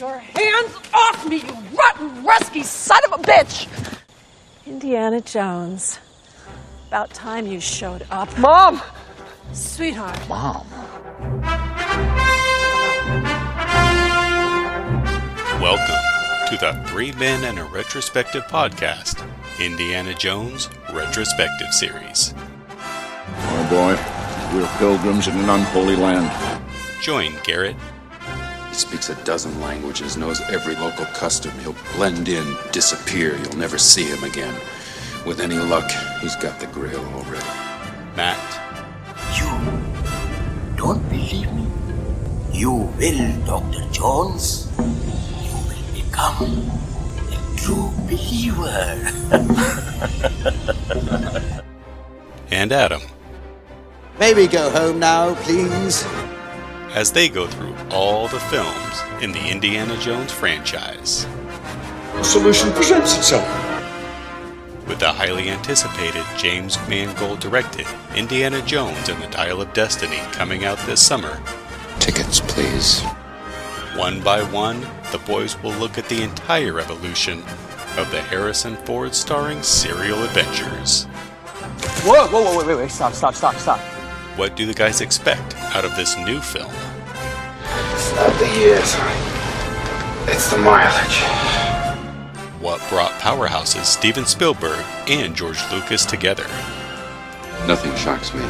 Your hands off me, you rotten, rusty son of a bitch! Indiana Jones, about time you showed up. Mom! Sweetheart. Mom. Welcome to the Three Men and a Retrospective podcast, Indiana Jones Retrospective Series. Oh boy, we're pilgrims in an unholy land. Join Garrett. He speaks a dozen languages, knows every local custom. He'll blend in, disappear, you'll never see him again. With any luck, he's got the grail already. Matt. You don't believe me? You will, Dr. Jones. Become a true believer. And Adam. Maybe go home now, please. As they go through all the films in the Indiana Jones franchise. The solution presents itself. With the highly anticipated James Mangold directed Indiana Jones and the Dial of Destiny coming out this summer. Tickets, please. One by one, the boys will look at the entire evolution of the Harrison Ford starring serial adventures. Whoa, wait, stop. What do the guys expect out of this new film? It's not the years, it's the mileage. What brought powerhouses Steven Spielberg and George Lucas together? Nothing shocks me.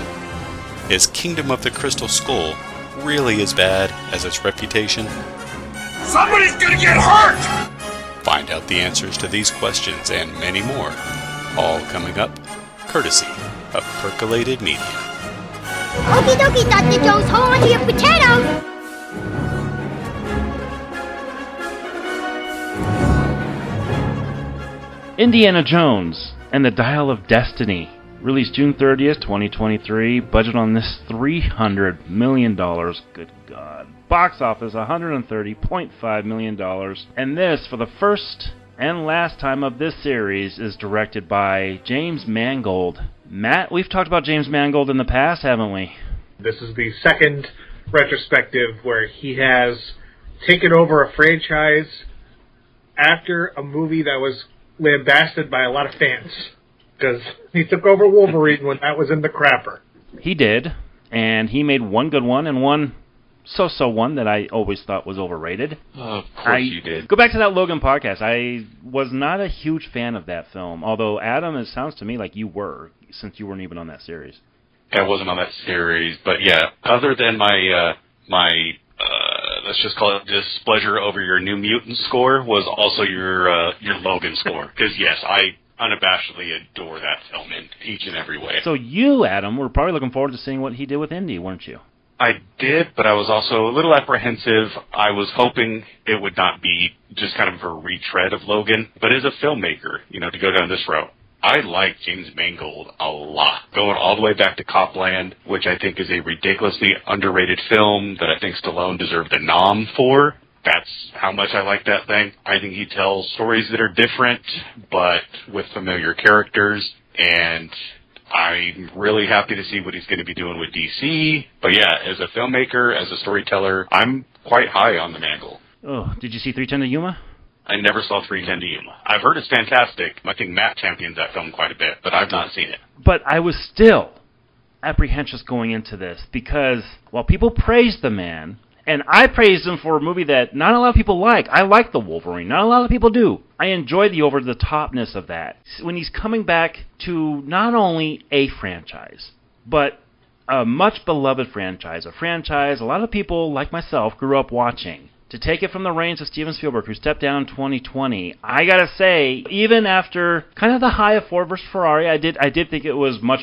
Is Kingdom of the Crystal Skull really as bad as its reputation? Somebody's gonna get hurt! Find out the answers to these questions and many more, all coming up courtesy of Percolated Media. Okie dokie, Dr. Jones, hold on to your potatoes! Indiana Jones and the Dial of Destiny. Released June 30th, 2023. Budget on this $300 million. Good God. Box office $130.5 million. And this, for the first and last time of this series, is directed by James Mangold. Matt, we've talked about James Mangold in the past, haven't we? This is the second retrospective where he has taken over a franchise after a movie that was lambasted by a lot of fans. Because he took over Wolverine when that was in the crapper. He did, and he made one good one and one so-so one that I always thought was overrated. Of course you did. Go back to that Logan podcast. I was not a huge fan of that film, although, Adam, it sounds to me like you were, since you weren't even on that series. I wasn't on that series, but yeah, other than my let's just call it displeasure over your New Mutant score, was also your Logan score. Because, yes, I unabashedly adore that film in each and every way. So you, Adam, were probably looking forward to seeing what he did with Indy, weren't you? I did, but I was also a little apprehensive. I was hoping it would not be just kind of a retread of Logan, but as a filmmaker, you know, to go down this route, I like James Mangold a lot. Going all the way back to Copland, which I think is a ridiculously underrated film that I think Stallone deserved a nom for. That's how much I like that thing. I think he tells stories that are different, but with familiar characters, and I'm really happy to see what he's going to be doing with DC. But yeah, as a filmmaker, as a storyteller, I'm quite high on the Mangold. Oh, did you see 3:10 to Yuma? I never saw 3:10 to Yuma. I've heard it's fantastic. I think Matt champions that film quite a bit, but I've not seen it. But I was still apprehensive going into this, because while people praised the man, and I praised him for a movie that not a lot of people like. I like the Wolverine. Not a lot of people do. I enjoy the over-the-topness of that. When he's coming back to not only a franchise, but a much-beloved franchise. A franchise a lot of people, like myself, grew up watching. To take it from the reins of Steven Spielberg, who stepped down in 2020, I gotta say, even after kind of the high of Ford vs. Ferrari, I did think it was much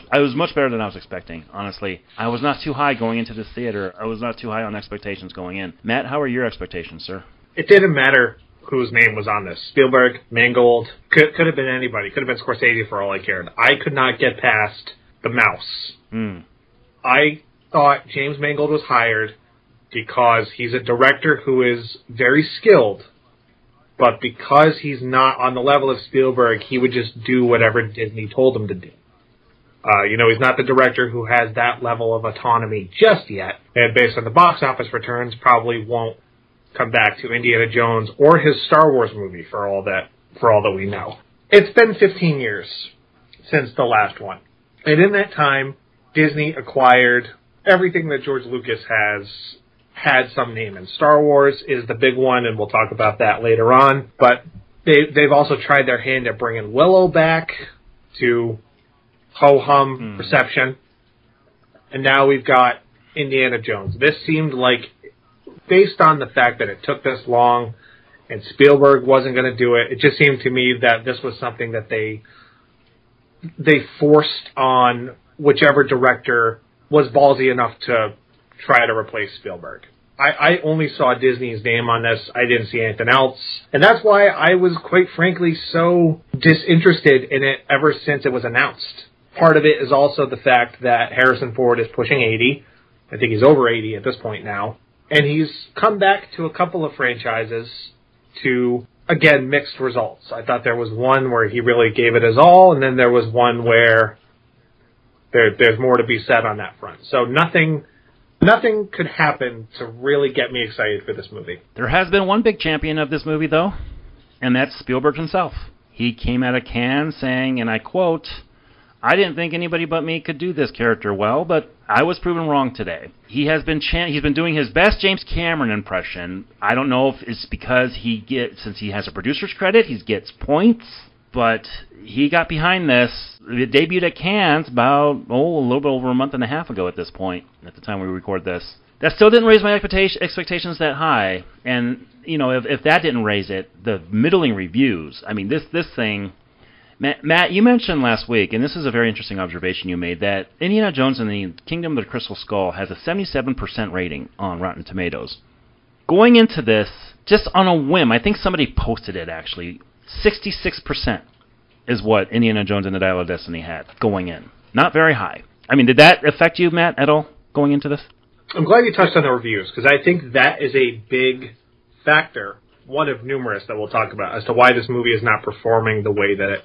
better than I was expecting, honestly. I was not too high going into this theater. I was not too high on expectations going in. Matt, how are your expectations, sir? It didn't matter whose name was on this. Spielberg, Mangold, could have been anybody. Could have been Scorsese for all I cared. I could not get past the mouse. I thought James Mangold was hired because he's a director who is very skilled, but because he's not on the level of Spielberg, he would just do whatever Disney told him to do. He's not the director who has that level of autonomy just yet, and based on the box office returns, probably won't come back to Indiana Jones or his Star Wars movie for all that we know. It's been 15 years since the last one. And in that time, Disney acquired everything that George Lucas has had some name in. Star Wars is the big one, and we'll talk about that later on. But they've also tried their hand at bringing Willow back to ho-hum reception. And now we've got Indiana Jones. This seemed like, based on the fact that it took this long and Spielberg wasn't going to do it, it just seemed to me that this was something that they forced on whichever director was ballsy enough to try to replace Spielberg. I only saw Disney's name on this. I didn't see anything else. And that's why I was, quite frankly, so disinterested in it ever since it was announced. Part of it is also the fact that Harrison Ford is pushing 80. I think he's over 80 at this point now. And he's come back to a couple of franchises to, again, mixed results. I thought there was one where he really gave it his all, and then there was one where there's more to be said on that front. So Nothing could happen to really get me excited for this movie. There has been one big champion of this movie, though, and that's Spielberg himself. He came out of Cannes saying, and I quote, "I didn't think anybody but me could do this character well, but I was proven wrong today." He has been he's been doing his best James Cameron impression. I don't know if it's because since he has a producer's credit, he gets points, but he got behind this. It debuted at Cannes about, a little bit over a month and a half ago at this point, at the time we record this. That still didn't raise my expectations that high. And, if that didn't raise it, the middling reviews. I mean, this thing... Matt, you mentioned last week, and this is a very interesting observation you made, that Indiana Jones and the Kingdom of the Crystal Skull has a 77% rating on Rotten Tomatoes. Going into this, just on a whim, I think somebody posted it, actually, 66% is what Indiana Jones and the Dial of Destiny had going in. Not very high. I mean, did that affect you, Matt, at all, going into this? I'm glad you touched on the reviews, because I think that is a big factor, one of numerous that we'll talk about, as to why this movie is not performing the way that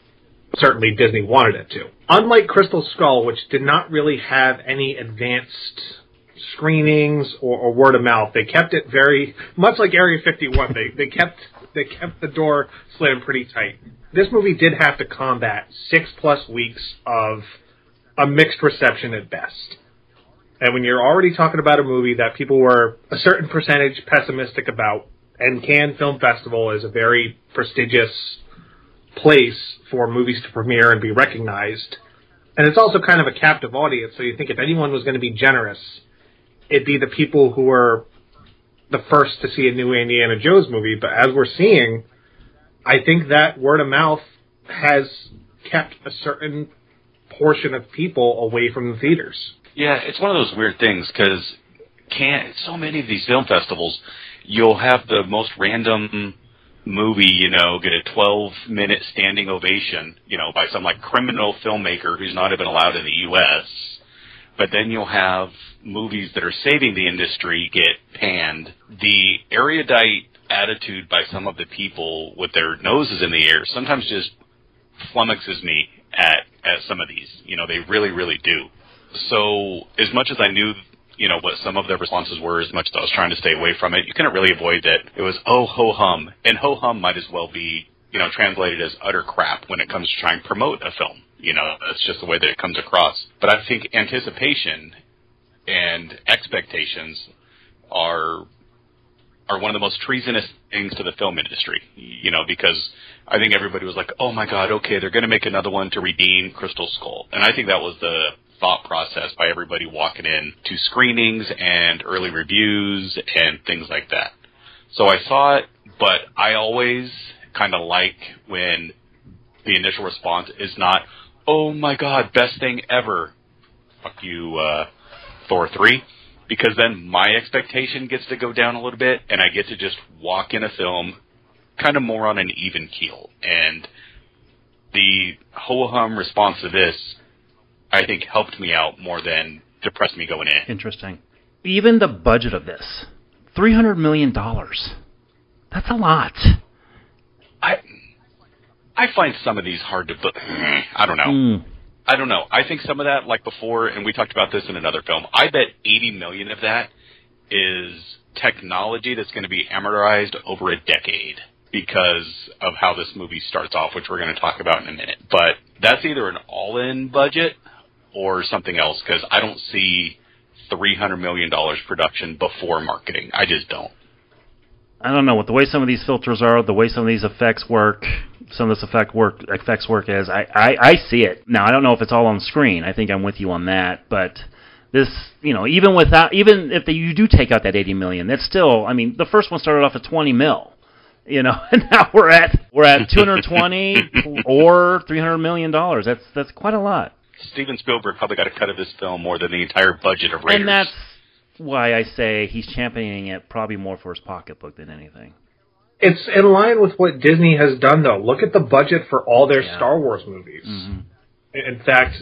certainly Disney wanted it to. Unlike Crystal Skull, which did not really have any advanced screenings or word of mouth, they kept it very much like Area 51. They kept the door slammed pretty tight. This movie did have to combat 6+ weeks of a mixed reception at best. And when you're already talking about a movie that people were a certain percentage pessimistic about, and Cannes Film Festival is a very prestigious place for movies to premiere and be recognized, and it's also kind of a captive audience, so you think if anyone was going to be generous, it'd be the people who were the first to see a new Indiana Jones movie. But as we're seeing, I think that word of mouth has kept a certain portion of people away from the theaters. Yeah, it's one of those weird things, because so many of these film festivals, you'll have the most random movie, get a 12-minute standing ovation, by some, criminal filmmaker who's not even allowed in the U.S., but then you'll have movies that are saving the industry get panned. The erudite attitude by some of the people with their noses in the air sometimes just flummoxes me at some of these. They really, really do. So as much as I knew, what some of their responses were, as much as I was trying to stay away from it, you couldn't really avoid that. It was, ho-hum. And ho-hum might as well be, translated as utter crap when it comes to trying to promote a film. That's just the way that it comes across. But I think anticipation and expectations are one of the most treasonous things to the film industry, because I think everybody was like, oh my God, okay, they're going to make another one to redeem Crystal Skull. And I think that was the thought process by everybody walking in to screenings and early reviews and things like that. So I saw it, but I always kind of like when the initial response is not, oh my God, best thing ever, fuck you, Thor 3, because then my expectation gets to go down a little bit, and I get to just walk in a film kind of more on an even keel. And the ho-hum response to this, I think, helped me out more than depressed me going in. Interesting. Even the budget of this, $300 million, that's a lot. I find some of these hard to book. I don't know. I think some of that, like before, and we talked about this in another film, I bet $80 million of that is technology that's going to be amortized over a decade because of how this movie starts off, which we're going to talk about in a minute. But that's either an all-in budget or something else, because I don't see $300 million production before marketing. I just don't. I don't know. With the way some of these filters are, the way some of these effects work, effects work is, I see it. Now, I don't know if it's all on screen. I think I'm with you on that. But this, you know, even if you do take out that $80 million, that's still, I mean, the first one started off at $20 million. You know, and now we're at $220 or $300 million. That's quite a lot. Steven Spielberg probably got a cut of this film more than the entire budget of Raiders. And that's why I say he's championing it probably more for his pocketbook than anything. It's in line with what Disney has done, though. Look at the budget for all their Star Wars movies. Mm-hmm. In fact,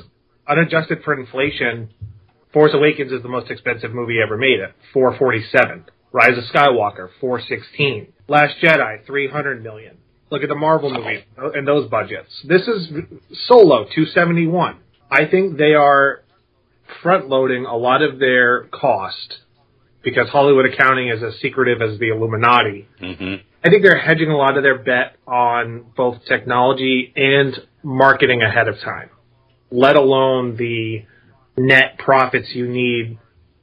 unadjusted for inflation, Force Awakens is the most expensive movie ever made at $447 million. Rise of Skywalker, $416 million. Last Jedi, $300 million. Look at the Marvel movies and those budgets. This is Solo, $271 million. I think they are front-loading a lot of their cost because Hollywood accounting is as secretive as the Illuminati. Mm-hmm. I think they're hedging a lot of their bet on both technology and marketing ahead of time, let alone the net profits you need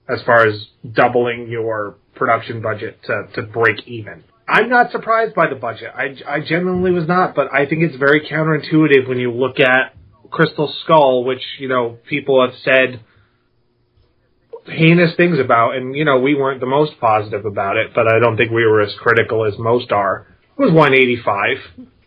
as far as doubling your production budget to break even. I'm not surprised by the budget. I genuinely was not, but I think it's very counterintuitive when you look at Crystal Skull, which, you know, people have said heinous things about, and, you know, we weren't the most positive about it, but I don't think we were as critical as most are. It was 185.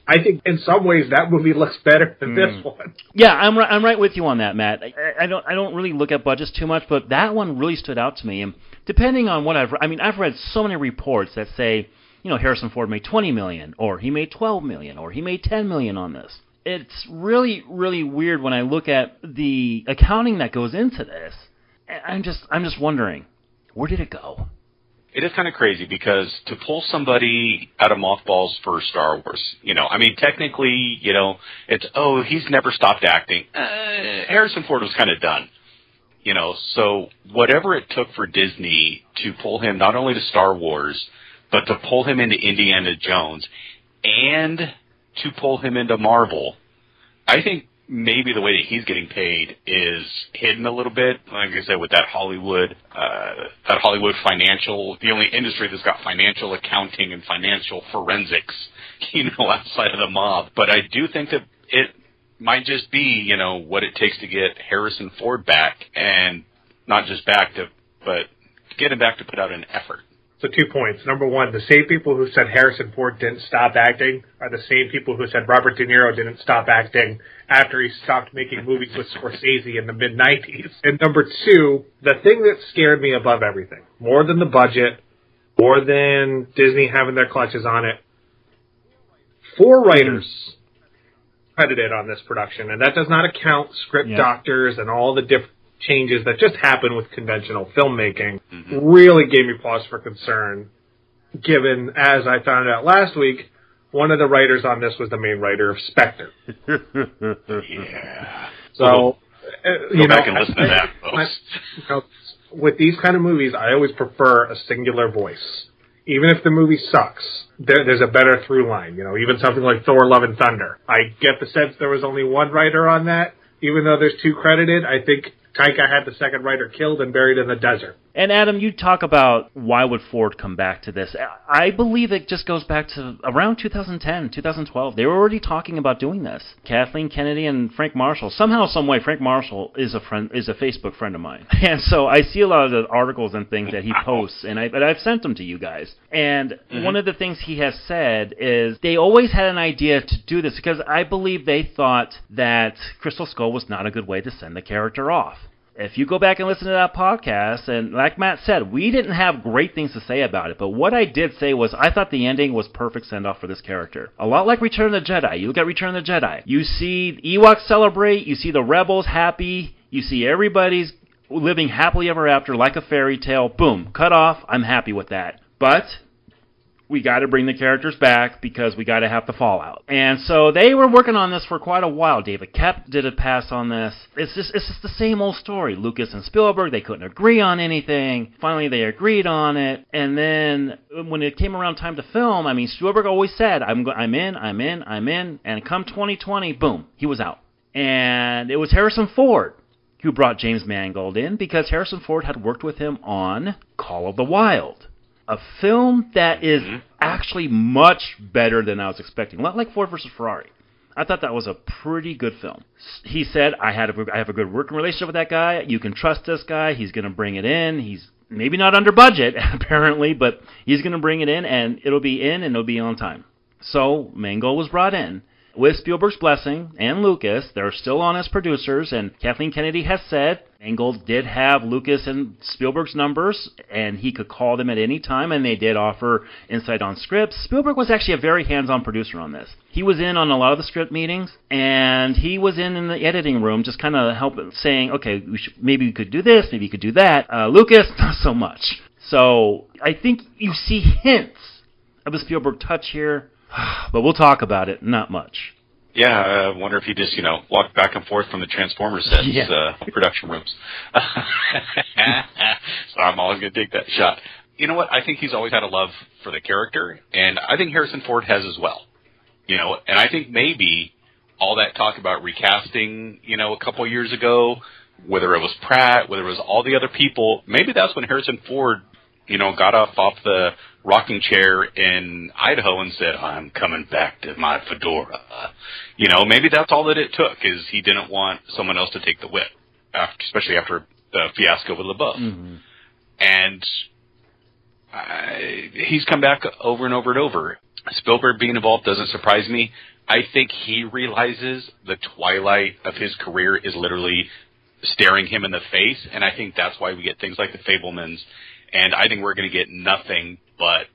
I think in some ways that movie looks better than this one. Yeah, I'm right with you on that, Matt. I don't really look at budgets too much, but that one really stood out to me. And depending on what I've read so many reports that say, you know, Harrison Ford made $20 million, or he made $12 million, or he made $10 million on this. It's really, really weird when I look at the accounting that goes into this. I'm just wondering, where did it go? It is kind of crazy because to pull somebody out of mothballs for Star Wars, you know, I mean, technically, you know, it's, oh, he's never stopped acting. Harrison Ford was kind of done, you know. So whatever it took for Disney to pull him not only to Star Wars, but to pull him into Indiana Jones and to pull him into Marvel, I think maybe the way that he's getting paid is hidden a little bit. Like I said, with that Hollywood financial, the only industry that's got financial accounting and financial forensics, you know, outside of the mob. But I do think that it might just be, you know, what it takes to get Harrison Ford back, and not just back to, but to get him back to put out an effort. So 2 points. Number one, the same people who said Harrison Ford didn't stop acting are the same people who said Robert De Niro didn't stop acting after he stopped making movies with Scorsese in the mid-90s. And number two, the thing that scared me above everything, more than the budget, more than Disney having their clutches on it, 4 writers credited on this production, and that does not account script doctors and all the different changes that just happen with conventional filmmaking. Mm-hmm. Really gave me pause for concern, given, as I found out last week, one of the writers on this was the main writer of Spectre. Yeah. So, you know, back and listen to that, folks. You know, with these kind of movies, I always prefer a singular voice. Even if the movie sucks, there's a better through line. You know, even something like Thor: Love and Thunder. I get the sense there was only one writer on that, even though there's 2 credited. I think Taika had the second writer killed and buried in the desert. And Adam, you talk about why would Ford come back to this. I believe it just goes back to around 2010, 2012. They were already talking about doing this. Kathleen Kennedy and Frank Marshall. Somehow, some way, Frank Marshall is a Facebook friend of mine. And so I see a lot of the articles and things that he posts, and I've sent them to you guys. And one of the things he has said is they always had an idea to do this because I believe they thought that Crystal Skull was not a good way to send the character off. If you go back and listen to that podcast, and like Matt said, we didn't have great things to say about it. But what I did say was I thought the ending was perfect send-off for this character. A lot like Return of the Jedi. You look at Return of the Jedi. You see Ewoks celebrate. You see the rebels happy. You see everybody's living happily ever after like a fairy tale. Boom. Cut off. I'm happy with that. But we got to bring the characters back because we got to have the fallout. And so they were working on this for quite a while. David Koepp did a pass on this. It's just the same old story. Lucas and Spielberg, they couldn't agree on anything. Finally, they agreed on it. And then when it came around time to film, I mean, Spielberg always said, I'm in. And come 2020, boom, he was out. And it was Harrison Ford who brought James Mangold in because Harrison Ford had worked with him on Call of the Wild. A film that is actually much better than I was expecting. Not like Ford vs. Ferrari. I thought that was a pretty good film. He said, I have a good working relationship with that guy. You can trust this guy. He's going to bring it in. He's maybe not under budget, apparently, but he's going to bring it in, and it'll be in, and it'll be on time. So Mangold was brought in. With Spielberg's blessing and Lucas, they're still on as producers, and Kathleen Kennedy has said Mangold did have Lucas and Spielberg's numbers, and he could call them at any time, and they did offer insight on scripts. Spielberg was actually a very hands-on producer on this. He was in on a lot of the script meetings, and he was in the editing room just kind of helping, saying, okay, maybe we could do this, maybe you could do that. Lucas, not so much. So I think you see hints of the Spielberg touch here. But we'll talk about it, not much. Yeah, I wonder if he just, walked back and forth from the Transformers sets, production rooms. So I'm always going to take that shot. You know what? I think he's always had a love for the character, and I think Harrison Ford has as well. And I think maybe all that talk about recasting, a couple years ago, whether it was Pratt, whether it was all the other people, maybe that's when Harrison Ford, got off the rocking chair in Idaho and said, I'm coming back to my fedora. Maybe that's all that it took, is he didn't want someone else to take the whip, especially after the fiasco with LaBeouf. Mm-hmm. And he's come back over and over and over. Spielberg being involved doesn't surprise me. I think he realizes the twilight of his career is literally staring him in the face, and I think that's why we get things like The Fabelmans. And I think we're going to get nothing but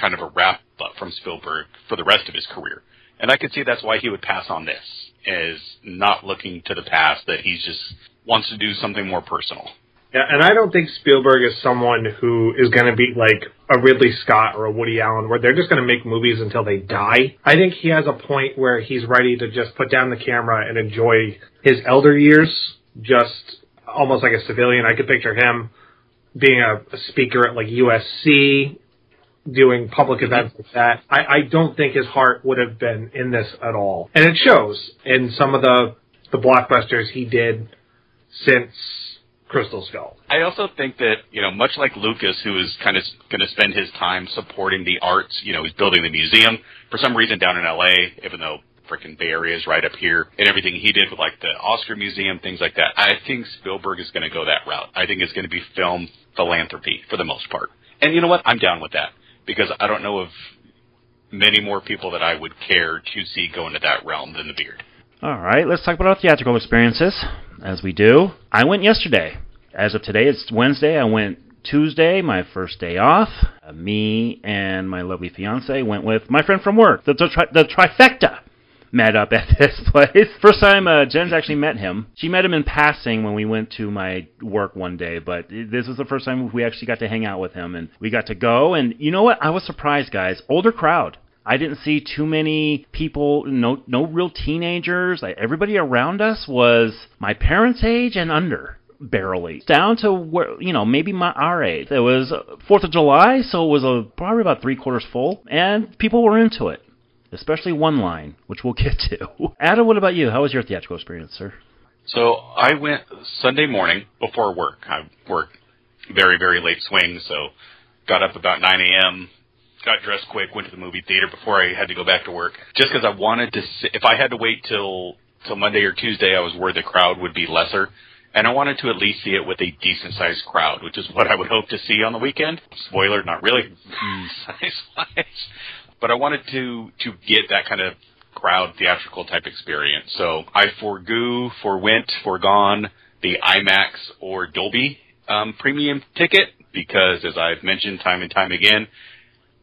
kind of a wrap-up from Spielberg for the rest of his career. And I could see that's why he would pass on this, is not looking to the past, that he just wants to do something more personal. Yeah, and I don't think Spielberg is someone who is going to be like a Ridley Scott or a Woody Allen, where they're just going to make movies until they die. I think he has a point where he's ready to just put down the camera and enjoy his elder years, just almost like a civilian. I could picture him being a speaker at, USC, doing public events like that. I don't think his heart would have been in this at all. And it shows in some of the blockbusters he did since Crystal Skull. I also think that, much like Lucas, who is kind of going to spend his time supporting the arts, he's building the museum, for some reason down in L.A., even though freaking Bay Area is right up here, and everything he did with the Oscar Museum, things like that. I think Spielberg is going to go that route. I think it's going to be film philanthropy for the most part. And you know what? I'm down with that, because I don't know of many more people that I would care to see go into that realm than the Beard. All right, let's talk about our theatrical experiences, as we do. I went yesterday. As of today, it's Wednesday. I went Tuesday, my first day off. Me and my lovely fiance went with my friend from work, the trifecta. Met up at this place. First time Jen's actually met him. She met him in passing when we went to my work one day, but this was the first time we actually got to hang out with him, and we got to go, and you know what? I was surprised, guys. Older crowd. I didn't see too many people, no real teenagers. Everybody around us was my parents' age and under, barely. Down to, where, maybe our age. It was 4th of July, so it was probably about three-quarters full, and people were into it. Especially one line, which we'll get to. Adam, what about you? How was your theatrical experience, sir? So I went Sunday morning before work. I work very, very late swing, so got up about 9 a.m., got dressed quick, went to the movie theater before I had to go back to work. Just because I wanted to see, if I had to wait till Monday or Tuesday, I was worried the crowd would be lesser. And I wanted to at least see it with a decent-sized crowd, which is what I would hope to see on the weekend. Spoiler, not really. Size-wise. But I wanted to get that kind of crowd theatrical type experience. So I forgone the IMAX or Dolby premium ticket because, as I've mentioned time and time again,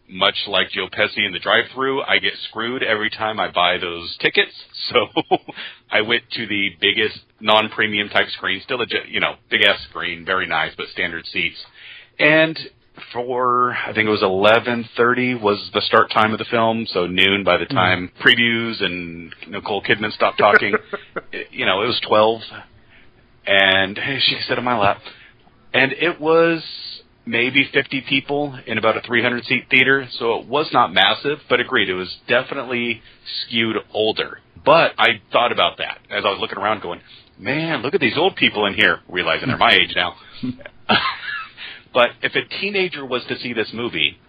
much like Joe Pesci in the drive-thru, I get screwed every time I buy those tickets. So I went to the biggest non-premium type screen, still a big-ass screen, very nice, but standard seats. And 11:30 was the start time of the film, so noon by the time previews and Nicole Kidman stopped talking. It was 12, and she sat on my lap. And it was maybe 50 people in about a 300-seat theater, so it was not massive, but agreed, it was definitely skewed older. But I thought about that as I was looking around going, man, look at these old people in here, realizing they're my age now. But if a teenager was to see this movie,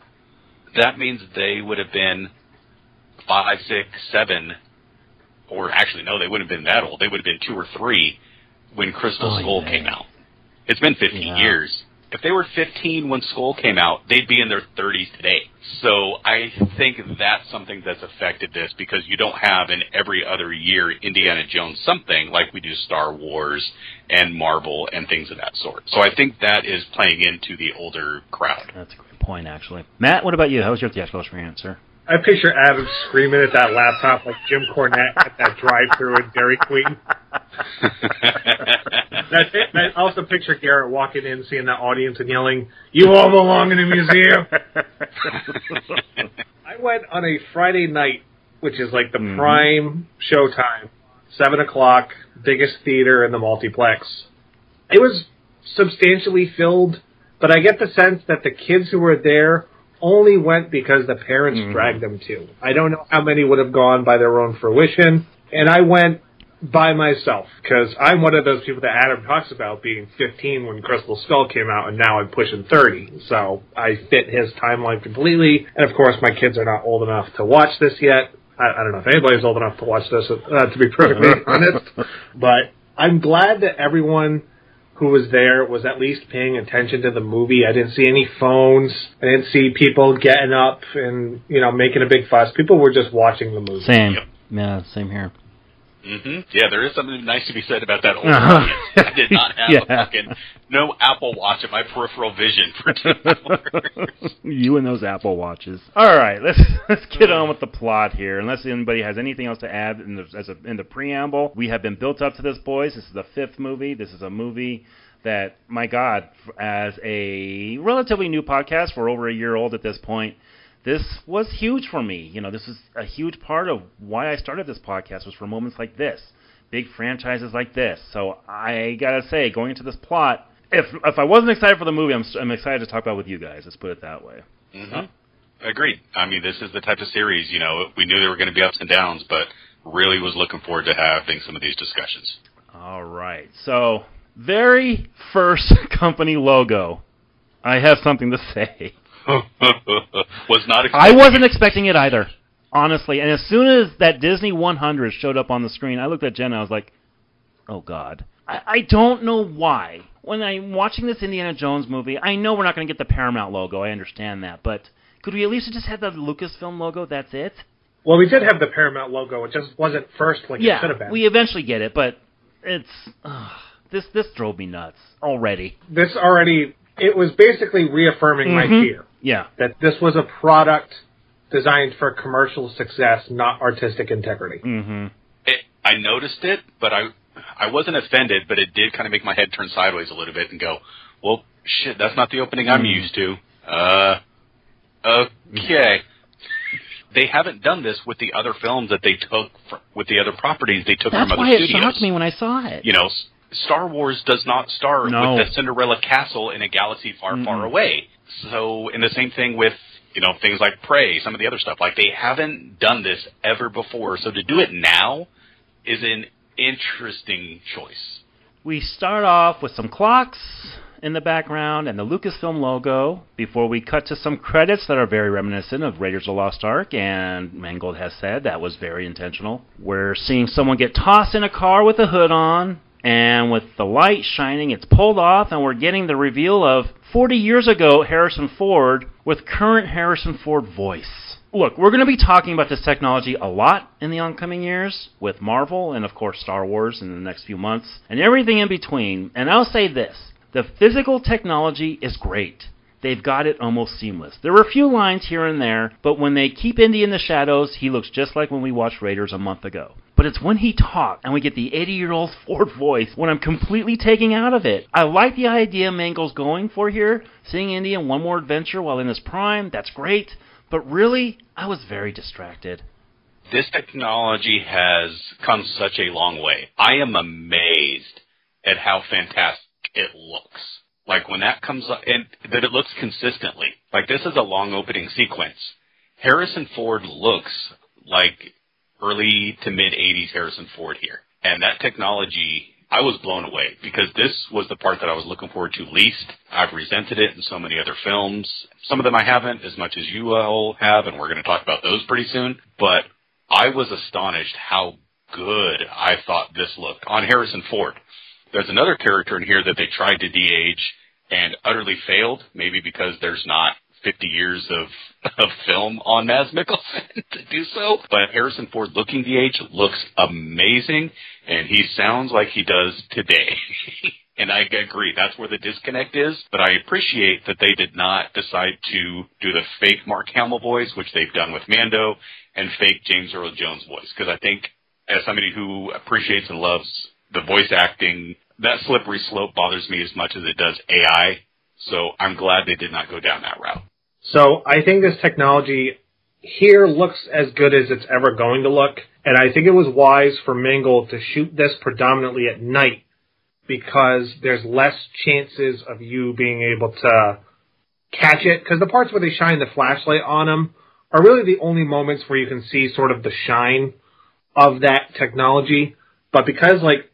that means they would have been 5, 6, 7, or actually, no, they wouldn't have been that old. They would have been 2 or 3 when Crystal Skull came out. It's been 15 years. If they were 15 when Skull came out, they'd be in their 30s today. So I think that's something that's affected this, because you don't have in every other year Indiana Jones something like we do Star Wars and Marvel and things of that sort. So I think that is playing into the older crowd. That's a great point, actually. Matt, what about you? How was your theatrical answer? I picture Adam screaming at that laptop like Jim Cornette at that drive-thru at Dairy Queen. That's it. I also picture Garrett walking in, seeing that audience, and yelling, "You all belong in a museum." I went on a Friday night, which is like the prime showtime, 7:00, biggest theater in the multiplex. It was substantially filled, but I get the sense that the kids who were there only went because the parents dragged them to. I don't know how many would have gone by their own fruition, and I went by myself, because I'm one of those people that Adam talks about being 15 when Crystal Skull came out, and now I'm pushing 30, so I fit his timeline completely, and of course my kids are not old enough to watch this yet. I don't know if anybody's old enough to watch this, to be perfectly honest, but I'm glad that everyone who was there was at least paying attention to the movie. I didn't see any phones. I didn't see people getting up and, making a big fuss. People were just watching the movie. Same. Yep. Yeah, same here. Mm-hmm. Yeah, there is something nice to be said about that old audience. I did not have a no Apple Watch in my peripheral vision for 2 hours. You and those Apple Watches. All right, let's get on with the plot here. Unless anybody has anything else to add in the preamble, we have been built up to this, boys. This is the fifth movie. This is a movie that, my God, as a relatively new podcast, we're over a year old at this point. This was huge for me. This is a huge part of why I started this podcast, was for moments like this, big franchises like this. So I got to say, going into this plot, if I wasn't excited for the movie, I'm excited to talk about it with you guys. Let's put it that way. Mm-hmm. Agreed. I mean, this is the type of series, we knew there were going to be ups and downs, but really was looking forward to having some of these discussions. All right. So, very first company logo. I have something to say. I wasn't expecting it either, honestly. And as soon as that Disney 100 showed up on the screen, I looked at Jen and I was like, oh, God. I don't know why. When I'm watching this Indiana Jones movie, I know we're not going to get the Paramount logo. I understand that. But could we at least just have the Lucasfilm logo? That's it? Well, we did have the Paramount logo. It just wasn't first like it should have been. We eventually get it, but it's... This drove me nuts already. It was basically reaffirming my fear. Yeah. That this was a product designed for commercial success, not artistic integrity. Mm-hmm. I noticed it, but I wasn't offended, but it did kind of make my head turn sideways a little bit and go, well, shit, that's not the opening I'm used to. Okay. They haven't done this with the other films that they took, with the other properties they took from other studios. That's why it shocked me when I saw it. Star Wars does not start with the Cinderella castle in a galaxy far, far away. So, and the same thing with, things like Prey, some of the other stuff. Like, they haven't done this ever before. So to do it now is an interesting choice. We start off with some clocks in the background and the Lucasfilm logo before we cut to some credits that are very reminiscent of Raiders of the Lost Ark, and Mangold has said that was very intentional. We're seeing someone get tossed in a car with a hood on, and with the light shining, it's pulled off, and we're getting the reveal of 40 years ago Harrison Ford with current Harrison Ford voice. Look, we're going to be talking about this technology a lot in the oncoming years with Marvel and, of course, Star Wars in the next few months and everything in between. And I'll say this, the physical technology is great. They've got it almost seamless. There were a few lines here and there, but when they keep Indy in the shadows, he looks just like when we watched Raiders a month ago. But but it's when he talks and we get the 80-year-old Ford voice when I'm completely taking out of it. I like the idea Mangold's going for here, seeing Indy in one more adventure while in his prime. That's great. But really, I was very distracted. This technology has come such a long way. I am amazed at how fantastic it looks. Like, when that comes up, and that it looks consistently. Like, this is a long opening sequence. Harrison Ford looks like early to mid-'80s Harrison Ford here. And that technology, I was blown away, because this was the part that I was looking forward to least. I've resented it in so many other films. Some of them I haven't, as much as you all have, and we're going to talk about those pretty soon. But I was astonished how good I thought this looked on Harrison Ford. There's another character in here that they tried to de-age and utterly failed, maybe because there's not 50 years of film on Mads Mikkelsen to do so. But Harrison Ford looking de-age looks amazing, and he sounds like he does today. And I agree, that's where the disconnect is. But I appreciate that they did not decide to do the fake Mark Hamill voice, which they've done with Mando, and fake James Earl Jones voice. Because I think, as somebody who appreciates and loves the voice acting, that slippery slope bothers me as much as it does AI, so I'm glad they did not go down that route. So I think this technology here looks as good as it's ever going to look, and I think it was wise for Mangold to shoot this predominantly at night, because there's less chances of you being able to catch it, because the parts where they shine the flashlight on them are really the only moments where you can see sort of the shine of that technology. But because, like,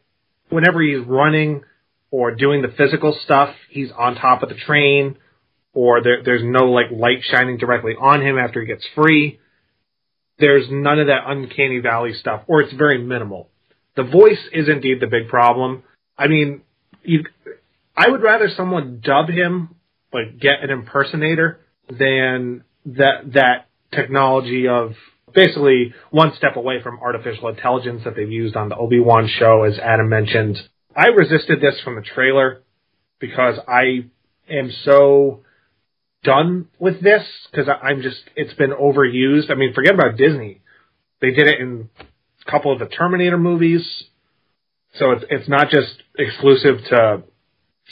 whenever he's running or doing the physical stuff, he's on top of the train, or there's no, like, light shining directly on him after he gets free, there's none of that uncanny valley stuff, or it's very minimal. The voice is indeed the big problem. I mean, I would rather someone dub him, like, get an impersonator, than that technology of basically one step away from artificial intelligence that they've used on the Obi-Wan show, as Adam mentioned. I resisted this from the trailer because I am so done with this, because I'm just, it's been overused. I mean, forget about Disney. They did it in a couple of the Terminator movies. So it's not just exclusive to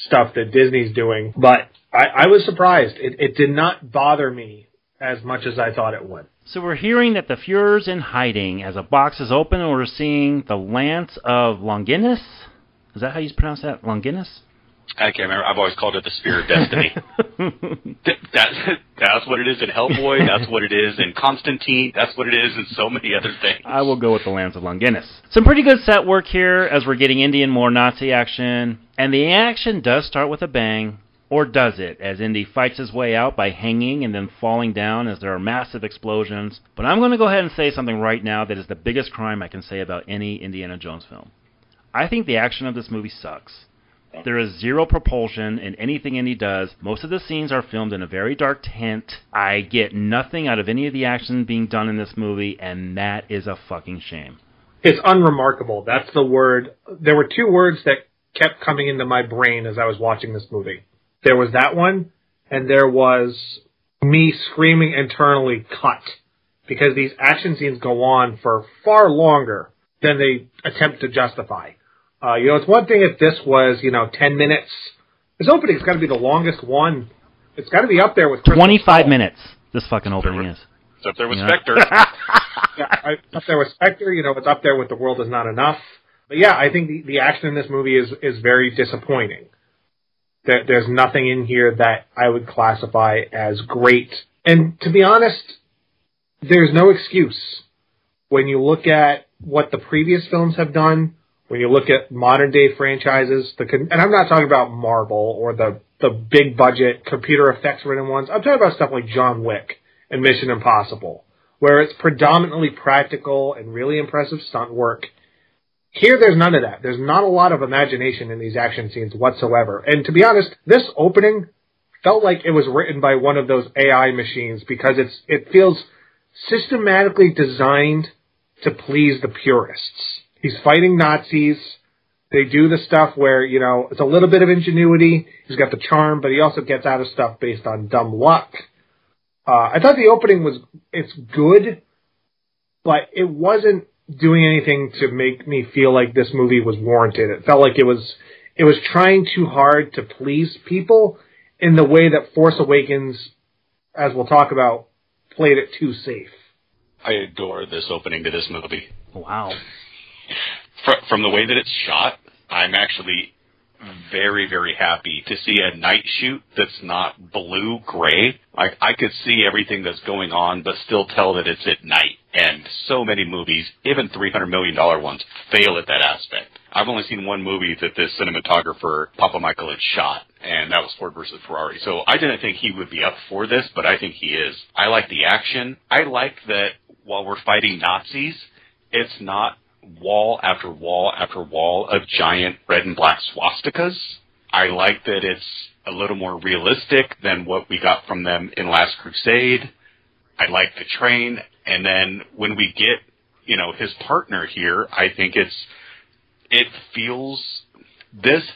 stuff that Disney's doing. But I was surprised. It did not bother me as much as I thought it would. So we're hearing that the Fuhrer's in hiding as a box is open, and we're seeing the Lance of Longinus. Is that how you pronounce that? Longinus? I can't remember. I've always called it the Spear of Destiny. That's what it is in Hellboy. That's what it is in Constantine. That's what it is in so many other things. I will go with the Lance of Longinus. Some pretty good set work here as we're getting Indian more Nazi action. And the action does start with a bang. Or does it, as Indy fights his way out by hanging and then falling down as there are massive explosions. But I'm going to go ahead and say something right now that is the biggest crime I can say about any Indiana Jones film. I think the action of this movie sucks. There is zero propulsion in anything Indy does. Most of the scenes are filmed in a very dark tent. I get nothing out of any of the action being done in this movie, and that is a fucking shame. It's unremarkable. That's the word. There were two words that kept coming into my brain as I was watching this movie. There was that one, and there was me screaming internally, cut, because these action scenes go on for far longer than they attempt to justify. It's one thing if this was, 10 minutes. This opening's got to be the longest one. It's got to be up there with Crystal 25 Skull. Minutes, this fucking opening is. It's up there with Spectre. Up there with Spectre. It's up there with The World Is Not Enough. But yeah, I think the action in this movie is very disappointing. There's nothing in here that I would classify as great. And to be honest, there's no excuse. When you look at what the previous films have done, when you look at modern-day franchises, and I'm not talking about Marvel or the big-budget computer effects-ridden ones. I'm talking about stuff like John Wick and Mission Impossible, where it's predominantly practical and really impressive stunt work. Here, there's none of that. There's not a lot of imagination in these action scenes whatsoever. And to be honest, this opening felt like it was written by one of those AI machines, because it feels systematically designed to please the purists. He's fighting Nazis. They do the stuff where, it's a little bit of ingenuity. He's got the charm, but he also gets out of stuff based on dumb luck. I thought the opening it's good, but it wasn't doing anything to make me feel like this movie was warranted. It felt like it was trying too hard to please people in the way that Force Awakens, as we'll talk about, played it too safe. I adore this opening to this movie. Wow. From the way that it's shot, I'm actually very, very happy to see a night shoot that's not blue-gray. Like, I could see everything that's going on, but still tell that it's at night. And so many movies, even $300 million ones, fail at that aspect. I've only seen one movie that this cinematographer, Papa Michael, had shot, and that was Ford vs. Ferrari. So I didn't think he would be up for this, but I think he is. I like the action. I like that while we're fighting Nazis, it's not wall after wall after wall of giant red and black swastikas. I like that it's a little more realistic than what we got from them in Last Crusade. I like the train. And then when we get, you know, his partner here, I think this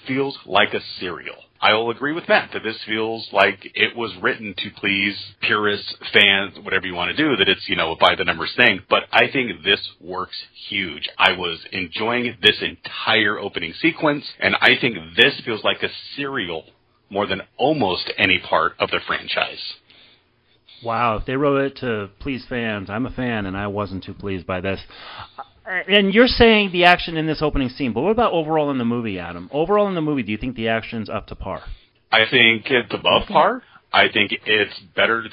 feels like a serial. I will agree with Matt that this feels like it was written to please purists, fans, whatever you want to do, that it's, you know, a by-the-numbers thing. But I think this works huge. I was enjoying this entire opening sequence, and I think this feels like a serial more than almost any part of the franchise. Wow, if they wrote it to please fans, I'm a fan, and I wasn't too pleased by this. And you're saying the action in this opening scene, but what about overall in the movie, Adam? Overall in the movie, do you think the action's up to par? I think it's above par. I think it's better.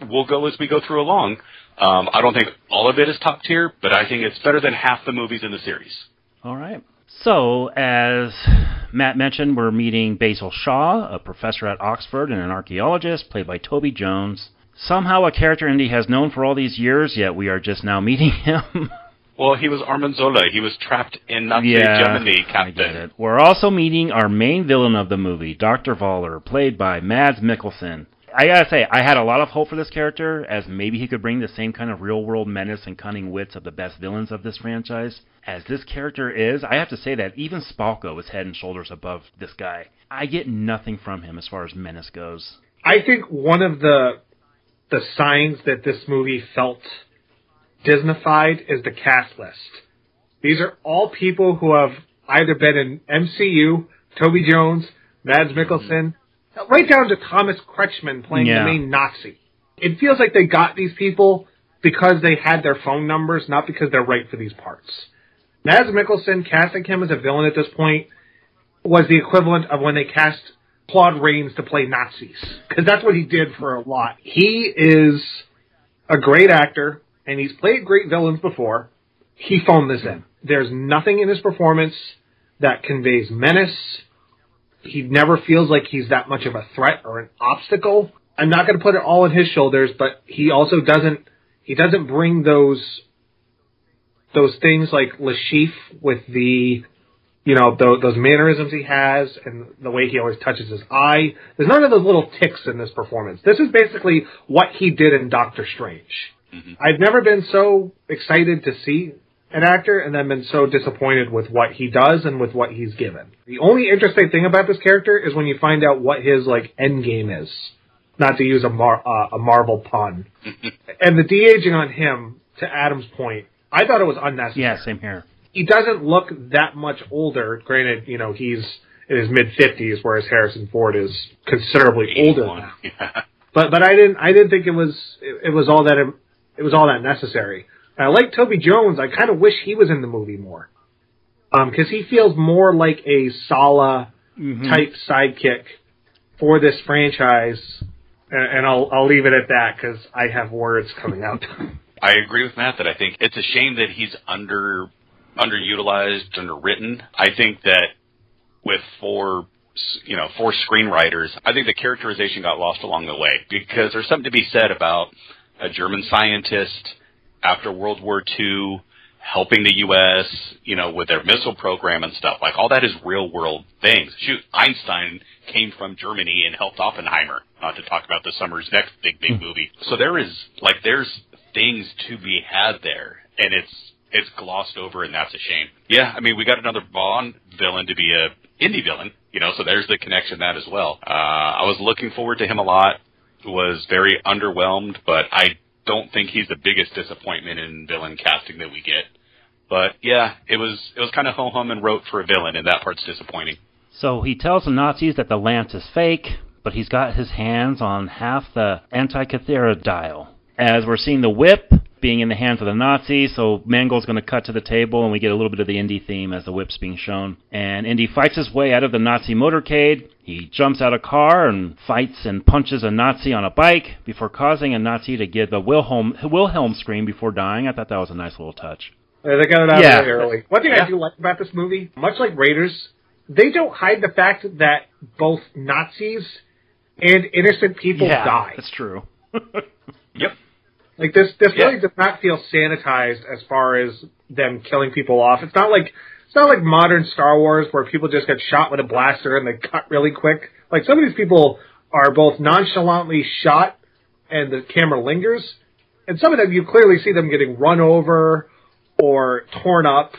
We'll go as we go through along. I don't think all of it is top tier, but I think it's better than half the movies in the series. All right. So, as Matt mentioned, we're meeting Basil Shaw, a professor at Oxford and an archaeologist, played by Toby Jones. Somehow a character Indy has known for all these years, yet we are just now meeting him. Well, he was Armanzola. He was trapped in Nazi Germany, Captain. We're also meeting our main villain of the movie, Dr. Voller, played by Mads Mikkelsen. I gotta say, I had a lot of hope for this character, as maybe he could bring the same kind of real-world menace and cunning wits of the best villains of this franchise. As this character is, I have to say that even Spalko is head and shoulders above this guy. I get nothing from him as far as menace goes. I think one of the signs that this movie felt Disneyfied is the cast list. These are all people who have either been in MCU, Toby Jones, Mads Mikkelsen, right down to Thomas Kretschmann playing the main Nazi. It feels like they got these people because they had their phone numbers, not because they're right for these parts. Mads Mikkelsen, casting him as a villain at this point, was the equivalent of when they cast Claude Rains to play Nazis, because that's what he did for a lot. He is a great actor, and he's played great villains before. He phoned this in. There's nothing in his performance that conveys menace. He never feels like he's that much of a threat or an obstacle. I'm not going to put it all on his shoulders, but he also doesn't bring those things like Lashif with the, you know, those mannerisms he has and the way he always touches his eye. There's none of those little tics in this performance. This is basically what he did in Doctor Strange. I've never been so excited to see an actor and then been so disappointed with what he does and with what he's given. The only interesting thing about this character is when you find out what his, like, end game is. Not to use a Marvel pun. And the de-aging on him, to Adam's point, I thought it was unnecessary. Yeah, same here. He doesn't look that much older. Granted, you know, he's in his mid-50s, whereas Harrison Ford is considerably older now. Yeah. But I didn't think it was all that. It was all that necessary. And I like Toby Jones. I kind of wish he was in the movie more. Because he feels more like a Sala type sidekick for this franchise. And I'll leave it at that because I have words coming out. I agree with Matt that I think it's a shame that he's underutilized, underwritten. I think that with four screenwriters, I think the characterization got lost along the way, because there's something to be said about a German scientist after World War II helping the U.S., you know, with their missile program and stuff. Like, all that is real-world things. Shoot, Einstein came from Germany and helped Oppenheimer, not to talk about this summer's next big movie. So there's things to be had there, and it's glossed over, and that's a shame. Yeah, I mean, we got another Bond villain to be a indie villain, you know, so there's the connection that as well. I was looking forward to him a lot. Was very underwhelmed, but I don't think he's the biggest disappointment in villain casting that we get. But yeah, it was kind of ho-hum and rote for a villain, and that part's disappointing. So he tells the Nazis that the lance is fake, but he's got his hands on half the Antikythera dial. As we're seeing the whip being in the hands of the Nazis, so Mangold's going to cut to the table, and we get a little bit of the Indy theme as the whip's being shown. And Indy fights his way out of the Nazi motorcade. He jumps out of car and fights and punches a Nazi on a bike before causing a Nazi to give the Wilhelm scream before dying. I thought that was a nice little touch. They got it out really early. One thing I do like about this movie, much like Raiders, they don't hide the fact that both Nazis and innocent people die. That's true. Yep. Like, this really does not feel sanitized as far as them killing people off. It's not like modern Star Wars where people just get shot with a blaster and they cut really quick. Like, some of these people are both nonchalantly shot and the camera lingers, and some of them you clearly see them getting run over or torn up.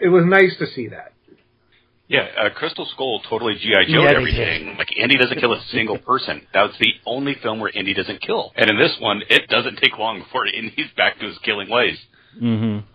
It was nice to see that. Yeah, Crystal Skull totally G.I. Joe'd everything. Like, Indy doesn't kill a single person. That's the only film where Indy doesn't kill. And in this one, it doesn't take long before Indy's back to his killing ways. Mm-hmm.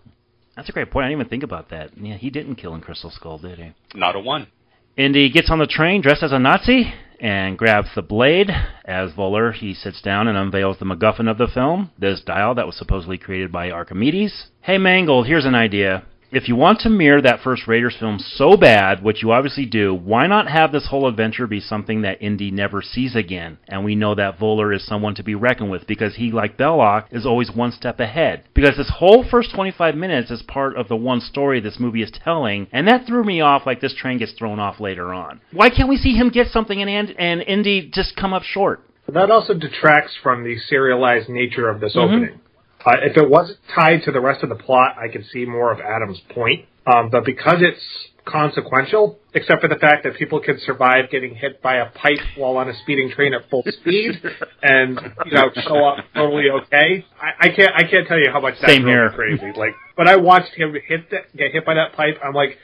That's a great point. I didn't even think about that. Yeah, he didn't kill in Crystal Skull, did he? Not a one. Indy gets on the train dressed as a Nazi and grabs the blade. As Voller, he sits down and unveils the MacGuffin of the film, this dial that was supposedly created by Archimedes. Hey, Mangold, here's an idea. If you want to mirror that first Raiders film so bad, which you obviously do, why not have this whole adventure be something that Indy never sees again? And we know that Voller is someone to be reckoned with because he, like Belloc, is always one step ahead. Because this whole first 25 minutes is part of the one story this movie is telling, and that threw me off like this train gets thrown off later on. Why can't we see him get something and Indy just come up short? That also detracts from the serialized nature of this opening. If it wasn't tied to the rest of the plot, I could see more of Adam's point. But because it's consequential, except for the fact that people can survive getting hit by a pipe while on a speeding train at full speed and, show up totally okay, I can't tell you how much that's really crazy. Like, but I watched him get hit by that pipe. I'm like,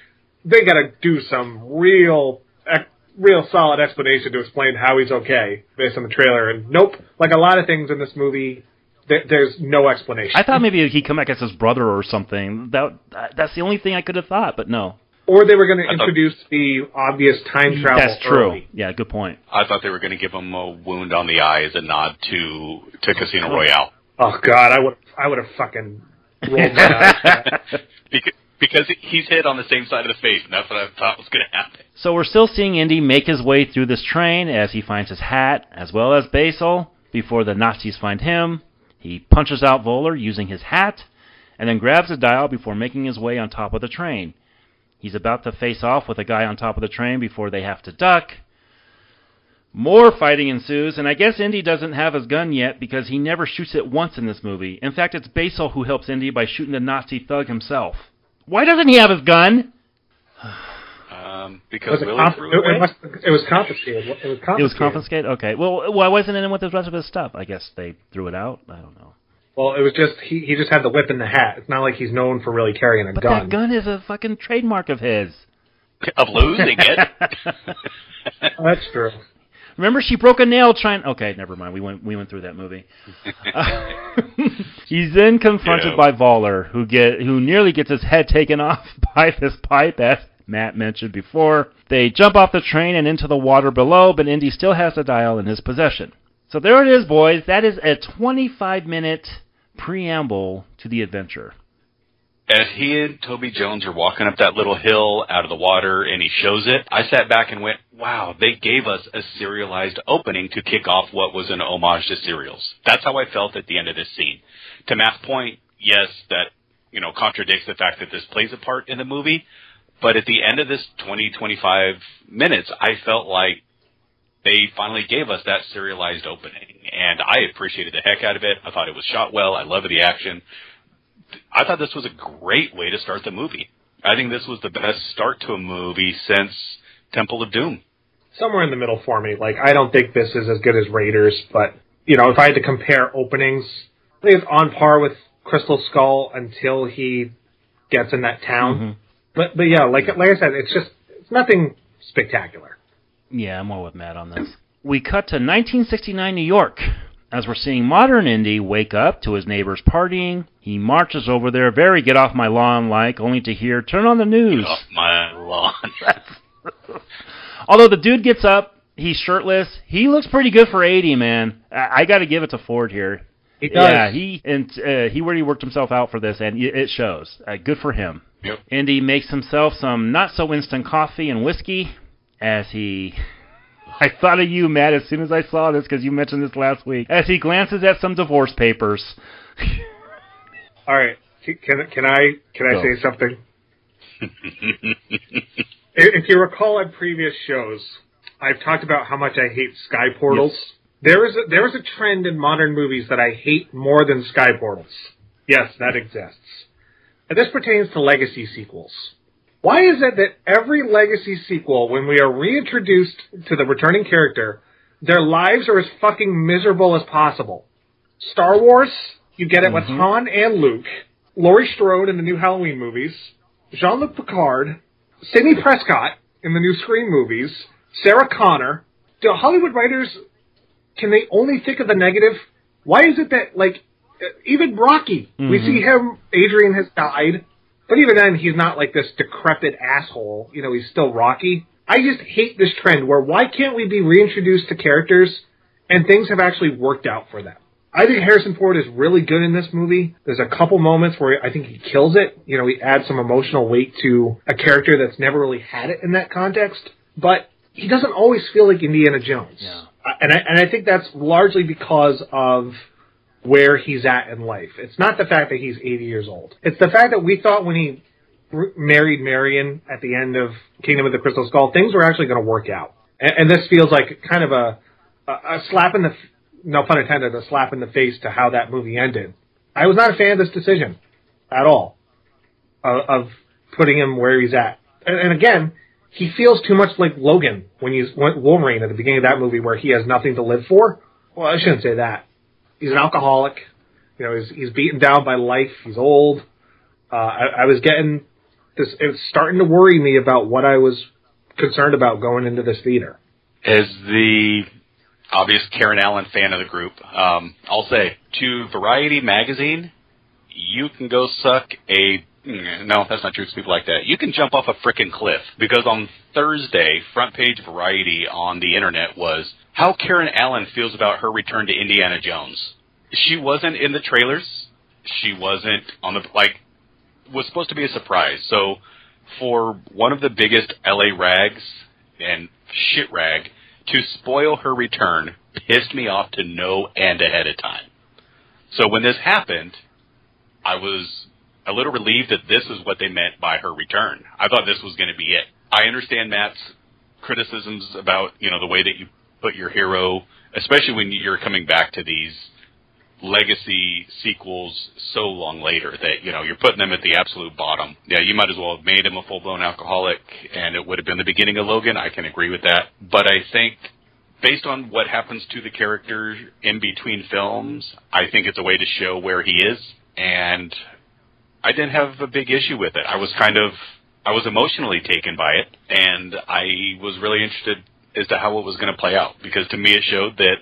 they got to do some real solid explanation to explain how he's okay based on the trailer. And nope, like a lot of things in this movie, there's no explanation. I thought maybe he'd come back as his brother or something. That's the only thing I could have thought, but no. Or they were going to introduce the obvious time travel. That's true. Early. Yeah, good point. I thought they were going to give him a wound on the eye as a nod to Casino Royale. Oh, God, I would have fucking rolled my eyes. Because he's hit on the same side of the face, and that's what I thought was going to happen. So we're still seeing Indy make his way through this train as he finds his hat, as well as Basil, before the Nazis find him. He punches out Voller using his hat and then grabs the dial before making his way on top of the train. He's about to face off with a guy on top of the train before they have to duck. More fighting ensues, and I guess Indy doesn't have his gun yet because he never shoots it once in this movie. In fact, it's Basil who helps Indy by shooting the Nazi thug himself. Why doesn't he have his gun? Because Willie threw it away? It was confiscated. It was confiscated? Okay. Well, why wasn't it in with the rest of his stuff? I guess they threw it out. I don't know. Well, it was just, he just had the whip and the hat. It's not like he's known for really carrying a gun. That gun is a fucking trademark of his. Of losing it? Oh, that's true. Remember, she broke a nail trying... Okay, never mind. We went through that movie. He's then confronted by Voller, who nearly gets his head taken off by this pipe as Matt mentioned before. They jump off the train and into the water below, but Indy still has the dial in his possession. So there it is, boys. That is a 25-minute preamble to the adventure. As he and Toby Jones are walking up that little hill out of the water and he shows it, I sat back and went, wow, they gave us a serialized opening to kick off what was an homage to serials. That's how I felt at the end of this scene. To Matt's point, yes, that contradicts the fact that this plays a part in the movie, but at the end of this 20, 25 minutes, I felt like they finally gave us that serialized opening, and I appreciated the heck out of it. I thought it was shot well. I loved the action. I thought this was a great way to start the movie. I think this was the best start to a movie since Temple of Doom. Somewhere in the middle for me. Like, I don't think this is as good as Raiders, but, if I had to compare openings, I think it's on par with Crystal Skull until he gets in that town. Mm-hmm. But yeah, like I said, it's nothing spectacular. Yeah, I'm all with Matt on this. We cut to 1969 New York, As we're seeing modern Indy wake up to his neighbors partying, he marches over there very get off my lawn-like, only to hear, turn on the news. Get off my lawn. Although the dude gets up, he's shirtless. He looks pretty good for 80, man. I got to give it to Ford here. He does. Yeah, he really worked himself out for this, and it shows. Good for him. Yep. Indy makes himself some not-so-instant coffee and whiskey as he... I thought of you, Matt, as soon as I saw this, because you mentioned this last week. As he glances at some divorce papers. All right. Can I say something? If you recall on previous shows, I've talked about how much I hate sky portals. Yes. There is a trend in modern movies that I hate more than sky portals. Yes, that exists. And this pertains to legacy sequels. Why is it that every legacy sequel, when we are reintroduced to the returning character, their lives are as fucking miserable as possible? Star Wars, you get it with Han and Luke, Laurie Strode in the new Halloween movies, Jean-Luc Picard, Sidney Prescott in the new Scream movies, Sarah Connor. Do Hollywood writers, can they only think of the negative? Why is it that, like, even Rocky, we see him, Adrian has died. But even then, he's not like this decrepit asshole. You know, he's still Rocky. I just hate this trend where why can't we be reintroduced to characters and things have actually worked out for them? I think Harrison Ford is really good in this movie. There's a couple moments where I think he kills it. You know, he adds some emotional weight to a character that's never really had it in that context. But he doesn't always feel like Indiana Jones. Yeah. And I think that's largely because of... where he's at in life. It's not the fact that he's 80 years old. It's the fact that we thought when he married Marion at the end of Kingdom of the Crystal Skull, things were actually going to work out. And this feels like kind of a slap in the, no pun intended, a slap in the face to how that movie ended. I was not a fan of this decision at all of putting him where he's at. And again, he feels too much like Logan when he's Wolverine at the beginning of that movie where he has nothing to live for. Well, I shouldn't say that. He's an alcoholic, you know. He's beaten down by life. He's old. I was getting this. It was starting to worry me about what I was concerned about going into this theater. As the obvious Karen Allen fan of the group, I'll say to Variety magazine, you can go suck a. No, that's not true. It's people like that. You can jump off a frickin' cliff because on Thursday, front page Variety on the internet was how Karen Allen feels about her return to Indiana Jones. She wasn't in the trailers. She wasn't on the was supposed to be a surprise. So for one of the biggest LA rags and shit rag to spoil her return pissed me off to no end ahead of time. So when this happened, I was a little relieved that this is what they meant by her return. I thought this was going to be it. I understand Matt's criticisms about, you know, the way that you put your hero, especially when you're coming back to these legacy sequels so long later that, you know, you're putting them at the absolute bottom. Yeah, you might as well have made him a full-blown alcoholic, and it would have been the beginning of Logan. I can agree with that. But I think based on what happens to the character in between films, I think it's a way to show where he is, and I didn't have a big issue with it. I was emotionally taken by it, and I was really interested as to how it was going to play out, because to me it showed that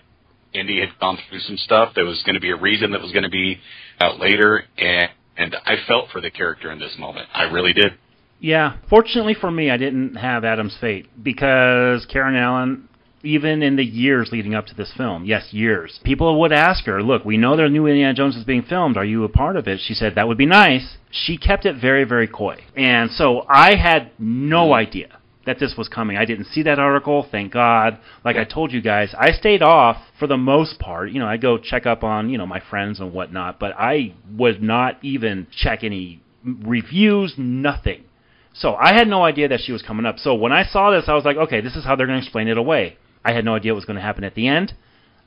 Indy had gone through some stuff. There was going to be a reason that was going to be out later, and I felt for the character in this moment. I really did. Yeah. Fortunately for me, I didn't have Adam's fate, because Karen Allen, even in the years leading up to this film, yes, years, people would ask her, look, we know their new Indiana Jones is being filmed. Are you a part of it? She said, that would be nice. She kept it very, very coy. And so I had no idea that this was coming. I didn't see that article, thank God. Like I told you guys, I stayed off for the most part. You know, I go check up on, you know, my friends and whatnot, but I would not even check any reviews, nothing. So I had no idea that she was coming up. So when I saw this, I was like, okay, this is how they're going to explain it away. I had no idea what was going to happen at the end.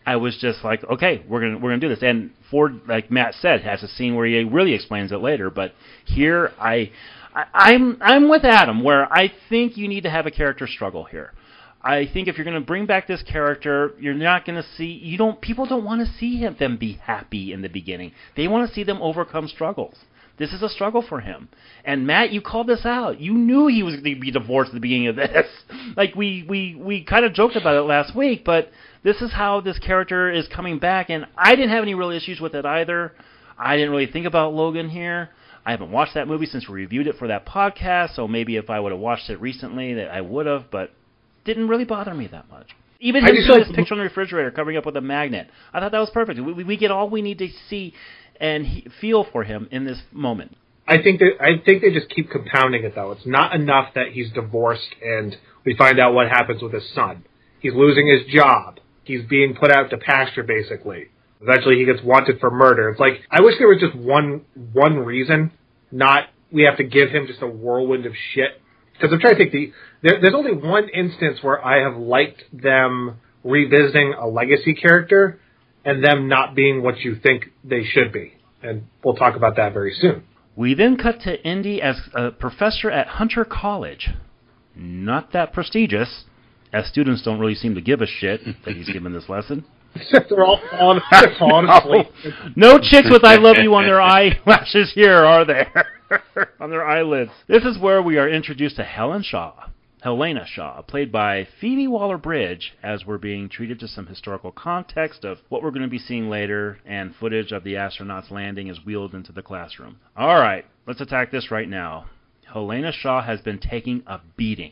I was just like, okay, we're going to do this. And Ford, like Matt said, has a scene where he really explains it later. But here, I'm with Adam, where I think you need to have a character struggle here. I think if you're going to bring back this character, you're not going to see people don't want to see them be happy in the beginning. They want to see them overcome struggles. This is a struggle for him. And Matt, you called this out. You knew he was going to be divorced at the beginning of this. Like, we kind of joked about it last week, but this is how this character is coming back, and I didn't have any real issues with it either. I didn't really think about Logan here. I haven't watched that movie since we reviewed it for that podcast, so maybe if I would have watched it recently, that I would have, but didn't really bother me that much. Even him putting his picture on the refrigerator, covering up with a magnet. I thought that was perfect. We get all we need to see and feel for him in this moment. I think they just keep compounding it, though. It's not enough that he's divorced and we find out what happens with his son. He's losing his job. He's being put out to pasture, basically. Eventually he gets wanted for murder. It's like, I wish there was just one reason, not we have to give him just a whirlwind of shit. Because I'm trying to think, there's only one instance where I have liked them revisiting a legacy character and them not being what you think they should be. And we'll talk about that very soon. We then cut to Indy as a professor at Hunter College. Not that prestigious, as students don't really seem to give a shit that he's given this lesson. They're all falling asleep. No chicks with I love you on their eyelashes here, are there? On their eyelids. This is where we are introduced to Helena Shaw, played by Phoebe Waller-Bridge, as we're being treated to some historical context of what we're going to be seeing later, and footage of the astronauts landing is wheeled into the classroom. All right, let's attack this right now. Helena Shaw has been taking a beating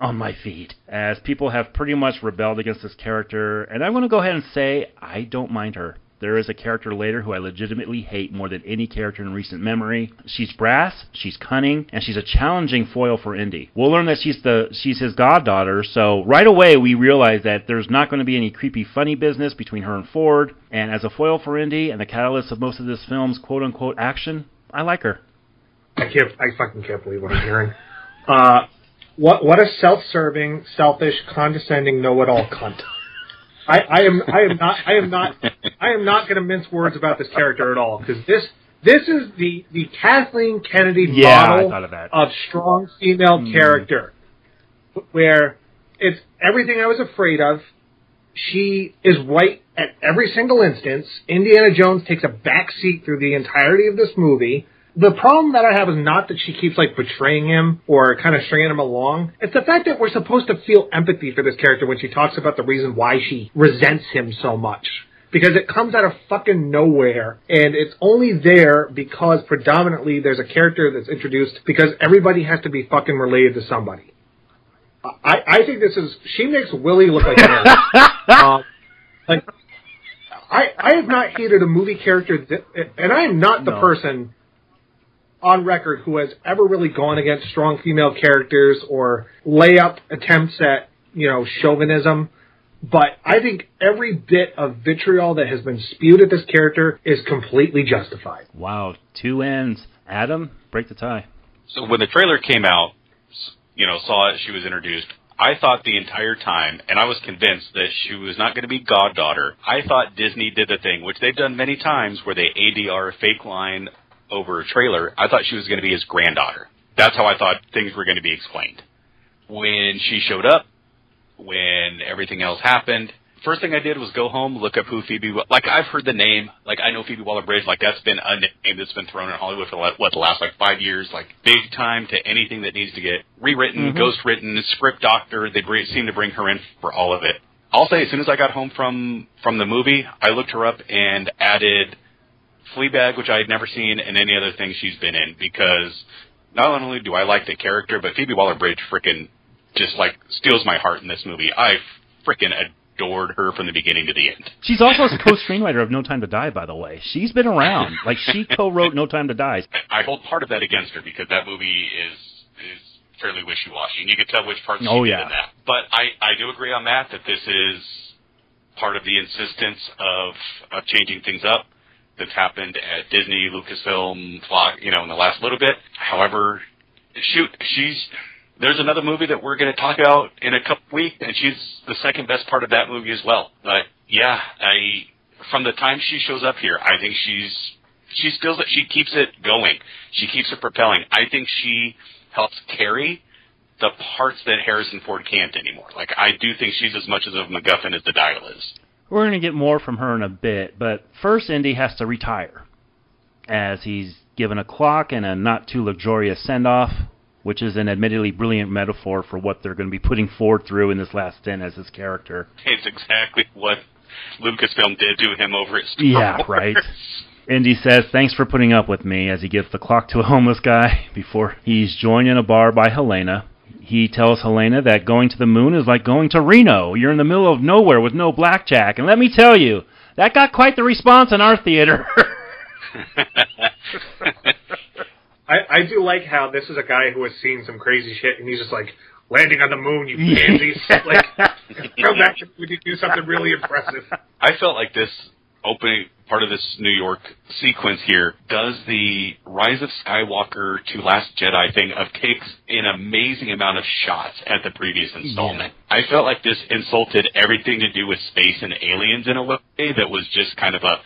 on my feed, as people have pretty much rebelled against this character, and I'm going to go ahead and say I don't mind her. There is a character later who I legitimately hate more than any character in recent memory. She's brass, she's cunning, and she's a challenging foil for Indy. We'll learn that she's his goddaughter, so right away we realize that there's not going to be any creepy funny business between her and Ford, and as a foil for Indy and the catalyst of most of this film's quote-unquote action, I like her. I fucking can't believe what I'm hearing. What a self-serving, selfish, condescending, know-it-all cunt. I am not going to mince words about this character at all, because this is the Kathleen Kennedy model of strong female character, where it's everything I was afraid of. She is right at every single instance. Indiana Jones takes a backseat through the entirety of this movie. The problem that I have is not that she keeps, like, betraying him or kind of stringing him along. It's the fact that we're supposed to feel empathy for this character when she talks about the reason why she resents him so much. Because it comes out of fucking nowhere, and it's only there because predominantly there's a character that's introduced because everybody has to be fucking related to somebody. I think this is... She makes Willie look like an animal. I have not hated a movie character... and I am not the person... on record who has ever really gone against strong female characters or lay up attempts at, chauvinism. But I think every bit of vitriol that has been spewed at this character is completely justified. Wow, two ends. Adam, break the tie. So when the trailer came out, saw it, she was introduced, I thought the entire time, and I was convinced that she was not going to be goddaughter, I thought Disney did the thing, which they've done many times, where they ADR a fake line over a trailer. I thought she was going to be his granddaughter. That's how I thought things were going to be explained. When she showed up, when everything else happened, first thing I did was go home, look up who Phoebe... Like, I've heard the name. Like, I know Phoebe Waller-Bridge. Like, that's been a name that's been thrown in Hollywood for, the last, 5 years. Like, big time to anything that needs to get rewritten, ghostwritten, script doctor. They seem to bring her in for all of it. I'll say, as soon as I got home from the movie, I looked her up and added... Fleabag, which I had never seen, and any other thing she's been in, because not only do I like the character, but Phoebe Waller-Bridge frickin' just, steals my heart in this movie. I frickin' adored her from the beginning to the end. She's also a co-screenwriter of No Time to Die, by the way. She's been around. She co-wrote No Time to Die. I hold part of that against her, because that movie is fairly wishy-washy, and you can tell which parts she did in that. But I do agree on that this is part of the insistence of changing things up that's happened at Disney, Lucasfilm, Fox, in the last little bit. However, there's another movie that we're going to talk about in a couple weeks, and she's the second best part of that movie as well. But from the time she shows up here, I think she feels that she keeps it going. She keeps it propelling. I think she helps carry the parts that Harrison Ford can't anymore. I do think she's as much of a MacGuffin as the Dial is. We're going to get more from her in a bit, but first Indy has to retire as he's given a clock and a not-too-luxurious send-off, which is an admittedly brilliant metaphor for what they're going to be putting Ford through in this last stint as his character. It's exactly what Lucasfilm did to him over at Star Wars. Right. Indy says, "Thanks for putting up with me," as he gives the clock to a homeless guy before he's joined in a bar by Helena. He tells Helena that going to the moon is like going to Reno. You're in the middle of nowhere with no blackjack. And let me tell you, that got quite the response in our theater. I do like how this is a guy who has seen some crazy shit, and he's just like, landing on the moon, you pansies. Like, go back and do something really impressive. I felt like this opening part of this New York sequence here does the Rise of Skywalker to Last Jedi thing of takes an amazing amount of shots at the previous installment. Yeah. I felt like this insulted everything to do with space and aliens in a way that was just kind of a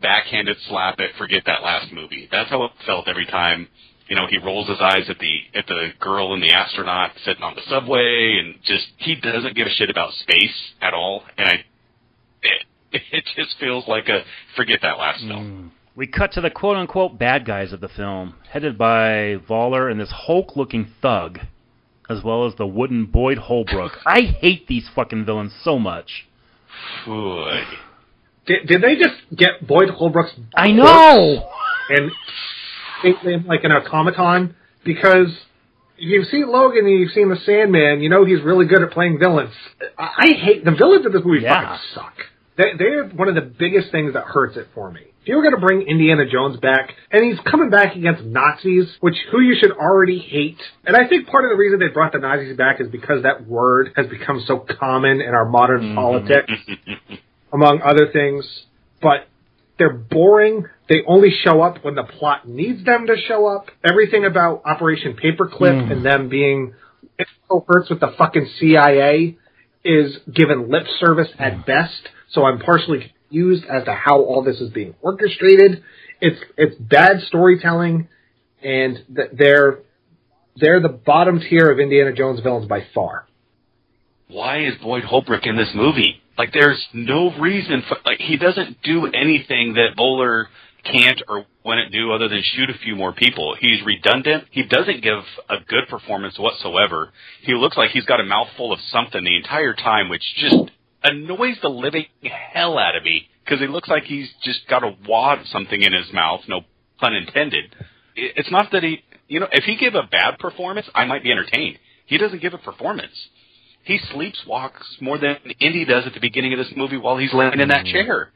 backhanded slap at forget that last movie. That's how it felt every time. You know, he rolls his eyes at the girl and the astronaut sitting on the subway, and just he doesn't give a shit about space at all. And it just feels like a forget that last film. We cut to the quote-unquote bad guys of the film, headed by Waller and this Hulk-looking thug, as well as the wooden Boyd Holbrook. I hate these fucking villains so much. Boy. Did they just get Boyd Holbrook's... I know! And make them like an automaton? Because if you've seen Logan and you've seen The Sandman, you know he's really good at playing villains. I hate... The villains of this movie fucking suck. They're one of the biggest things that hurts it for me. If you were going to bring Indiana Jones back, and he's coming back against Nazis, who you should already hate. And I think part of the reason they brought the Nazis back is because that word has become so common in our modern politics. Among other things, but they're boring. They only show up when the plot needs them to show up. Everything about Operation Paperclip and them being experts with the fucking CIA is given lip service at best, so I'm partially confused as to how all this is being orchestrated. It's bad storytelling, and they're the bottom tier of Indiana Jones villains by far. Why is Boyd Holbrook in this movie? Like, there's no reason for... Like, he doesn't do anything that Bowler can't or wouldn't do other than shoot a few more people. He's redundant. He doesn't give a good performance whatsoever. He looks like he's got a mouthful of something the entire time, which just annoys the living hell out of me, because he looks like he's just got a wad of something in his mouth, no pun intended. It's not that he... You know, if he gave a bad performance, I might be entertained. He doesn't give a performance. He sleepwalks more than Indy does at the beginning of this movie while he's laying in that chair.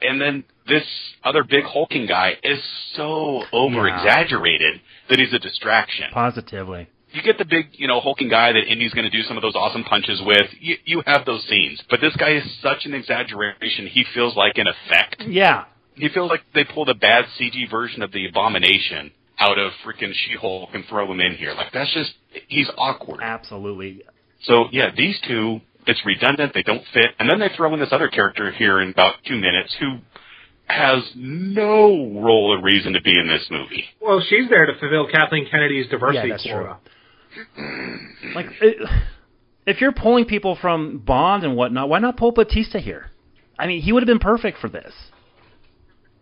And then this other big hulking guy is so over-exaggerated that he's a distraction. Positively. You get the big, hulking guy that Indy's going to do some of those awesome punches with. You have those scenes. But this guy is such an exaggeration, he feels like an effect. Yeah. He feels like they pulled a bad CG version of the Abomination out of freaking She-Hulk and throw him in here. Like, that's just, he's awkward. Absolutely. So, yeah, these two, it's redundant, they don't fit, and then they throw in this other character here in about 2 minutes who has no role or reason to be in this movie. Well, she's there to fulfill Kathleen Kennedy's diversity quota. True. Like, if you're pulling people from Bond and whatnot, why not pull Batista here? I mean, he would have been perfect for this.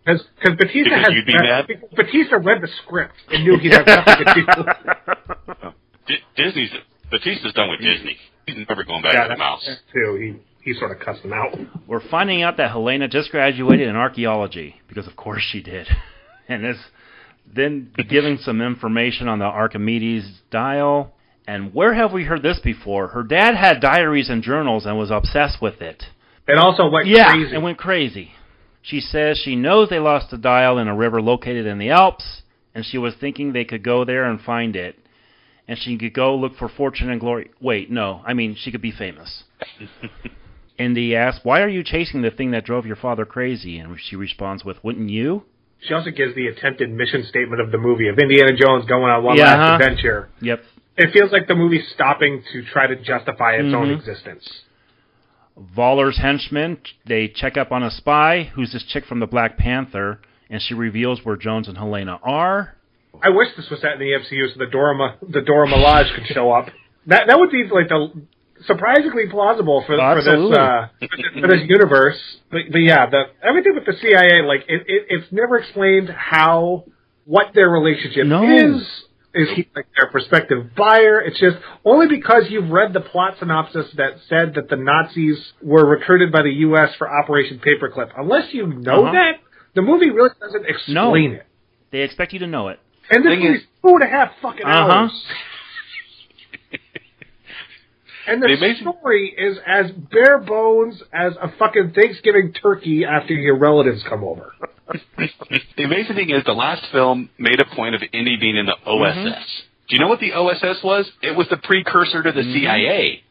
Because Batista has... You'd be mad? Batista read the script and knew he'd have nothing to do. Disney's... Batista's done with Disney. He's never going back to the mouse. Too. He sort of cussed them out. We're finding out that Helena just graduated in archaeology, because of course she did. And is then giving some information on the Archimedes dial. And where have we heard this before? Her dad had diaries and journals and was obsessed with it. And also went crazy. Yeah, and went crazy. She says she knows they lost the dial in a river located in the Alps, and she was thinking they could go there and find it. And she could go look for fortune and glory. Wait, no. I mean, she could be famous. Indy asks, "Why are you chasing the thing that drove your father crazy?" And she responds with, "Wouldn't you?" She also gives the attempted mission statement of the movie, of Indiana Jones going on one last adventure. Yep. It feels like the movie's stopping to try to justify its own existence. Waller's henchmen, they check up on a spy, who's this chick from the Black Panther, and she reveals where Jones and Helena are. I wish this was set in the MCU so the Dora Milaje could show up. That would be like surprisingly plausible for this universe. But yeah, everything with the CIA, like it's never explained how what their relationship is like their prospective buyer. It's just only because you've read the plot synopsis that said that the Nazis were recruited by the U.S. for Operation Paperclip. Unless you know that, the movie really doesn't explain it. They expect you to know it. And this movie's 2.5 fucking hours. And the story is as bare bones as a fucking Thanksgiving turkey after your relatives come over. The amazing thing is the last film made a point of Indy being in the OSS. Do you know what the OSS was? It was the precursor to the CIA.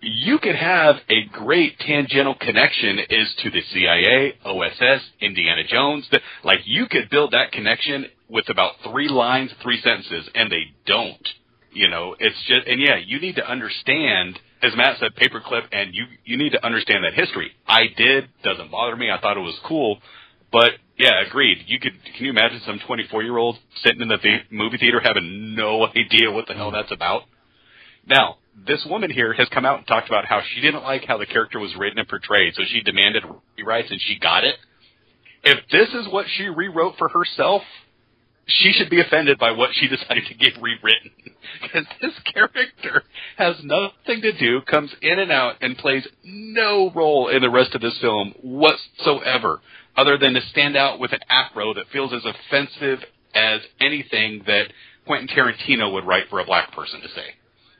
You could have a great tangential connection is to the CIA, OSS, Indiana Jones. Like, you could build that connection with about 3 lines, 3 sentences, and they don't. You know, it's just, and yeah, you need to understand, as Matt said, Paperclip, and you need to understand that history. I did, doesn't bother me, I thought it was cool, but yeah, agreed. Can you imagine some 24-year-old sitting in the movie theater having no idea what the hell that's about? Now, this woman here has come out and talked about how she didn't like how the character was written and portrayed, so she demanded rewrites and she got it. If this is what she rewrote for herself, she should be offended by what she decided to get rewritten. Because this character has nothing to do, comes in and out, and plays no role in the rest of this film whatsoever, other than to stand out with an afro that feels as offensive as anything that Quentin Tarantino would write for a black person to say.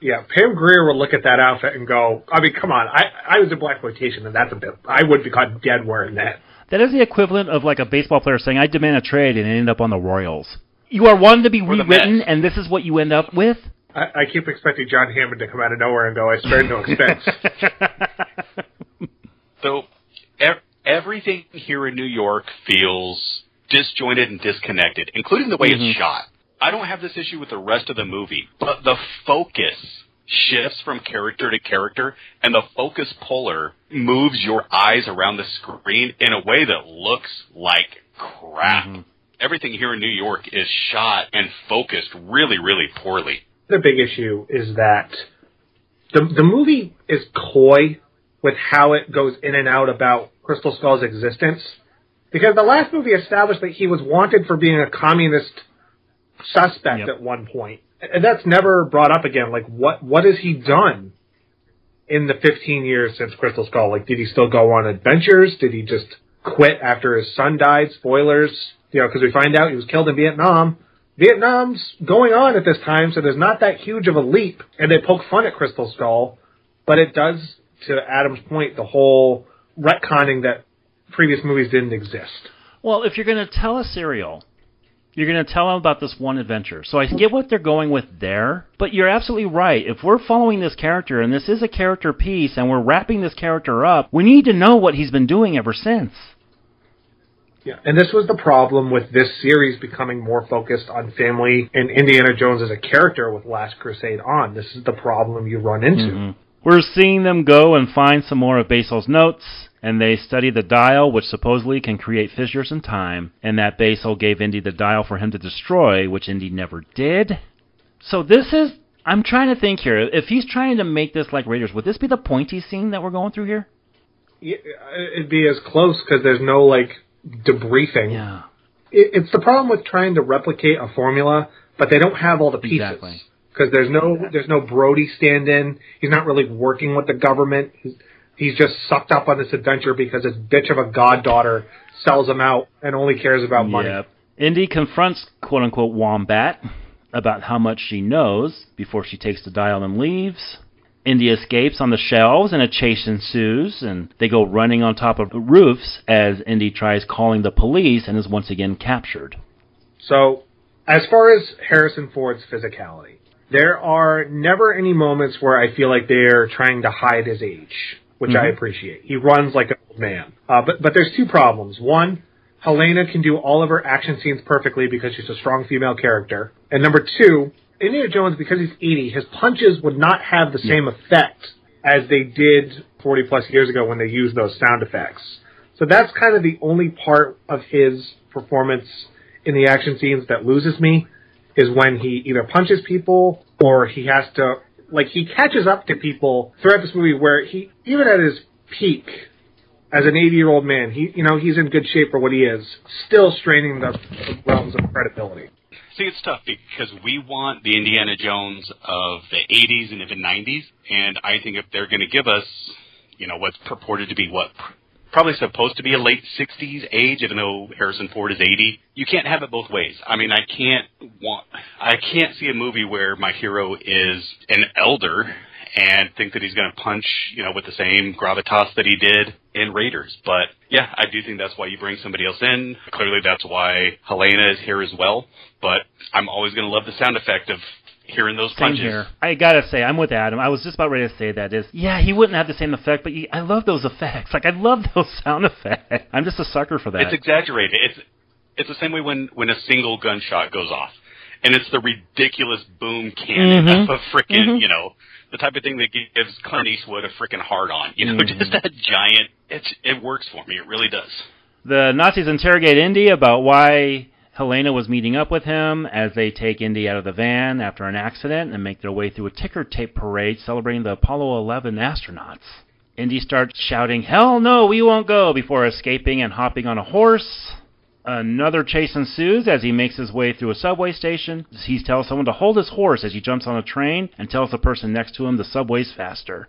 Yeah, Pam Grier would look at that outfit and go, I mean, come on, I was in blaxploitation, and that's a bit, I would be caught dead wearing that. That is the equivalent of like a baseball player saying, I demand a trade, and end up on the Royals. You are wanting to be rewritten, and this is what you end up with? I keep expecting John Hammond to come out of nowhere and go, I spared no expense. So everything here in New York feels disjointed and disconnected, including the way it's shot. I don't have this issue with the rest of the movie, but the focus shifts from character to character, and the focus puller moves your eyes around the screen in a way that looks like crap. Everything here in New York is shot and focused really, really poorly. The big issue is that the movie is coy with how it goes in and out about Crystal Skull's existence, because the last movie established that he was wanted for being a communist suspect at one point. And that's never brought up again. Like, what has he done in the 15 years since Crystal Skull? Like, did he still go on adventures? Did he just quit after his son died? Spoilers. You know, because we find out he was killed in Vietnam. Vietnam's going on at this time, so there's not that huge of a leap. And they poke fun at Crystal Skull, but it does, to Adam's point, the whole retconning that previous movies didn't exist. Well, if you're going to tell a serial, you're going to tell them about this one adventure. So I get what they're going with there, but you're absolutely right. If we're following this character, and this is a character piece, and we're wrapping this character up, we need to know what he's been doing ever since. Yeah, and this was the problem with this series becoming more focused on family and Indiana Jones as a character with Last Crusade on. This is the problem you run into. We're seeing them go and find some more of Basil's notes, and they study the dial, which supposedly can create fissures in time, and that Basil gave Indy the dial for him to destroy, which Indy never did. So this is, I'm trying to think here, if he's trying to make this like Raiders, would this be the pointy scene that we're going through here? Yeah, it'd be as close, because there's no, like, debriefing. Yeah. It's the problem with trying to replicate a formula, but they don't have all the pieces. Exactly. Because there's no Brody stand-in. He's not really working with the government. He's just sucked up on this adventure because his bitch of a goddaughter sells him out and only cares about money. Yep. Indy confronts, quote-unquote, Wombat about how much she knows before she takes the dial and leaves. Indy escapes on the shelves, and a chase ensues, and they go running on top of roofs as Indy tries calling the police and is once again captured. So, as far as Harrison Ford's physicality, there are never any moments where I feel like they're trying to hide his age, which I appreciate. He runs like an old man. But there's two problems. One, Helena can do all of her action scenes perfectly because she's a strong female character. And number two, Indiana Jones, because he's 80, his punches would not have the same effect as they did 40-plus years ago when they used those sound effects. So that's kind of the only part of his performance in the action scenes that loses me, is when he either punches people or he has to, like, he catches up to people throughout this movie where he, even at his peak, as an 80-year-old man, he's in good shape for what he is, still straining the realms of credibility. See, it's tough because we want the Indiana Jones of the 80s and even 90s, and I think if they're going to give us, what's purported to be probably supposed to be a late 60s age, even though Harrison Ford is 80, you can't have it both ways. I mean, I can't see a movie where my hero is an elder and think that he's going to punch, with the same gravitas that he did in Raiders. But, yeah, I do think that's why you bring somebody else in. Clearly that's why Helena is here as well. But I'm always going to love the sound effect of hearing those punches. Same here. I gotta say, I'm with Adam. I was just about ready to say that. He wouldn't have the same effect, but I love those effects. Like, I love those sound effects. I'm just a sucker for that. It's exaggerated. It's the same way when a single gunshot goes off. And it's the ridiculous boom cannon of a freaking, the type of thing that gives Clint Eastwood a freaking hard on. Just that giant, it works for me. It really does. The Nazis interrogate Indy about why Helena was meeting up with him as they take Indy out of the van after an accident and make their way through a ticker tape parade celebrating the Apollo 11 astronauts. Indy starts shouting, "Hell no, we won't go," before escaping and hopping on a horse. Another chase ensues as he makes his way through a subway station. He tells someone to hold his horse as he jumps on a train and tells the person next to him the subway's faster.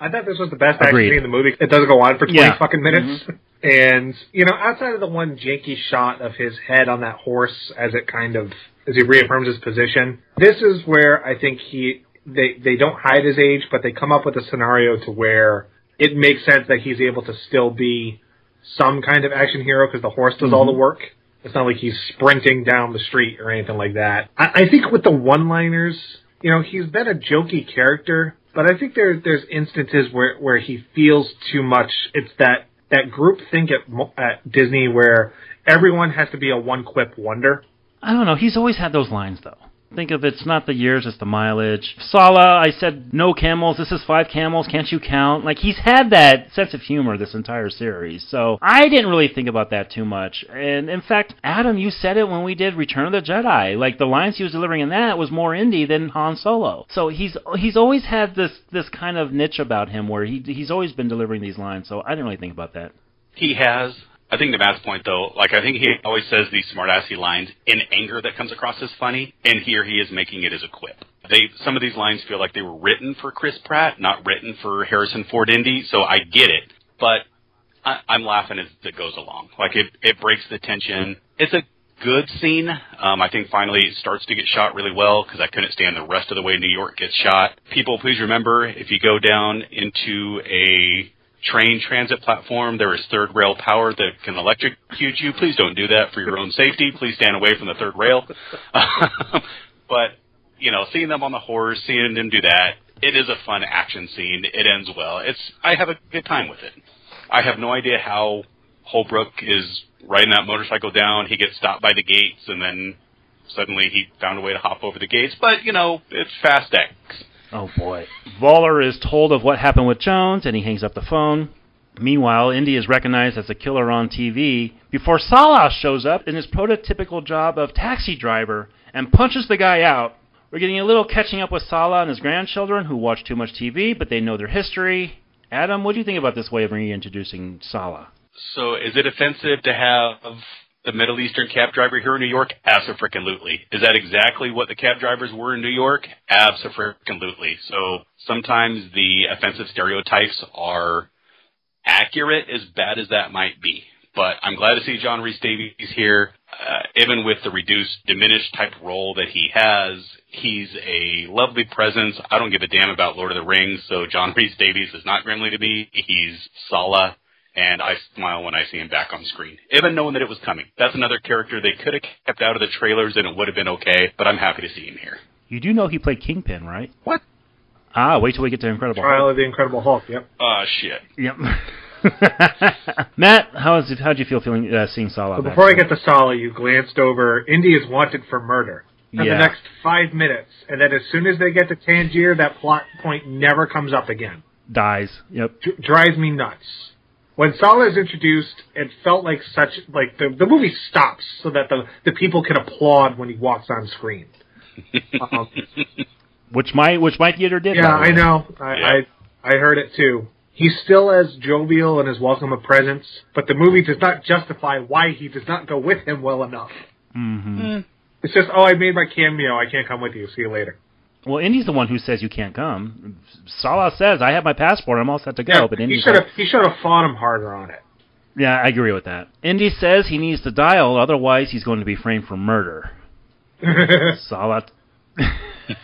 I thought this was the best action in the movie. It doesn't go on for 20 fucking minutes. And, outside of the one janky shot of his head on that horse as he reaffirms his position, this is where I think they don't hide his age, but they come up with a scenario to where it makes sense that he's able to still be some kind of action hero because the horse does all the work. It's not like he's sprinting down the street or anything like that. I think with the one-liners, he's been a jokey character, but I think there's instances where he feels too much. It's that group think at Disney where everyone has to be a one-quip wonder. I don't know. He's always had those lines, though. Think of it's not the years, it's the mileage. Sala, I said no camels, this is 5 camels, can't you count? Like, he's had that sense of humor this entire series, so I didn't really think about that too much. And, in fact, Adam, you said it when we did Return of the Jedi. Like, the lines he was delivering in that was more Indy than Han Solo. So he's always had this kind of niche about him where he's always been delivering these lines, so I didn't really think about that. He has... I think to Matt's point, though, I think he always says these smart-assy lines in anger that comes across as funny, and here he is making it as a quip. Some of these lines feel like they were written for Chris Pratt, not written for Harrison Ford Indy, so I get it, but I'm laughing as it goes along. It breaks the tension. It's a good scene. I think finally it starts to get shot really well because I couldn't stand the rest of the way New York gets shot. People, please remember, if you go down into a train transit platform, there is third rail power that can electrocute you. Please don't do that for your own safety. Please stand away from the third rail. But, seeing them on the horse, seeing them do that, it is a fun action scene. It ends well. I have a good time with it. I have no idea how Holbrook is riding that motorcycle down. He gets stopped by the gates, and then suddenly he found a way to hop over the gates. But, it's Fast X. Oh, boy. Waller is told of what happened with Jones, and he hangs up the phone. Meanwhile, Indy is recognized as a killer on TV before Salah shows up in his prototypical job of taxi driver and punches the guy out. We're getting a little catching up with Salah and his grandchildren, who watch too much TV, but they know their history. Adam, what do you think about this way of reintroducing Salah? So is it offensive to have the Middle Eastern cab driver here in New York? Abso-freaking-lutely. Is that exactly what the cab drivers were in New York? Abso-freaking-lutely. So sometimes the offensive stereotypes are accurate, as bad as that might be. But I'm glad to see John Rhys Davies here. Even with the reduced, diminished type role that he has, he's a lovely presence. I don't give a damn about Lord of the Rings, so John Rhys Davies is not Gimli to me. He's Salah. And I smile when I see him back on screen, even knowing that it was coming. That's another character they could have kept out of the trailers, and it would have been okay, but I'm happy to see him here. You do know he played Kingpin, right? What? Ah, wait till we get to Incredible Hulk. Trial of the Incredible Hulk, yep. Ah, shit. Yep. Matt, how'd you feel seeing Salah? Well, before I get to Salah, you glanced over, Indy is wanted for murder. For the next 5 minutes, and then as soon as they get to Tangier, that plot point never comes up again. Dies, yep. Drives me nuts. When Salah is introduced, it felt like the movie stops so that the people can applaud when he walks on screen. Which my theater did. Yeah, I know. I heard it too. He's still as jovial and as welcome a presence, but the movie does not justify why he does not go with him well enough. Mm-hmm. It's just, oh, I made my cameo, I can't come with you, see you later. Well, Indy's the one who says you can't come. Sala says, I have my passport, I'm all set to go. Yeah, but Indy's he should have fought him harder on it. Yeah, I agree with that. Indy says he needs to dial, otherwise he's going to be framed for murder. Sala... So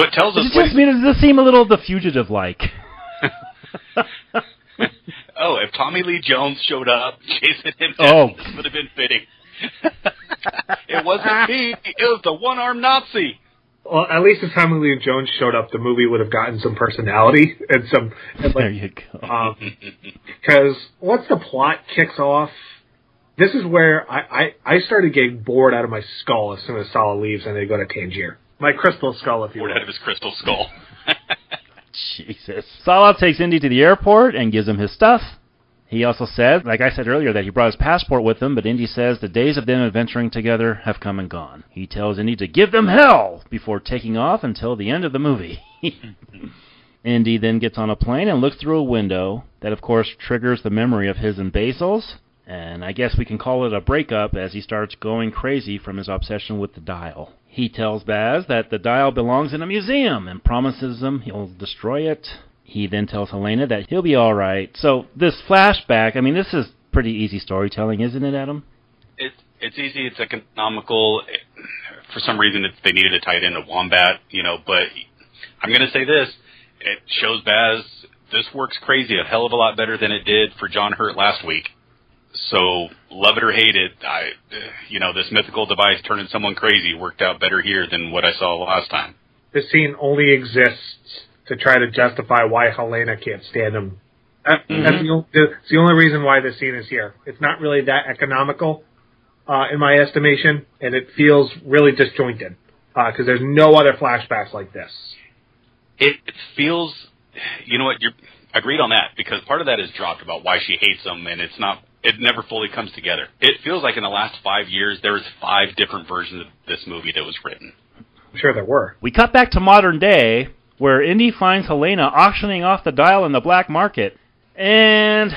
it tells us... It just means it seem a little The Fugitive-like. Oh, if Tommy Lee Jones showed up, chasing him down, this would have been fitting. It wasn't me, it was the one-armed Nazi. Well, at least if Tommy Lee Jones showed up, the movie would have gotten some personality and some... And there you go. Because once the plot kicks off, this is where I started getting bored out of my skull as soon as Sala leaves and they go to Tangier. My crystal skull, if you will. Bored out of his crystal skull. Jesus. Sala takes Indy to the airport and gives him his stuff. He also said, like I said earlier, that he brought his passport with him, but Indy says the days of them adventuring together have come and gone. He tells Indy to give them hell before taking off until the end of the movie. Indy then gets on a plane and looks through a window that, of course, triggers the memory of his and Basil's, and I guess we can call it a breakup as he starts going crazy from his obsession with the dial. He tells Baz that the dial belongs in a museum and promises him he'll destroy it. He then tells Helena that he'll be all right. So this flashback, I mean, this is pretty easy storytelling, isn't it, Adam? It's easy. It's economical. For some reason, they needed to tie it into Wombat, you know. But I'm going to say this. It shows Baz this works crazy a hell of a lot better than it did for John Hurt last week. So love it or hate it, this mythical device turning someone crazy worked out better here than what I saw last time. This scene only exists to try to justify why Helena can't stand him. That's the only reason why this scene is here. It's not really that economical, in my estimation, and it feels really disjointed, because there's no other flashbacks like this. It feels, you know what, you're agreed on that, because part of that is dropped about why she hates him, and it's not, it never fully comes together. It feels like in the last 5 years, there was 5 different versions of this movie that was written. I'm sure there were. We cut back to modern day, where Indy finds Helena auctioning off the dial in the black market. And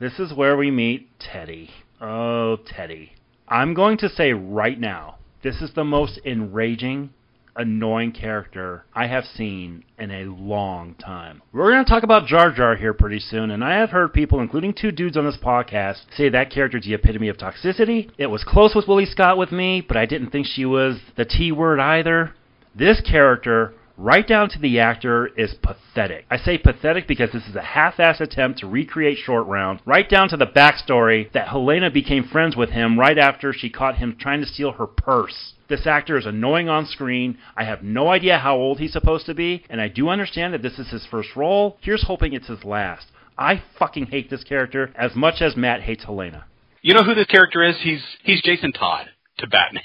this is where we meet Teddy. Oh, Teddy. I'm going to say right now, this is the most enraging, annoying character I have seen in a long time. We're going to talk about Jar Jar here pretty soon, and I have heard people, including 2 dudes on this podcast, say that character's the epitome of toxicity. It was close with Willie Scott with me, but I didn't think she was the T-word either. This character... right down to the actor, is pathetic. I say pathetic because this is a half-assed attempt to recreate Short Round, right down to the backstory that Helena became friends with him right after she caught him trying to steal her purse. This actor is annoying on screen. I have no idea how old he's supposed to be, and I do understand that this is his first role. Here's hoping it's his last. I fucking hate this character as much as Matt hates Helena. You know who this character is? He's Jason Todd to Batman.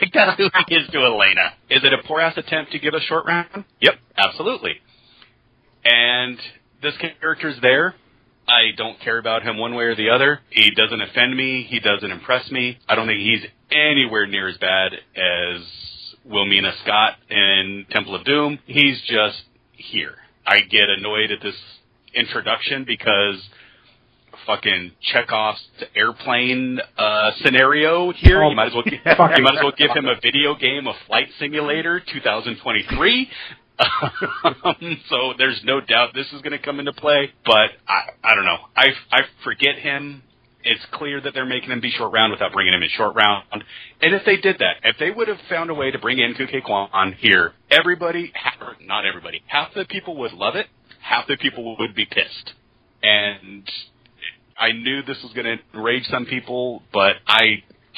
Like, that's who he is to Helena. Is it a poor-ass attempt to give a Short Round? Yep, absolutely. And this character's there. I don't care about him one way or the other. He doesn't offend me. He doesn't impress me. I don't think he's anywhere near as bad as Wilmina Scott in Temple of Doom. He's just here. I get annoyed at this introduction because... fucking Chekhov's airplane scenario here. Oh, you might as well give him a video game, a flight simulator, 2023. So there's no doubt this is going to come into play. But I don't know. I forget him. It's clear that they're making him be Short Round without bringing him in Short Round. And if they did that, if they would have found a way to bring in Kuke Kwan here, half the people would love it. Half the people would be pissed. And I knew this was going to enrage some people, but I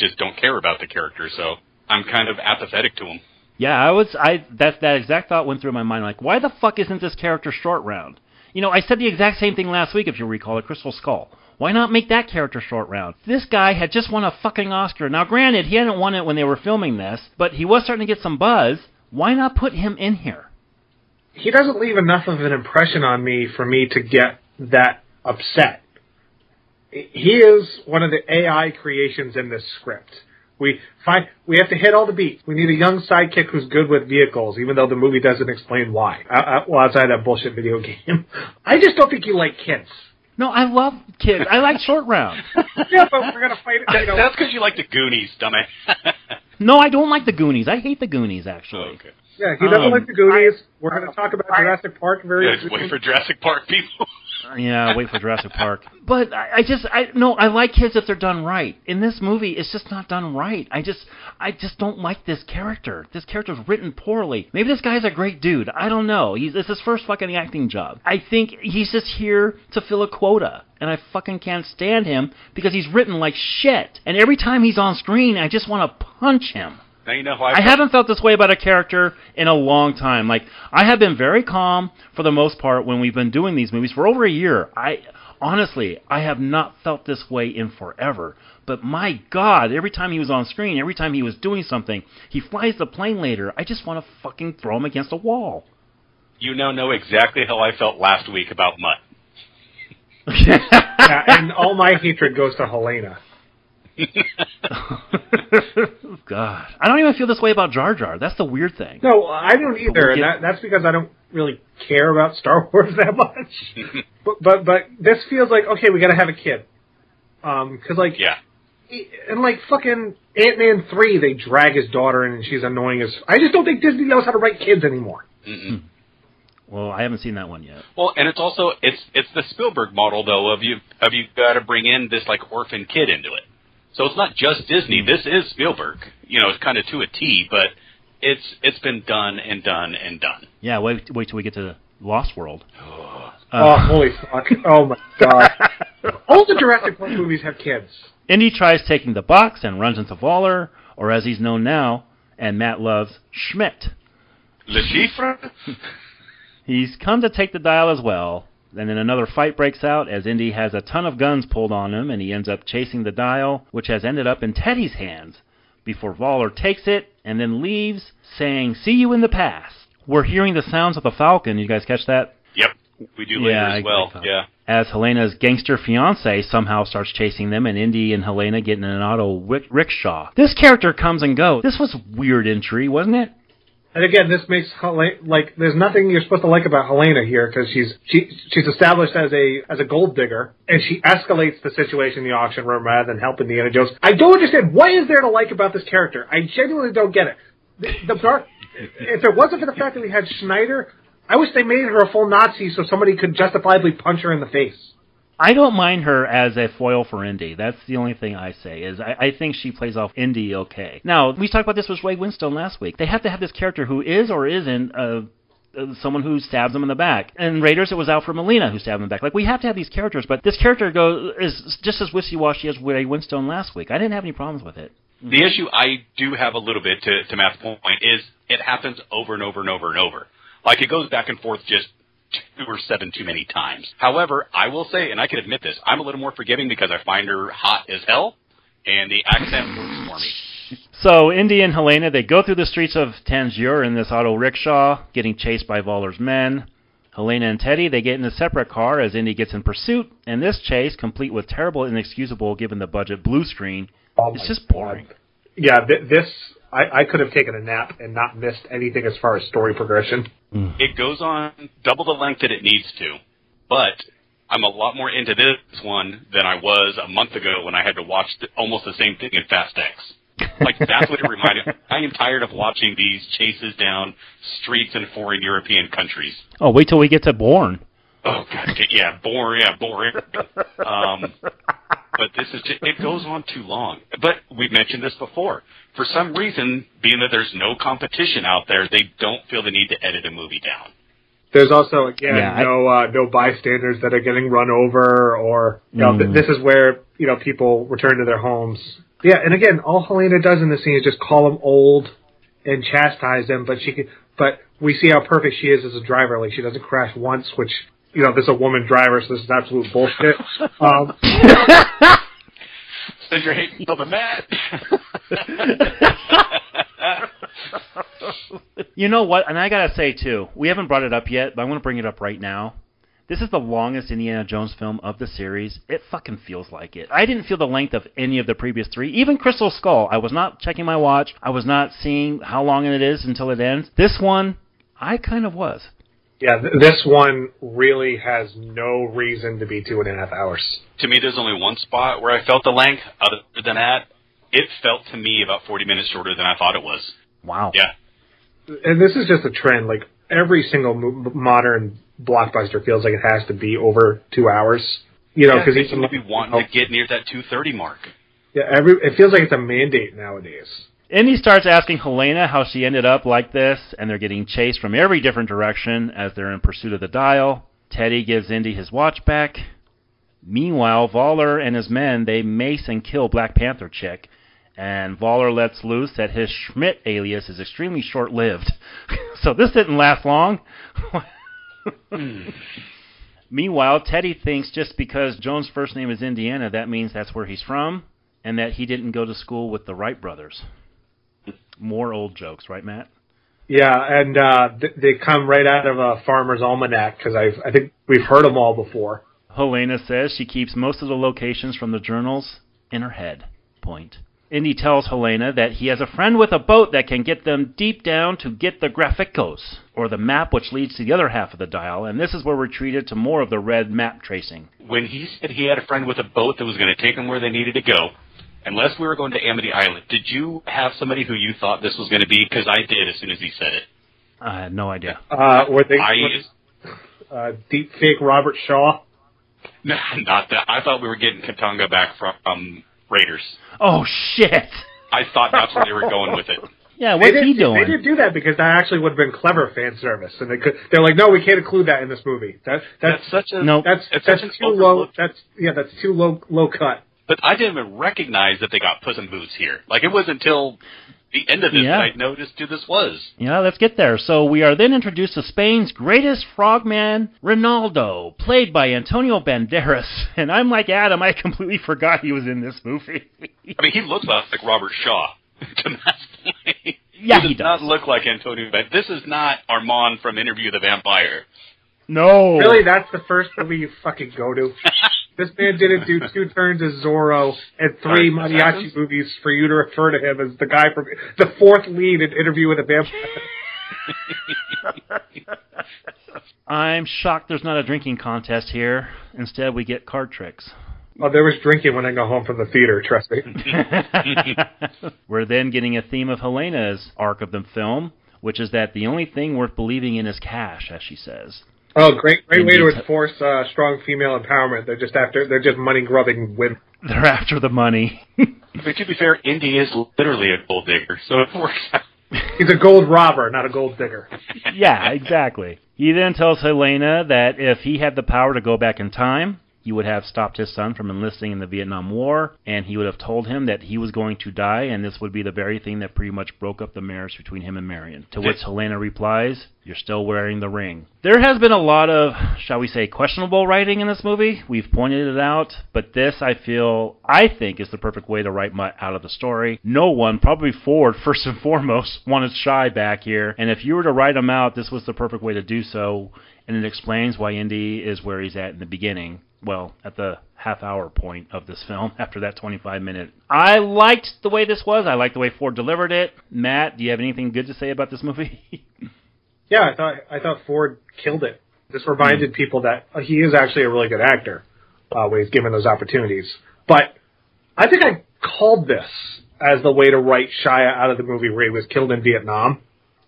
just don't care about the character, so I'm kind of apathetic to him. Yeah, that exact thought went through my mind, like, why the fuck isn't this character Short Round? You know, I said the exact same thing last week, if you recall, at Crystal Skull. Why not make that character Short Round? This guy had just won a fucking Oscar. Now, granted, he hadn't won it when they were filming this, but he was starting to get some buzz. Why not put him in here? He doesn't leave enough of an impression on me for me to get that upset. He is one of the AI creations in this script. We have to hit all the beats. We need a young sidekick who's good with vehicles, even though the movie doesn't explain why. Well, outside that bullshit video game. I just don't think you like kids. No, I love kids. I like Short Round. Yeah, but we're going to fight it. That's because you like the Goonies, dumbass. No, I don't like the Goonies. I hate the Goonies, actually. Oh, okay. Yeah, he doesn't like the Goonies. We're going to talk about Jurassic Park very soon. Wait for Jurassic Park, people. Yeah, wait for Jurassic Park. But I like kids if they're done right. In this movie, it's just not done right. I just don't like this character. This character's written poorly. Maybe this guy's a great dude. I don't know. It's his first fucking acting job. I think he's just here to fill a quota. And I fucking can't stand him because he's written like shit. And every time he's on screen, I just want to punch him. Now you know I haven't felt this way about a character in a long time. Like, I have been very calm for the most part when we've been doing these movies for over a year. I honestly have not felt this way in forever. But my God, every time he was on screen, every time he was doing something, he flies the plane later. I just want to fucking throw him against a wall. You now know exactly how I felt last week about Mutt. Yeah, and all my hatred goes to Helena. God, I don't even feel this way about Jar Jar. That's the weird thing. No, I don't either, and that's because I don't really care about Star Wars that much. but this feels like, okay, we got to have a kid, because fucking Ant-Man 3, they drag his daughter in, and she's annoying as. I just don't think Disney knows how to write kids anymore. Mm-mm. Well, I haven't seen that one yet. Well, and it's also it's the Spielberg model though of you got to bring in this like orphan kid into it. So it's not just Disney. This is Spielberg. You know, it's kind of to a T, but it's been done and done and done. Yeah, wait till we get to Lost World. Oh, holy fuck. Oh, my God. All the Jurassic Park movies have kids. Indy tries taking the box and runs into Waller, or as he's known now, and Matt loves, Schmidt. Le Chiffre? He's come to take the dial as well. And then another fight breaks out as Indy has a ton of guns pulled on him, and he ends up chasing the dial, which has ended up in Teddy's hands, before Waller takes it and then leaves, saying, "See you in the past." We're hearing the sounds of the Falcon. You guys catch that? Yep. We do later as well. Yeah. As Helena's gangster fiance somehow starts chasing them, and Indy and Helena get in an auto rickshaw. This character comes and goes. This was weird entry, wasn't it? And again, this makes Helena, like, there's nothing you're supposed to like about Helena here, because she's established as a gold digger, and she escalates the situation in the auction room rather than helping Indiana Jones. I don't understand, what is there to like about this character? I genuinely don't get it. If it wasn't for the fact that we had Schneider, I wish they made her a full Nazi so somebody could justifiably punch her in the face. I don't mind her as a foil for Indy. That's the only thing I say, is I think she plays off Indy okay. Now, we talked about this with Ray Winstone last week. They have to have this character who is or isn't someone who stabs him in the back. In Raiders, it was Alfred Molina who stabbed him in the back. Like, we have to have these characters, but this character is just as wishy-washy as Ray Winstone last week. I didn't have any problems with it. The issue I do have a little bit, to Matt's point, is it happens over and over and over and over. Like, it goes back and forth just 2 or 7 too many times. However, I will say, and I can admit this, I'm a little more forgiving because I find her hot as hell, and the accent works for me. So, Indy and Helena, they go through the streets of Tangier in this auto rickshaw, getting chased by Waller's men. Helena and Teddy, they get in a separate car as Indy gets in pursuit, and this chase, complete with terrible inexcusable given the budget blue screen, it's just boring. God. Yeah, this... I could have taken a nap and not missed anything as far as story progression. It goes on double the length that it needs to, but I'm a lot more into this one than I was a month ago when I had to watch almost the same thing in Fast X. Like, that's what it reminded me. I am tired of watching these chases down streets in foreign European countries. Oh, wait till we get to Bourne. Oh, God, yeah, Bourne, yeah, Bourne. But this is just, it goes on too long. But we've mentioned this before. For some reason, being that there's no competition out there, they don't feel the need to edit a movie down. There's also, again, no bystanders that are getting run over, or, you know, this is where, you know, people return to their homes. Yeah, and again, all Helena does in this scene is just call them old and chastise them, but we see how perfect she is as a driver. Like, she doesn't crash once, which... You know, this is a woman driver, so this is absolute bullshit. Since you're hating something, Matt. You know what? And I got to say, too, we haven't brought it up yet, but I want to bring it up right now. This is the longest Indiana Jones film of the series. It fucking feels like it. I didn't feel the length of any of the previous three. Even Crystal Skull, I was not checking my watch. I was not seeing how long it is until it ends. This one, I kind of was. Yeah, this one really has no reason to be 2.5 hours. To me, there's only one spot where I felt the length. Other than that, it felt to me about 40 minutes shorter than I thought it was. Wow. Yeah. And this is just a trend. Like, every single modern blockbuster feels like it has to be over 2 hours. You know, because seem to be wanting to get near that 2:30 mark. Yeah, it feels like it's a mandate nowadays. Indy starts asking Helena how she ended up like this, and they're getting chased from every different direction as they're in pursuit of the dial. Teddy gives Indy his watch back. Meanwhile, Voller and his men, they mace and kill Black Panther chick. And Voller lets loose that his Schmidt alias is extremely short-lived. So this didn't last long. Meanwhile, Teddy thinks just because Jones' first name is Indiana, that means that's where he's from, and that he didn't go to school with the Wright brothers. More old jokes, right, Matt? Yeah, and they come right out of a Farmer's Almanac, because I think we've heard them all before. Helena says she keeps most of the locations from the journals in her head. Point. Indy tells Helena that he has a friend with a boat that can get them deep down to get the graphicos, or the map which leads to the other half of the dial, and this is where we're treated to more of the red map tracing. When he said he had a friend with a boat that was going to take them where they needed to go, unless we were going to Amity Island, did you have somebody who you thought this was going to be? Because I did as soon as he said it. I had no idea. Deep fake Robert Shaw? No, not that. I thought we were getting Katanga back from... Raiders. Oh, shit. I thought that's where they were going with it. Yeah, what's he doing? They didn't do that because that actually would have been clever fan service. And they're like, no, we can't include that in this movie. That's such a low. That's too low cut. But I didn't even recognize that they got Puss in Boots here. Like, it wasn't until the end of this that I noticed who this was. Yeah, let's get there. So we are then introduced to Spain's greatest frogman, Ronaldo, played by Antonio Banderas. And I'm like Adam, I completely forgot he was in this movie. I mean, he looks like Robert Shaw to masterfully. Yeah, he does. He does not look like Antonio Banderas. This is not Armand from Interview with the Vampire. No. Really, that's the first movie you fucking go to? This man didn't do 2 turns as Zorro and 3 mariachi movies for you to refer to him as the guy from the 4th lead in Interview with a Vampire. I'm shocked there's not a drinking contest here. Instead, we get card tricks. Oh, there was drinking when I got home from the theater, trust me. We're then getting a theme of Helena's arc of the film, which is that the only thing worth believing in is cash, as she says. Oh, great way to enforce strong female empowerment. They're just money-grubbing women. They're after the money. But to be fair, Indy is literally a gold digger, so it works out. He's a gold robber, not a gold digger. Yeah, exactly. He then tells Helena that if he had the power to go back in time, he would have stopped his son from enlisting in the Vietnam War, and he would have told him that he was going to die, and this would be the very thing that pretty much broke up the marriage between him and Marion. To which Helena replies, "You're still wearing the ring." There has been a lot of, shall we say, questionable writing in this movie. We've pointed it out, but this, I think, is the perfect way to write Mutt out of the story. No one, probably Ford, first and foremost, wanted Shy back here, and if you were to write him out, this was the perfect way to do so, and it explains why Indy is where he's at in the beginning. Well, at the half-hour point of this film, after that 25-minute. I liked the way this was. I liked the way Ford delivered it. Matt, do you have anything good to say about this movie? Yeah, I thought Ford killed it. This reminded people that he is actually a really good actor when he's given those opportunities. But I think I called this as the way to write Shia out of the movie where he was killed in Vietnam,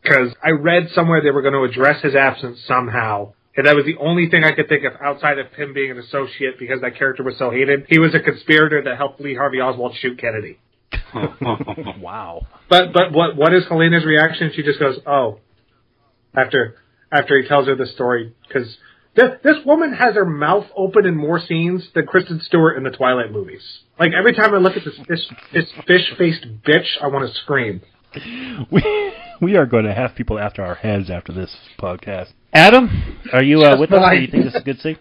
because I read somewhere they were going to address his absence somehow. And that was the only thing I could think of outside of him being an associate because that character was so hated. He was a conspirator that helped Lee Harvey Oswald shoot Kennedy. Wow. But what is Helena's reaction? She just goes, oh, after he tells her the story. Because this woman has her mouth open in more scenes than Kristen Stewart in the Twilight movies. Like, every time I look at this fish-faced bitch, I want to scream. We are going to have people after our heads after this podcast. Adam, are you with us? Do you think this is a good scene?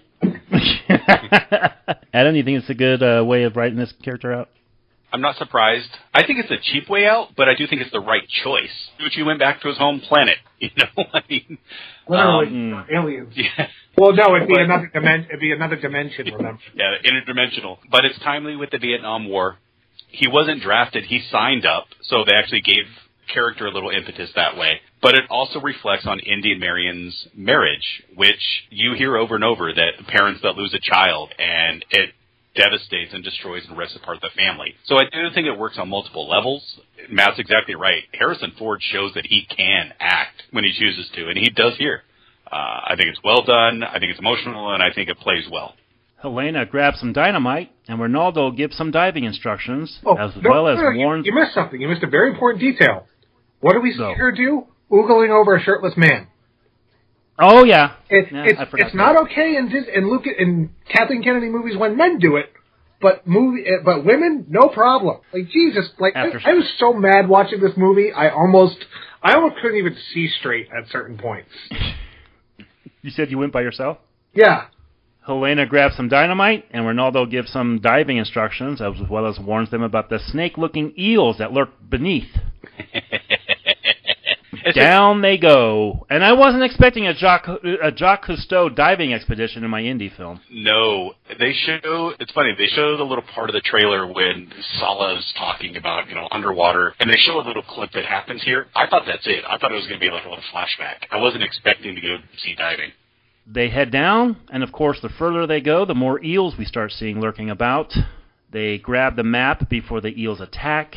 Adam, do you think it's a good way of writing this character out? I'm not surprised. I think it's a cheap way out, but I do think it's the right choice. Gucci went back to his home planet, you know? I mean, literally, aliens. Yeah. Well, no, it'd be another dimension, remember? Yeah, interdimensional. But it's timely with the Vietnam War. He wasn't drafted. He signed up, so they actually gave character a little impetus that way. But it also reflects on Indy and Marion's marriage, which you hear over and over, that parents that lose a child, and it devastates and destroys and rips apart the family. So I do think it works on multiple levels. Matt's exactly right. Harrison Ford shows that he can act when he chooses to, and he does here. I think it's well done, I think it's emotional, and I think it plays well. Helena grabs some dynamite, and Ronaldo gives some diving instructions, warns... You missed something. You missed a very important detail. What do we see her do? Oogling over a shirtless man. Oh, yeah. It's not okay in Kathleen Kennedy movies when men do it, but women, no problem. Like, Jesus, like, I was so mad watching this movie, I almost couldn't even see straight at certain points. You said you went by yourself? Yeah. Helena grabs some dynamite, and Ronaldo gives some diving instructions, as well as warns them about the snake-looking eels that lurk beneath. Down they go. And I wasn't expecting a Jacques Cousteau diving expedition in my indie film. No. It's funny, they showed a little part of the trailer when Sala's talking about, underwater, and they show a little clip that happens here. I thought that's it. I thought it was going to be like a little flashback. I wasn't expecting to go see diving. They head down, and of course, the further they go, the more eels we start seeing lurking about. They grab the map before the eels attack.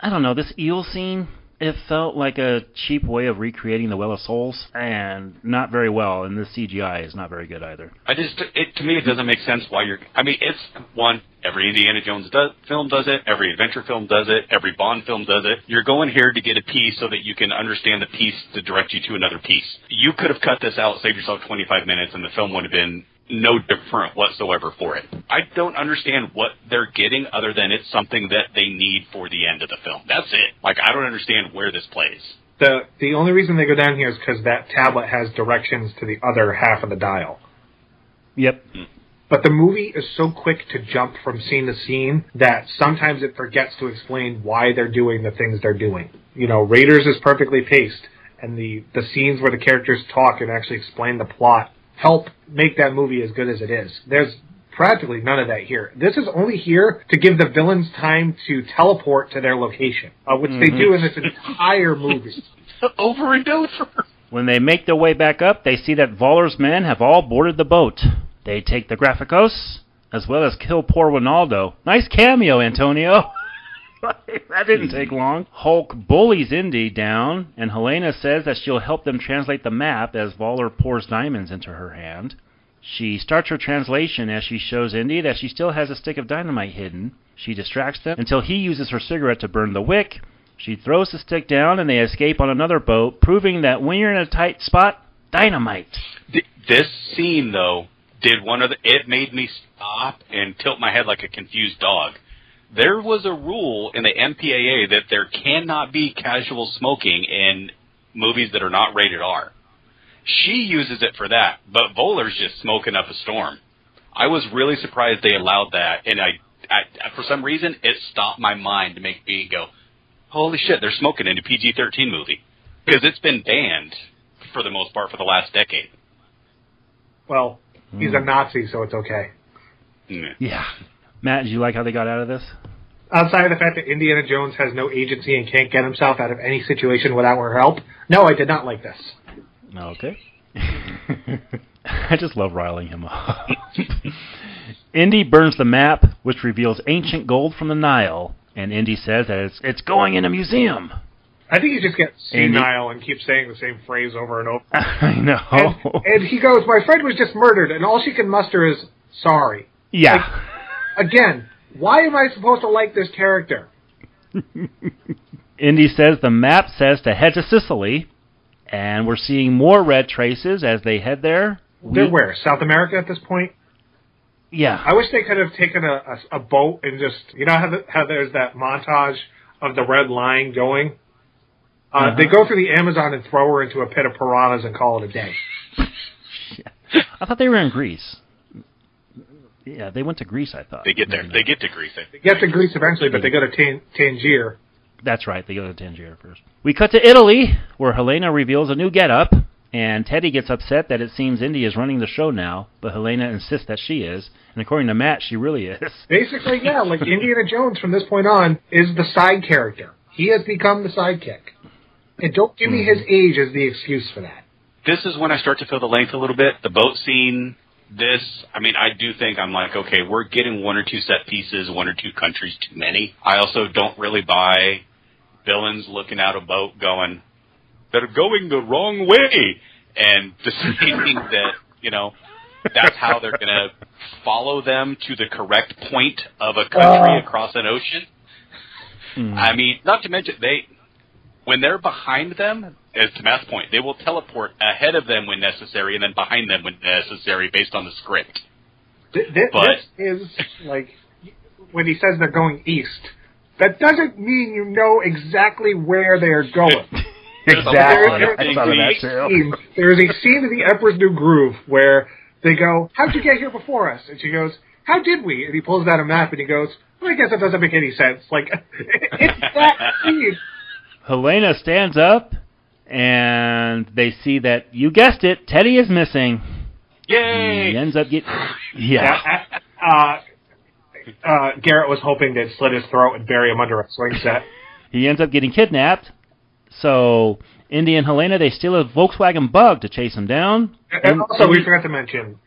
I don't know, this eel scene, it felt like a cheap way of recreating the Well of Souls, and not very well, and the CGI is not very good either. To me, it doesn't make sense why you're... I mean, it's one, every Indiana Jones film does it, every adventure film does it, every Bond film does it. You're going here to get a piece so that you can understand the piece to direct you to another piece. You could have cut this out, saved yourself 25 minutes, and the film would have been no different whatsoever for it. I don't understand what they're getting other than it's something that they need for the end of the film. That's it. Like, I don't understand where this plays. The only reason they go down here is because that tablet has directions to the other half of the dial. Yep. But the movie is so quick to jump from scene to scene that sometimes it forgets to explain why they're doing the things they're doing. Raiders is perfectly paced, and the scenes where the characters talk and actually explain the plot help make that movie as good as it is. There's practically none of that here. This is only here to give the villains time to teleport to their location, which they do in this entire movie. Over and over. When they make their way back up, they see that Voller's men have all boarded the boat. They take the Graficos, as well as kill poor Ronaldo. Nice cameo, Antonio. That didn't take long. Hulk bullies Indy down, and Helena says that she'll help them translate the map as Voller pours diamonds into her hand. She starts her translation as she shows Indy that she still has a stick of dynamite hidden. She distracts them until he uses her cigarette to burn the wick. She throws the stick down, and they escape on another boat, proving that when you're in a tight spot, dynamite. This scene, though, it made me stop and tilt my head like a confused dog. There was a rule in the MPAA that there cannot be casual smoking in movies that are not rated R. She uses it for that, but Voller's just smoking up a storm. I was really surprised they allowed that, and I for some reason, it stopped my mind to make me go, holy shit, they're smoking in a PG-13 movie. Because it's been banned, for the most part, for the last decade. Well, he's a Nazi, so it's okay. Yeah. Matt, did you like how they got out of this? Outside of the fact that Indiana Jones has no agency and can't get himself out of any situation without her help, no, I did not like this. Okay. I just love riling him up. Indy burns the map, which reveals ancient gold from the Nile, and Indy says that it's going in a museum. I think he just gets senile and keeps saying the same phrase over and over. I know. And he goes, my friend was just murdered, and all she can muster is, sorry. Yeah. Like, again, why am I supposed to like this character? Indy says the map says to head to Sicily, and we're seeing more red traces as they head there. They're where? South America at this point? Yeah. I wish they could have taken a boat and just... You know how there's that montage of the red line going? They go through the Amazon and throw her into a pit of piranhas and call it a day. I thought they were in Greece. Yeah, they went to Greece, I thought. They get there. They get to Greece, I think. They get to Greece eventually, but they go to Tangier. That's right. They go to Tangier first. We cut to Italy, where Helena reveals a new getup, and Teddy gets upset that it seems Indy is running the show now, but Helena insists that she is, and according to Matt, she really is. Basically, yeah, like Indiana Jones from this point on is the side character. He has become the sidekick. And don't give me his age as the excuse for that. This is when I start to feel the length a little bit. The boat scene, I mean, I do think I'm like, okay, we're getting one or two set pieces, one or two countries too many. I also don't really buy villains looking out a boat going, they're going the wrong way. And deciding that, you know, that's how they're going to follow them to the correct point of a country across an ocean. I mean, not to mention, when they're behind them, as to Matt's point, they will teleport ahead of them when necessary and then behind them when necessary based on the script. This is, like, when he says they're going east, that doesn't mean you know exactly where they're going. Exactly. There is a scene in The Emperor's New Groove where they go, how'd you get here before us? And she goes, how did we? And he pulls out a map and he goes, well, I guess that doesn't make any sense. Like, it's that scene. Helena stands up, and they see that, you guessed it, Teddy is missing. Yay! He ends up getting... Yeah. Garrett was hoping they'd slit his throat and bury him under a swing set. He ends up getting kidnapped, so Indy and Helena, they steal a Volkswagen Bug to chase him down. And also, we forgot to mention,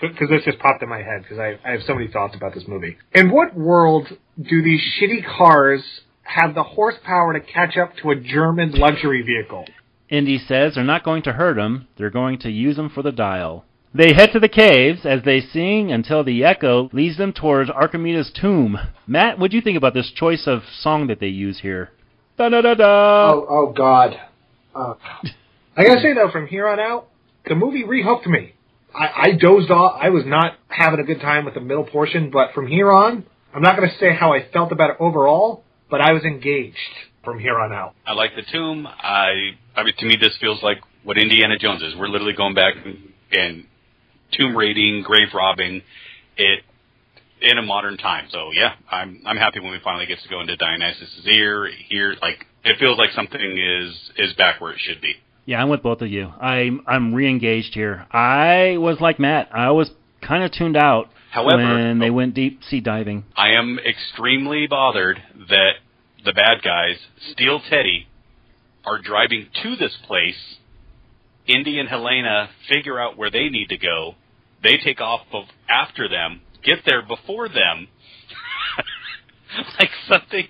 because this just popped in my head, because I have so many thoughts about this movie. In what world do these shitty cars have the horsepower to catch up to a German luxury vehicle? Indy says they're not going to hurt him. They're going to use him for the dial. They head to the caves as they sing until the echo leads them towards Archimedes' tomb. Matt, what do you think about this choice of song that they use here? Da-da-da-da! Oh, God. I gotta say, though, from here on out, the movie rehooked me. I dozed off. I was not having a good time with the middle portion, but from here on, I'm not going to say how I felt about it overall, but I was engaged from here on out. I like the tomb. I mean, to me, this feels like what Indiana Jones is. We're literally going back and tomb raiding, grave robbing it in a modern time. So yeah, I'm happy when we finally get to go into Dionysus' ear. Here, like, it feels like something is back where it should be. Yeah, I'm with both of you. I'm re-engaged here. I was like Matt. I was kind of tuned out. However, when they went deep sea diving. I am extremely bothered that the bad guys, Steel Teddy, are driving to this place. Indy and Helena figure out where they need to go. They take off after them, get there before them. Like something...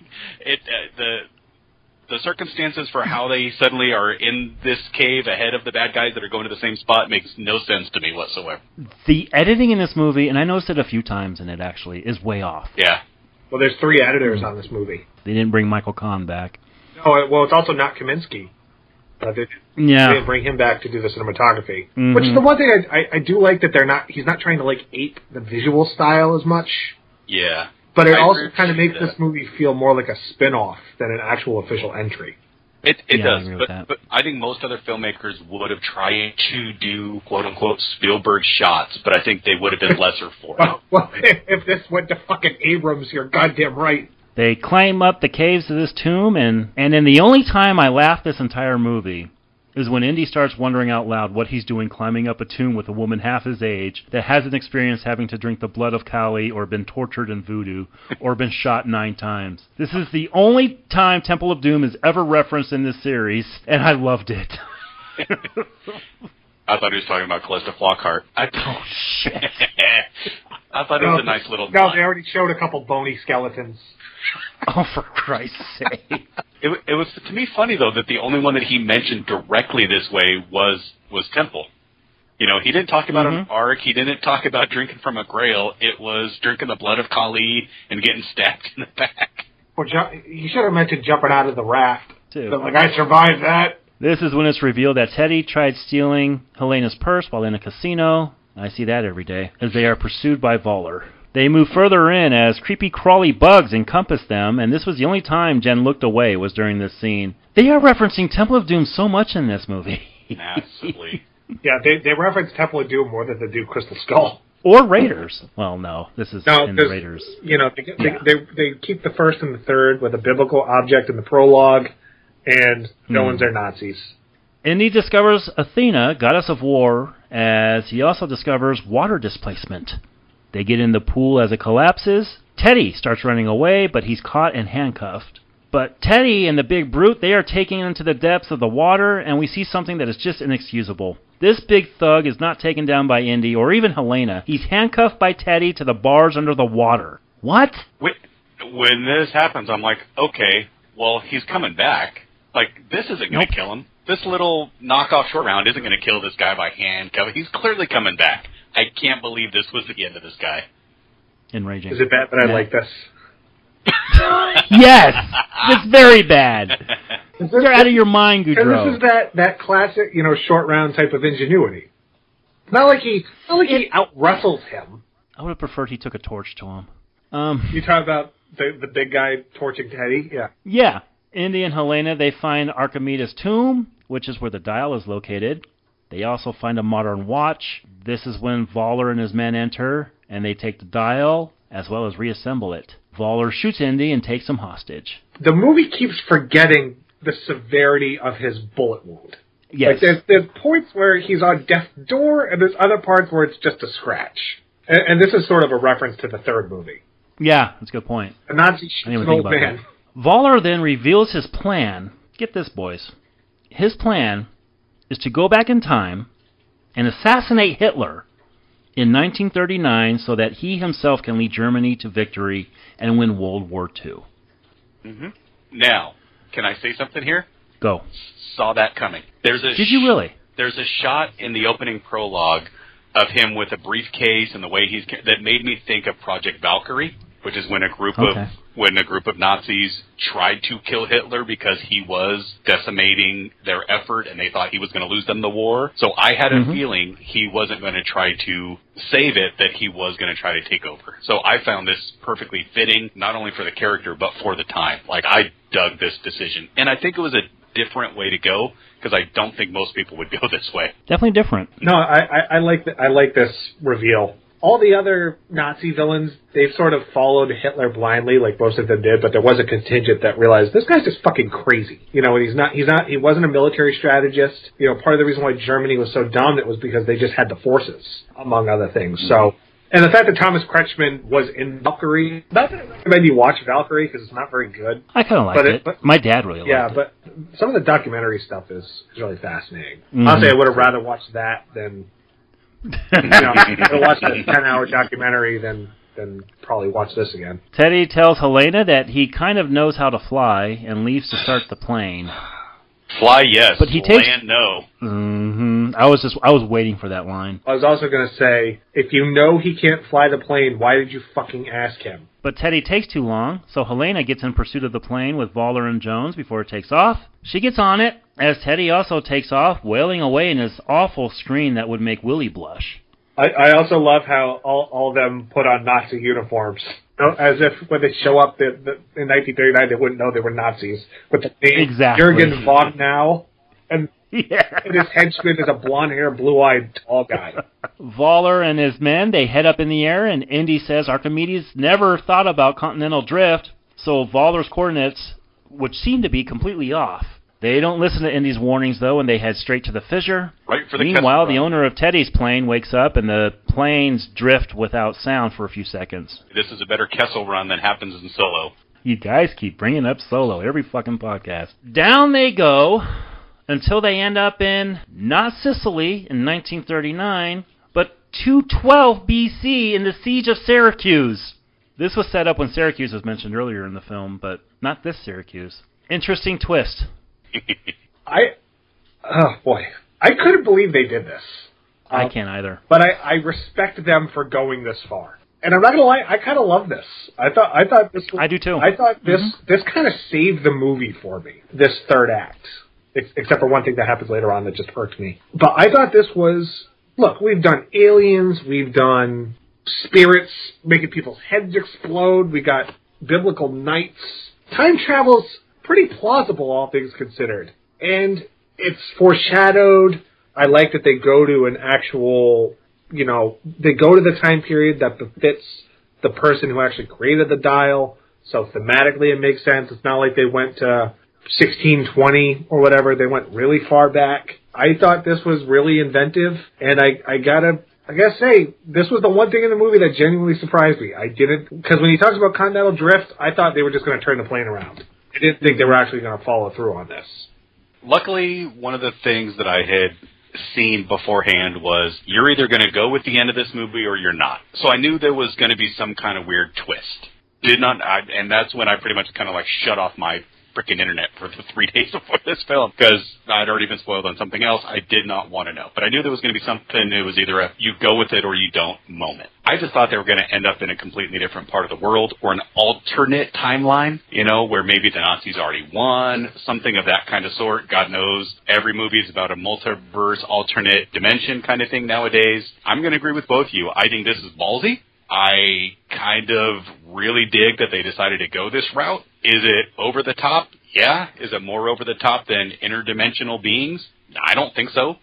The circumstances for how they suddenly are in this cave ahead of the bad guys that are going to the same spot makes no sense to me whatsoever. The editing in this movie, and I noticed it a few times in it actually, is way off. Yeah. Well, there's three editors on this movie. They didn't bring Michael Kahn back. No, well, it's also not Kaminsky. They didn't bring him back to do the cinematography. Mm-hmm. Which is the one thing I do like, that they're not. He's not trying to like ape the visual style as much. Yeah. But it also kind of makes this movie feel more like a spin-off than an actual official entry. It does, but I think most other filmmakers would have tried to do, quote-unquote, Spielberg shots, but I think they would have been lesser for it. Well, if this went to fucking Abrams, you're goddamn right. They climb up the caves to this tomb, and then the only time I laughed this entire movie is when Indy starts wondering out loud what he's doing climbing up a tomb with a woman half his age that hasn't experienced having to drink the blood of Kali or been tortured in voodoo or been shot 9 times. This is the only time Temple of Doom is ever referenced in this series, and I loved it. I thought he was talking about Calista Flockhart. Oh, shit. I thought it was a nice little... No, they already showed a couple bony skeletons. Oh, for Christ's sake. It was, to me, funny, though, that the only one that he mentioned directly this way was Temple. You know, he didn't talk about an ark. He didn't talk about drinking from a grail. It was drinking the blood of Kali and getting stabbed in the back. Well, he should have mentioned jumping out of the raft. Too. So, like, I survived that. This is when it's revealed that Teddy tried stealing Helena's purse while in a casino. I see that every day. As they are pursued by Voller. They move further in as creepy crawly bugs encompass them, and this was the only time Jen looked away was during this scene. They are referencing Temple of Doom so much in this movie. Absolutely. Yeah, they reference Temple of Doom more than they do Crystal Skull. Or Raiders. Well, no, this is no, in the Raiders. You know, they keep the first and the third with a biblical object in the prologue, and no one's are Nazis. Indy discovers Athena, goddess of war, as he also discovers water displacement. They get in the pool as it collapses. Teddy starts running away, but he's caught and handcuffed. But Teddy and the big brute, they are taken into the depths of the water, and we see something that is just inexcusable. This big thug is not taken down by Indy or even Helena. He's handcuffed by Teddy to the bars under the water. What? When this happens, I'm like, okay, well, he's coming back. Like, this isn't going to kill him. This little knockoff short round isn't going to kill this guy by handcuffing. He's clearly coming back. I can't believe this was the end of this guy. Enraging. Is it bad that I like this? Yes! It's very bad. You're out of your mind, Goudreau. And this is that classic, you know, short round type of ingenuity. Not like he out-wrestles him. I would have preferred he took a torch to him. You talk about the big guy torching Teddy? Yeah. Yeah. Indy and Helena, they find Archimedes' tomb, which is where the dial is located. They also find a modern watch. This is when Voller and his men enter, and they take the dial, as well as reassemble it. Voller shoots Indy and takes him hostage. The movie keeps forgetting the severity of his bullet wound. Yes. Like there's points where he's on death's door, and there's other parts where it's just a scratch. And this is sort of a reference to the third movie. Yeah, that's a good point. The Nazi shoots an old man. That. Voller then reveals his plan. Get this, boys. His plan is to go back in time and assassinate Hitler in 1939 so that he himself can lead Germany to victory and win World War II. Mm-hmm. Now, can I say something here? Go. Saw that coming. Did you really? There's a shot in the opening prologue of him with a briefcase and the way he's... That made me think of Project Valkyrie, which is when a group of Nazis tried to kill Hitler because he was decimating their effort and they thought he was going to lose them the war. So I had a feeling he wasn't going to try to save it, that he was going to try to take over. So I found this perfectly fitting, not only for the character, but for the time. Like, I dug this decision. And I think it was a different way to go, because I don't think most people would go this way. Definitely different. No, I like this reveal. All the other Nazi villains, they've sort of followed Hitler blindly, like most of them did, but there was a contingent that realized this guy's just fucking crazy. You know, and he wasn't a military strategist. You know, part of the reason why Germany was so dominant was because they just had the forces, among other things. So, and the fact that Thomas Kretschmann was in Valkyrie, not that it made me watch Valkyrie, because it's not very good. I kind of liked it. But, my dad really liked it. Yeah, but some of the documentary stuff is really fascinating. Mm-hmm. Honestly, I would have rather watched that than... You know, I'll watch a 10-hour documentary then probably watch this again. Teddy tells Helena that he kind of knows how to fly and leaves to start the plane. Fly, yes. But he takes... Land, no. Mm-hmm. I was waiting for that line. I was also going to say, if you know he can't fly the plane, why did you fucking ask him? But Teddy takes too long, so Helena gets in pursuit of the plane with Voller and Jones before it takes off. She gets on it, as Teddy also takes off, wailing away in his awful scream that would make Willie blush. I also love how all of them put on Nazi uniforms. As if when they show up in 1939, they wouldn't know they were Nazis. But the name Jürgen von Now, and his henchman is a blonde-haired, blue-eyed, tall guy. Voller and his men, they head up in the air, and Indy says Archimedes never thought about continental drift, so Voller's coordinates, which seem to be completely off. They don't listen to Indy's warnings, though, and they head straight to the fissure. Right for the Meanwhile, the owner of Teddy's plane wakes up, and the planes drift without sound for a few seconds. This is a better Kessel Run than happens in Solo. You guys keep bringing up Solo every fucking podcast. Down they go until they end up in, not Sicily in 1939, but 212 BC in the Siege of Syracuse. This was set up when Syracuse was mentioned earlier in the film, but not this Syracuse. Interesting twist. I couldn't believe they did this. I can't either. But I respect them for going this far. And I'm not gonna lie, I kind of love this. I thought this. I do too. I thought this kind of saved the movie for me. This third act, except for one thing that happens later on that just irked me. But I thought this was, look, we've done aliens, we've done spirits making people's heads explode, we got biblical knights, time travel's pretty plausible, all things considered. And it's foreshadowed. I like that they go to an actual you know, they go to the time period that befits the person who actually created the dial. So thematically it makes sense. It's not like they went to 1620 or whatever. They went really far back. I thought this was really inventive, and I gotta say, this was the one thing in the movie that genuinely surprised me. I didn't, because when he talks about continental drift, I thought they were just going to turn the plane around. I didn't think they were actually going to follow through on this. Luckily, one of the things that I had seen beforehand was, you're either going to go with the end of this movie or you're not. So I knew there was going to be some kind of weird twist. And that's when I pretty much kind of like shut off my freaking internet for the 3 days before this film, because I'd already been spoiled on something else I did not want to know. But I knew there was going to be something that was either a you go with it or you don't moment. I just thought they were going to end up in a completely different part of the world or an alternate timeline, you know, where maybe the Nazis already won, something of that kind of sort. God knows every movie is about a multiverse, alternate dimension kind of thing nowadays. I'm going to agree with both of you. I think this is ballsy. I kind of really dig that they decided to go this route. Is it over the top? Yeah. Is it more over the top than interdimensional beings? I don't think so.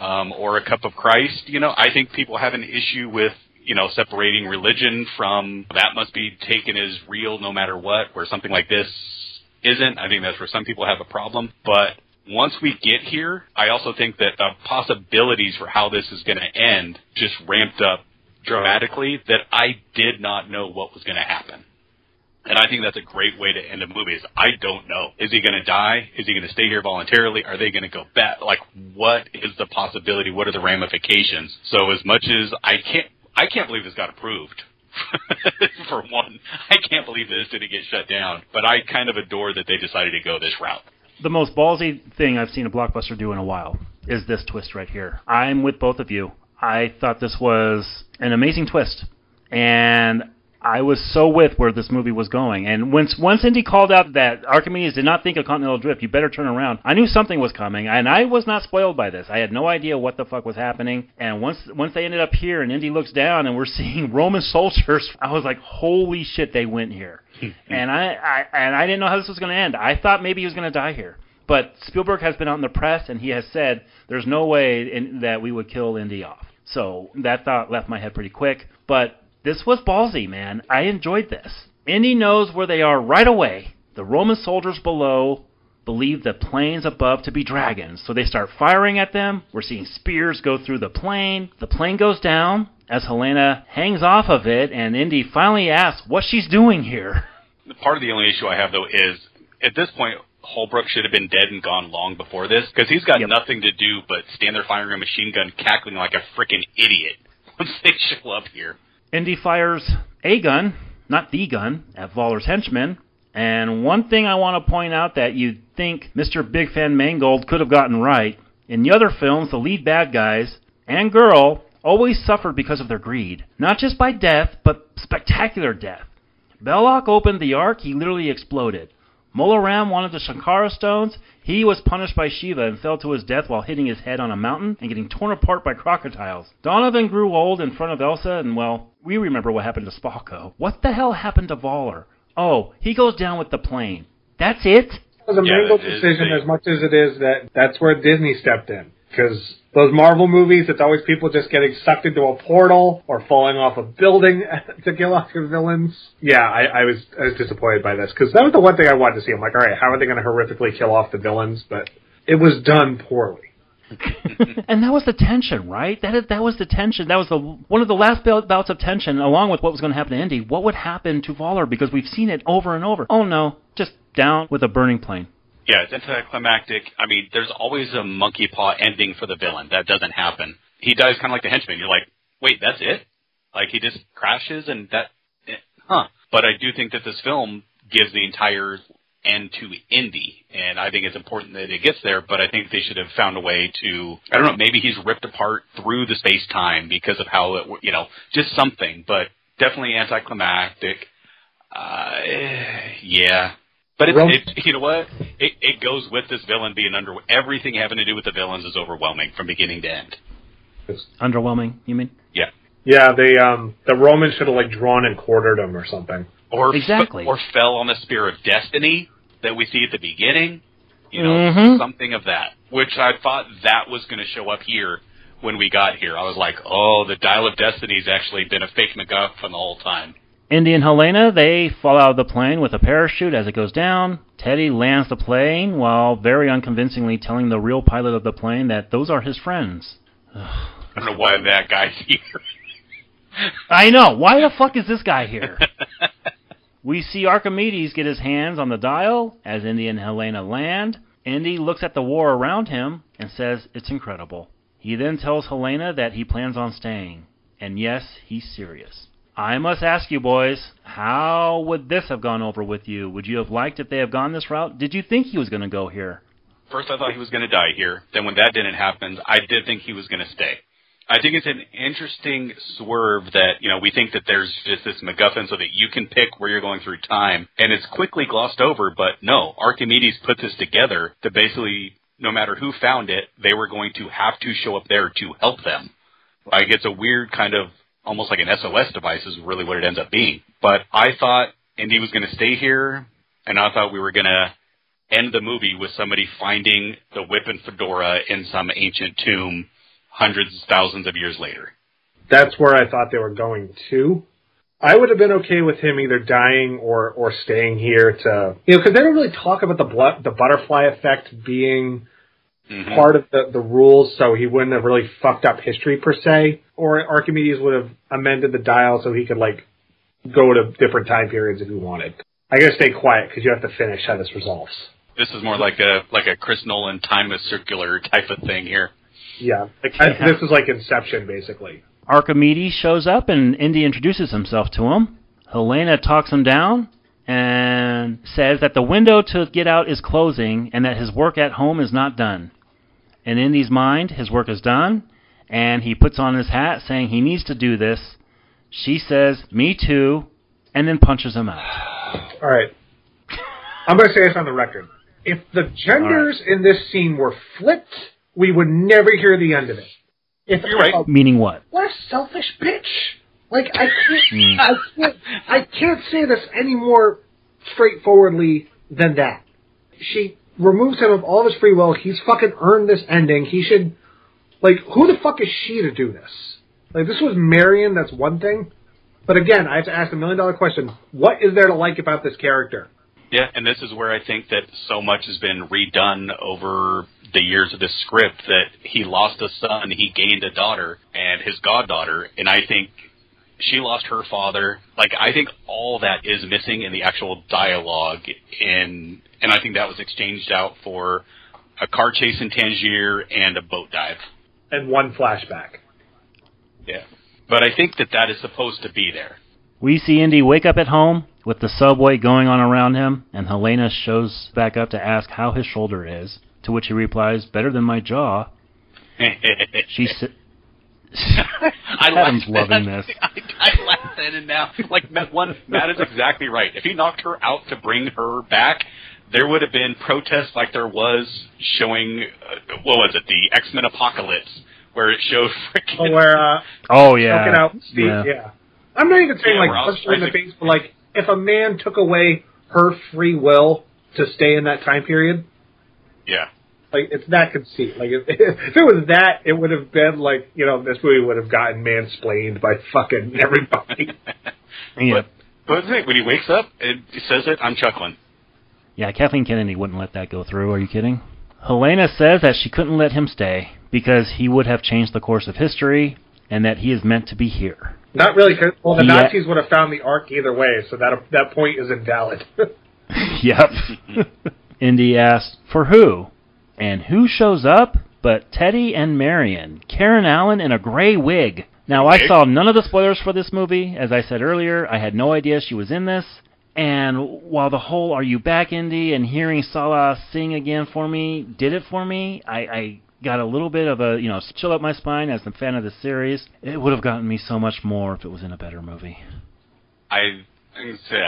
Or a cup of Christ. You know, I think people have an issue with, you know, separating religion from that must be taken as real no matter what, where something like this isn't. I think that's where some people have a problem. But once we get here, I also think that the possibilities for how this is going to end just ramped up dramatically, that I did not know what was going to happen. And I think that's a great way to end a movie, is I don't know. Is he going to die? Is he going to stay here voluntarily? Are they going to go back? Like, what is the possibility? What are the ramifications? So as much as I can't believe this got approved. For one, I can't believe this didn't get shut down. But I kind of adore that they decided to go this route. The most ballsy thing I've seen a blockbuster do in a while is this twist right here. I'm with both of you. I thought this was an amazing twist, and I was so with where this movie was going. And once Indy called out that Archimedes did not think of continental drift, you better turn around, I knew something was coming, and I was not spoiled by this. I had no idea what the fuck was happening. And once they ended up here and Indy looks down and we're seeing Roman soldiers, I was like, holy shit, they went here. And I didn't know how this was going to end. I thought maybe he was going to die here. But Spielberg has been out in the press, and he has said there's no way that we would kill Indy off. So that thought left my head pretty quick. But this was ballsy, man. I enjoyed this. Indy knows where they are right away. The Roman soldiers below believe the planes above to be dragons, so they start firing at them. We're seeing spears go through the plane. The plane goes down as Helena hangs off of it, and Indy finally asks what she's doing here. Part of the only issue I have, though, is at this point, Holbrook should have been dead and gone long before this, because he's got nothing to do but stand there firing a machine gun, cackling like a freaking idiot once they show up here. Indy fires a gun, not the gun, at Voller's henchmen. And one thing I want to point out that you'd think Mr. Big Fan Mangold could have gotten right, in the other films, the lead bad guys and girl always suffered because of their greed. Not just by death, but spectacular death. Belloc opened the Ark, he literally exploded. Mola Ram wanted the Shankara stones. He was punished by Shiva and fell to his death while hitting his head on a mountain and getting torn apart by crocodiles. Donovan grew old in front of Elsa, and, well, we remember what happened to Spalko. What the hell happened to Voller? Oh, he goes down with the plane. That's it? It was a Mangold decision as much as it is that that's where Disney stepped in. Because those Marvel movies, it's always people just getting sucked into a portal or falling off a building to kill off your villains. Yeah, I was disappointed by this, because that was the one thing I wanted to see. I'm like, all right, how are they going to horrifically kill off the villains? But it was done poorly. And that was the tension, right? That was the tension. That was one of the last bouts of tension, along with what was going to happen to Indy. What would happen to Voller? Because we've seen it over and over. Oh, no, just down with a burning plane. Yeah, it's anticlimactic. I mean, there's always a monkey paw ending for the villain. That doesn't happen. He dies kind of like the henchman. You're like, wait, that's it? Like, he just crashes and that, huh. But I do think that this film gives the entire end to Indy, and I think it's important that it gets there, but I think they should have found a way to, I don't know, maybe he's ripped apart through the space-time because of how it, you know, just something, but definitely anticlimactic. Yeah. But you know what? It goes with this villain being everything having to do with the villains is overwhelming from beginning to end. It's underwhelming, you mean? Yeah. Yeah, the Romans should have, like, drawn and quartered him or something. Or exactly. Or fell on the spear of destiny that we see at the beginning. You know, something of that. Which I thought that was going to show up here when we got here. I was like, oh, the Dial of Destiny's actually been a fake MacGuffin the whole time. Indy and Helena, they fall out of the plane with a parachute as it goes down. Teddy lands the plane while very unconvincingly telling the real pilot of the plane that those are his friends. I don't know why that guy's here. I know. Why the fuck is this guy here? We see Archimedes get his hands on the dial as Indy and Helena land. Indy looks at the war around him and says it's incredible. He then tells Helena that he plans on staying. And yes, he's serious. I must ask you, boys, how would this have gone over with you? Would you have liked if they have gone this route? Did you think he was going to go here? First, I thought he was going to die here. Then when that didn't happen, I did think he was going to stay. I think it's an interesting swerve that, you know, we think that there's just this MacGuffin so that you can pick where you're going through time. And it's quickly glossed over, but no, Archimedes put this together to basically, no matter who found it, they were going to have to show up there to help them. Like, it's a weird kind of, almost like an SOS device is really what it ends up being. But I thought Indy was going to stay here, and I thought we were going to end the movie with somebody finding the whip and fedora in some ancient tomb hundreds of thousands of years later. That's where I thought they were going to. I would have been okay with him either dying or staying here to... You know, because they don't really talk about the butterfly effect being... Mm-hmm. part of the rules, so he wouldn't have really fucked up history per se, or Archimedes would have amended the dial so he could like go to different time periods if he wanted. I gotta stay quiet because you have to finish how this resolves. This is more like a Chris Nolan time is circular type of thing here. Yeah, this is like Inception basically. Archimedes shows up and Indy introduces himself to him. Helena talks him down and says that the window to get out is closing and that his work at home is not done. And in Indy's mind, his work is done, and he puts on his hat saying he needs to do this. She says, me too, and then punches him out. All right. I'm going to say this on the record. If the genders in this scene were flipped, we would never hear the end of it. If you're right. Meaning what? What a selfish bitch. Like, I can't say this any more straightforwardly than that. She removes him of all of his free will. He's fucking earned this ending. He should, like, who the fuck is she to do this? Like, this was Marion, that's one thing. But again, I have to ask $1 million question. What is there to like about this character? Yeah, and this is where I think that so much has been redone over the years of this script that he lost a son, he gained a daughter, and his goddaughter, and I think... She lost her father. Like, I think all that is missing in the actual dialogue, and I think that was exchanged out for a car chase in Tangier and a boat dive. And one flashback. Yeah. But I think that is supposed to be there. We see Indy wake up at home with the subway going on around him, and Helena shows back up to ask how his shoulder is, to which he replies, better than my jaw. She said... Adam's loving this. I laughed then and now. Like, Matt is exactly right. If he knocked her out to bring her back, there would have been protests like there was showing, what was it, the X-Men Apocalypse, where it showed freaking... Oh, where, out Steve, yeah. I'm not even saying, like, in the face, but, like, if a man took away her free will to stay in that time period... Yeah. Like, it's that conceit. Like, if it was that, it would have been, like, you know, this movie would have gotten mansplained by fucking everybody. Yeah. But when he wakes up and says it, I'm chuckling. Yeah, Kathleen Kennedy wouldn't let that go through. Are you kidding? Helena says that she couldn't let him stay because he would have changed the course of history and that he is meant to be here. Not really, because well, the Nazis would have found the Ark either way, so that point is invalid. Yep. Indy asks, for who? And who shows up but Teddy and Marion, Karen Allen in a gray wig. Now, I saw none of the spoilers for this movie. As I said earlier, I had no idea she was in this. And while the whole Are You Back, Indy, and hearing Salah sing again for me did it for me, I got a little bit of a, you know, chill up my spine as a fan of the series. It would have gotten me so much more if it was in a better movie. I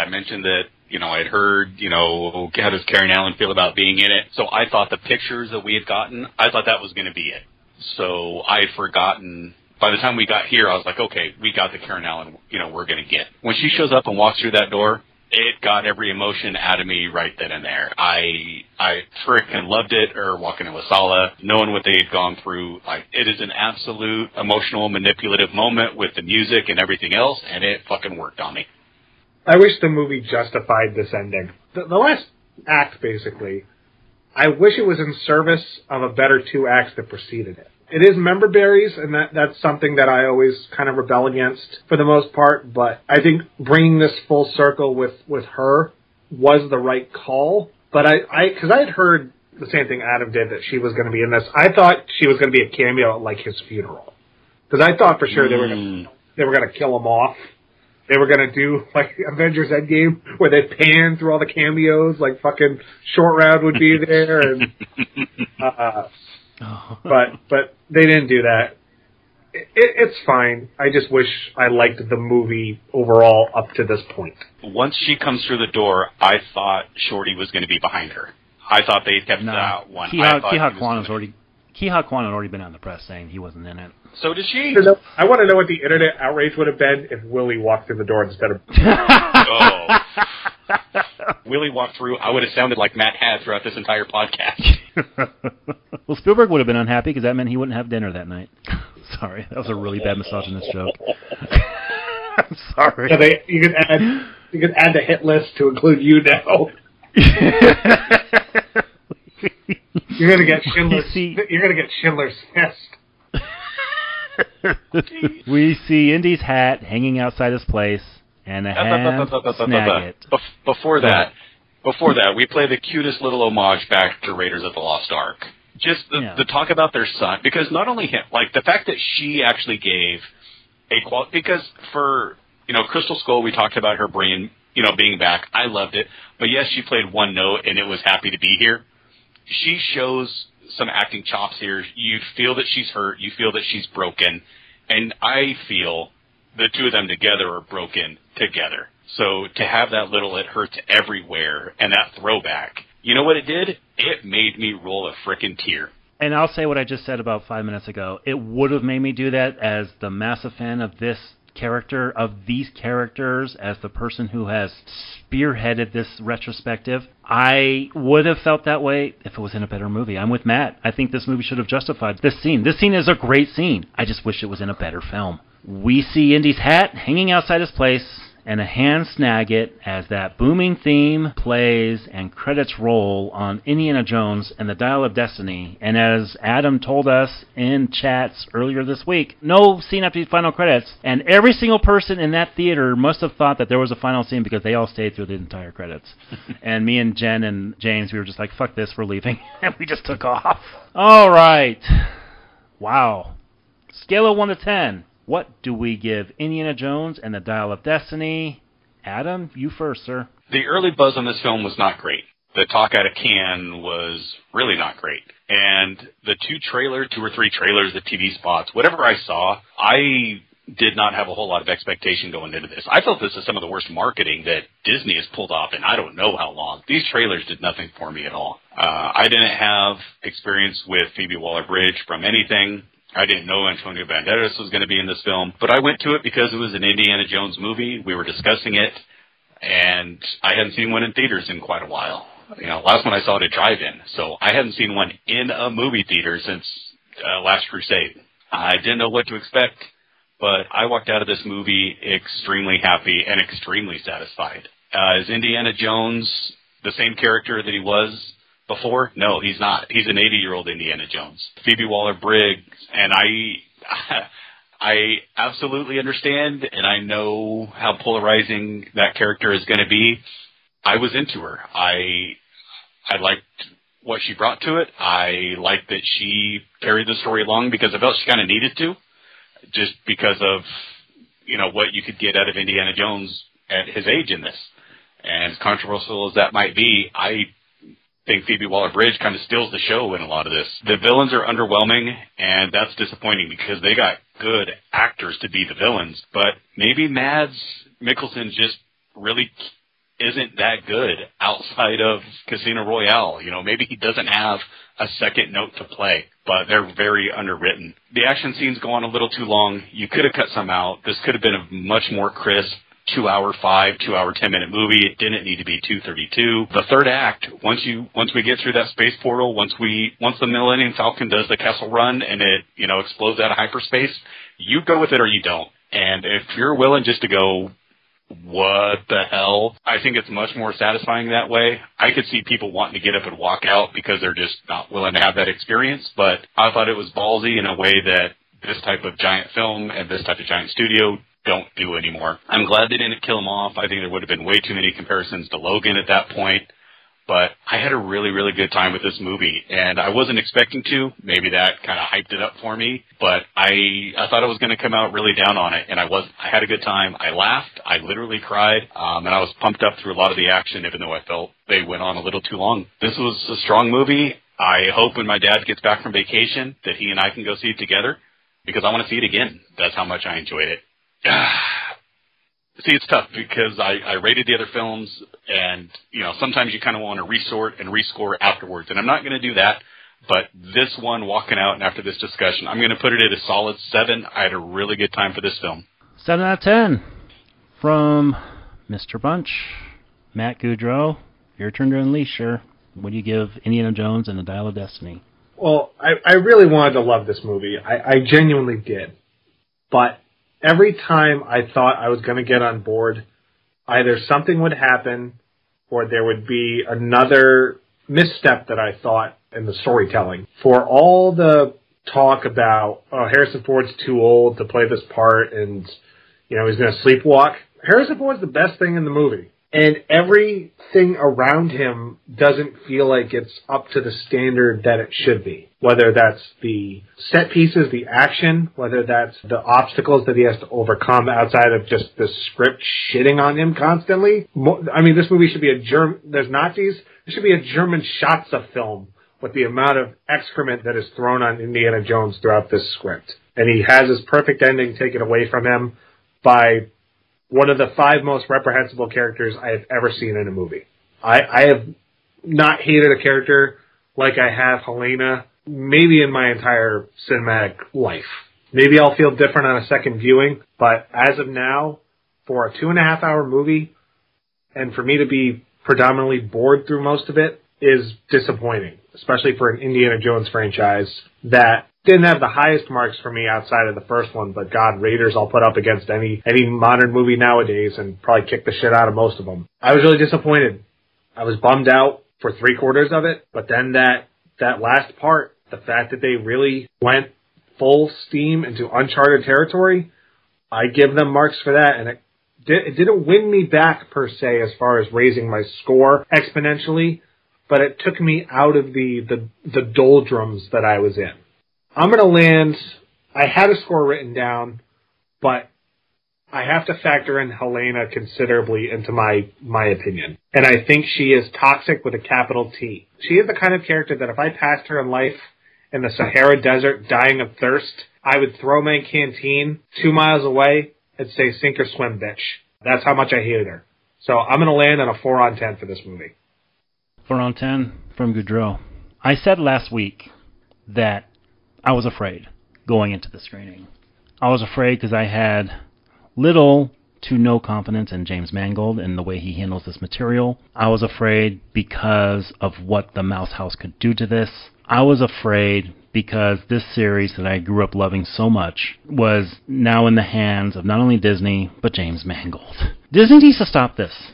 mentioned that, you know, I'd heard, you know, how does Karen Allen feel about being in it? So I thought the pictures that we had gotten, I thought that was going to be it. So I had forgotten. By the time we got here, I was like, okay, we got the Karen Allen, you know, we're going to get. When she shows up and walks through that door, It got every emotion out of me right then and there. I freaking loved it, or walking into a sala, knowing what they had gone through. It is an absolute emotional, manipulative moment with the music and everything else, and it fucking worked on me. I wish the movie justified this ending. The last act, basically, I wish it was in service of a better two acts that preceded it. It is member berries, and that's something that I always kind of rebel against for the most part, but I think bringing this full circle with her was the right call. But because I had heard the same thing Adam did, that she was going to be in this. I thought she was going to be a cameo at, like, his funeral. Because I thought for sure they were going to kill him off. They were going to do, like, Avengers Endgame, where they pan through all the cameos, like fucking Short Round would be there, and... But they didn't do that. It's fine. I just wish I liked the movie overall up to this point. Once she comes through the door, I thought Shorty was going to be behind her. I thought they kept that one. Kiha Kwan had already been out in the press saying he wasn't in it. So did she. I want to know what the internet outrage would have been if Willie walked through the door instead of... Oh. Willie walked through, I would have sounded like Matt had throughout this entire podcast. Well, Spielberg would have been unhappy because that meant he wouldn't have dinner that night. Sorry, that was a really bad misogynist joke. I'm sorry. So you could add the hit list to include you now. You're gonna get Schindler's Fist. We see Indy's hat hanging outside his place. And a hand snag it. Before that, we play the cutest little homage back to Raiders of the Lost Ark. Just the talk about their son, because not only him, like the fact that she actually gave a quality, because for, Crystal Skull, we talked about her brain, being back. I loved it. But yes, she played one note and it was happy to be here. She shows some acting chops here. You feel that she's hurt. You feel that she's broken. And I feel the two of them together are broken together. So to have that little "it hurts everywhere" and that throwback, you know what it did? It made me roll a frickin' tear. And I'll say what I just said about 5 minutes ago. It would have made me do that as the massive fan of this character, of these characters, as the person who has spearheaded this retrospective. I would have felt that way if it was in a better movie. I'm with Matt. I think this movie should have justified this scene. This scene is a great scene. I just wish it was in a better film. We see Indy's hat hanging outside his place, and a hand snag it as that booming theme plays and credits roll on Indiana Jones and the Dial of Destiny. And as Adam told us in chats earlier this week, no scene after the final credits. And every single person in that theater must have thought that there was a final scene because they all stayed through the entire credits. And me and Jen and James, we were just like, fuck this, we're leaving. And we just took off. All right. Wow. Scale of 1 to 10. What do we give Indiana Jones and the Dial of Destiny? Adam, you first, sir. The early buzz on this film was not great. The talk out of Cannes was really not great. And the two or three trailers, the TV spots, whatever I saw, I did not have a whole lot of expectation going into this. I felt this is some of the worst marketing that Disney has pulled off in I don't know how long. These trailers did nothing for me at all. I didn't have experience with Phoebe Waller-Bridge from anything. I didn't know Antonio Banderas was going to be in this film, but I went to it because it was an Indiana Jones movie. We were discussing it, and I hadn't seen one in theaters in quite a while. Last one I saw at a drive-in, so I hadn't seen one in a movie theater since Last Crusade. I didn't know what to expect, but I walked out of this movie extremely happy and extremely satisfied. Is Indiana Jones the same character that he was before? No, he's not. He's an 80-year-old Indiana Jones. Phoebe Waller-Briggs, and I absolutely understand, and I know how polarizing that character is going to be. I was into her. I liked what she brought to it. I liked that she carried the story along because I felt she kind of needed to, just because of what you could get out of Indiana Jones at his age in this. And as controversial as that might be, I think Phoebe Waller-Bridge kind of steals the show in a lot of this. The villains are underwhelming, and that's disappointing because they got good actors to be the villains, but maybe Mads Mikkelsen just really isn't that good outside of Casino Royale. Maybe he doesn't have a second note to play, but they're very underwritten. The action scenes go on a little too long. You could have cut some out. This could have been a much more crisp 2-hour 5, 2-hour 10-minute movie. It didn't need to be 2:32. The third act, once we get through that space portal, once the Millennium Falcon does the Kessel Run and it, you know, explodes out of hyperspace, you go with it or you don't. And if you're willing just to go, what the hell? I think it's much more satisfying that way. I could see people wanting to get up and walk out because they're just not willing to have that experience, but I thought it was ballsy in a way that this type of giant film and this type of giant studio don't do anymore. I'm glad they didn't kill him off. I think there would have been way too many comparisons to Logan at that point, but I had a really, really good time with this movie, and I wasn't expecting to. Maybe that kind of hyped it up for me, but I thought I was going to come out really down on it, and I had a good time. I laughed. I literally cried, and I was pumped up through a lot of the action, even though I felt they went on a little too long. This was a strong movie. I hope when my dad gets back from vacation that he and I can go see it together, because I want to see it again. That's how much I enjoyed it. See, it's tough because I rated the other films, and you know, sometimes you kind of want to resort and rescore afterwards, and I'm not going to do that, but this one, walking out and after this discussion, I'm going to put it at a solid 7. I had a really good time for this film. 7 out of 10 from Mr. Bunch. Matt Goudreau, your turn to unleash, sir. What do you give Indiana Jones and the Dial of Destiny? Well, I really wanted to love this movie. I genuinely did, but every time I thought I was going to get on board, either something would happen or there would be another misstep that I thought in the storytelling. For all the talk about, oh, Harrison Ford's too old to play this part and, you know, he's going to sleepwalk, Harrison Ford's the best thing in the movie. And everything around him doesn't feel like it's up to the standard that it should be. Whether that's the set pieces, the action, whether that's the obstacles that he has to overcome outside of just the script shitting on him constantly. I mean, this movie should be a German... There's Nazis. It should be a German Schatza film with the amount of excrement that is thrown on Indiana Jones throughout this script. And he has his perfect ending taken away from him by one of the 5 most reprehensible characters I have ever seen in a movie. I have not hated a character like I have Helena, maybe in my entire cinematic life. Maybe I'll feel different on a second viewing, but as of now, for a 2.5-hour movie, and for me to be predominantly bored through most of it, is disappointing, especially for an Indiana Jones franchise that didn't have the highest marks for me outside of the first one, but God, Raiders I'll put up against any modern movie nowadays and probably kick the shit out of most of them. I was really disappointed. I was bummed out for 3/4 of it, but then that last part, the fact that they really went full steam into uncharted territory, I give them marks for that, and it didn't win me back per se as far as raising my score exponentially, but it took me out of the doldrums that I was in. I'm going to land, I had a score written down, but I have to factor in Helena considerably into my opinion. And I think she is toxic with a capital T. She is the kind of character that if I passed her in life in the Sahara Desert dying of thirst, I would throw my canteen 2 miles away and say, sink or swim, bitch. That's how much I hated her. So I'm going to land on a 4 on 10 for this movie. 4 on 10 from Goudreau. I said last week that I was afraid going into the screening. I was afraid because I had little to no confidence in James Mangold and the way he handles this material. I was afraid because of what the Mouse House could do to this. I was afraid because this series that I grew up loving so much was now in the hands of not only Disney, but James Mangold. Disney needs to stop this.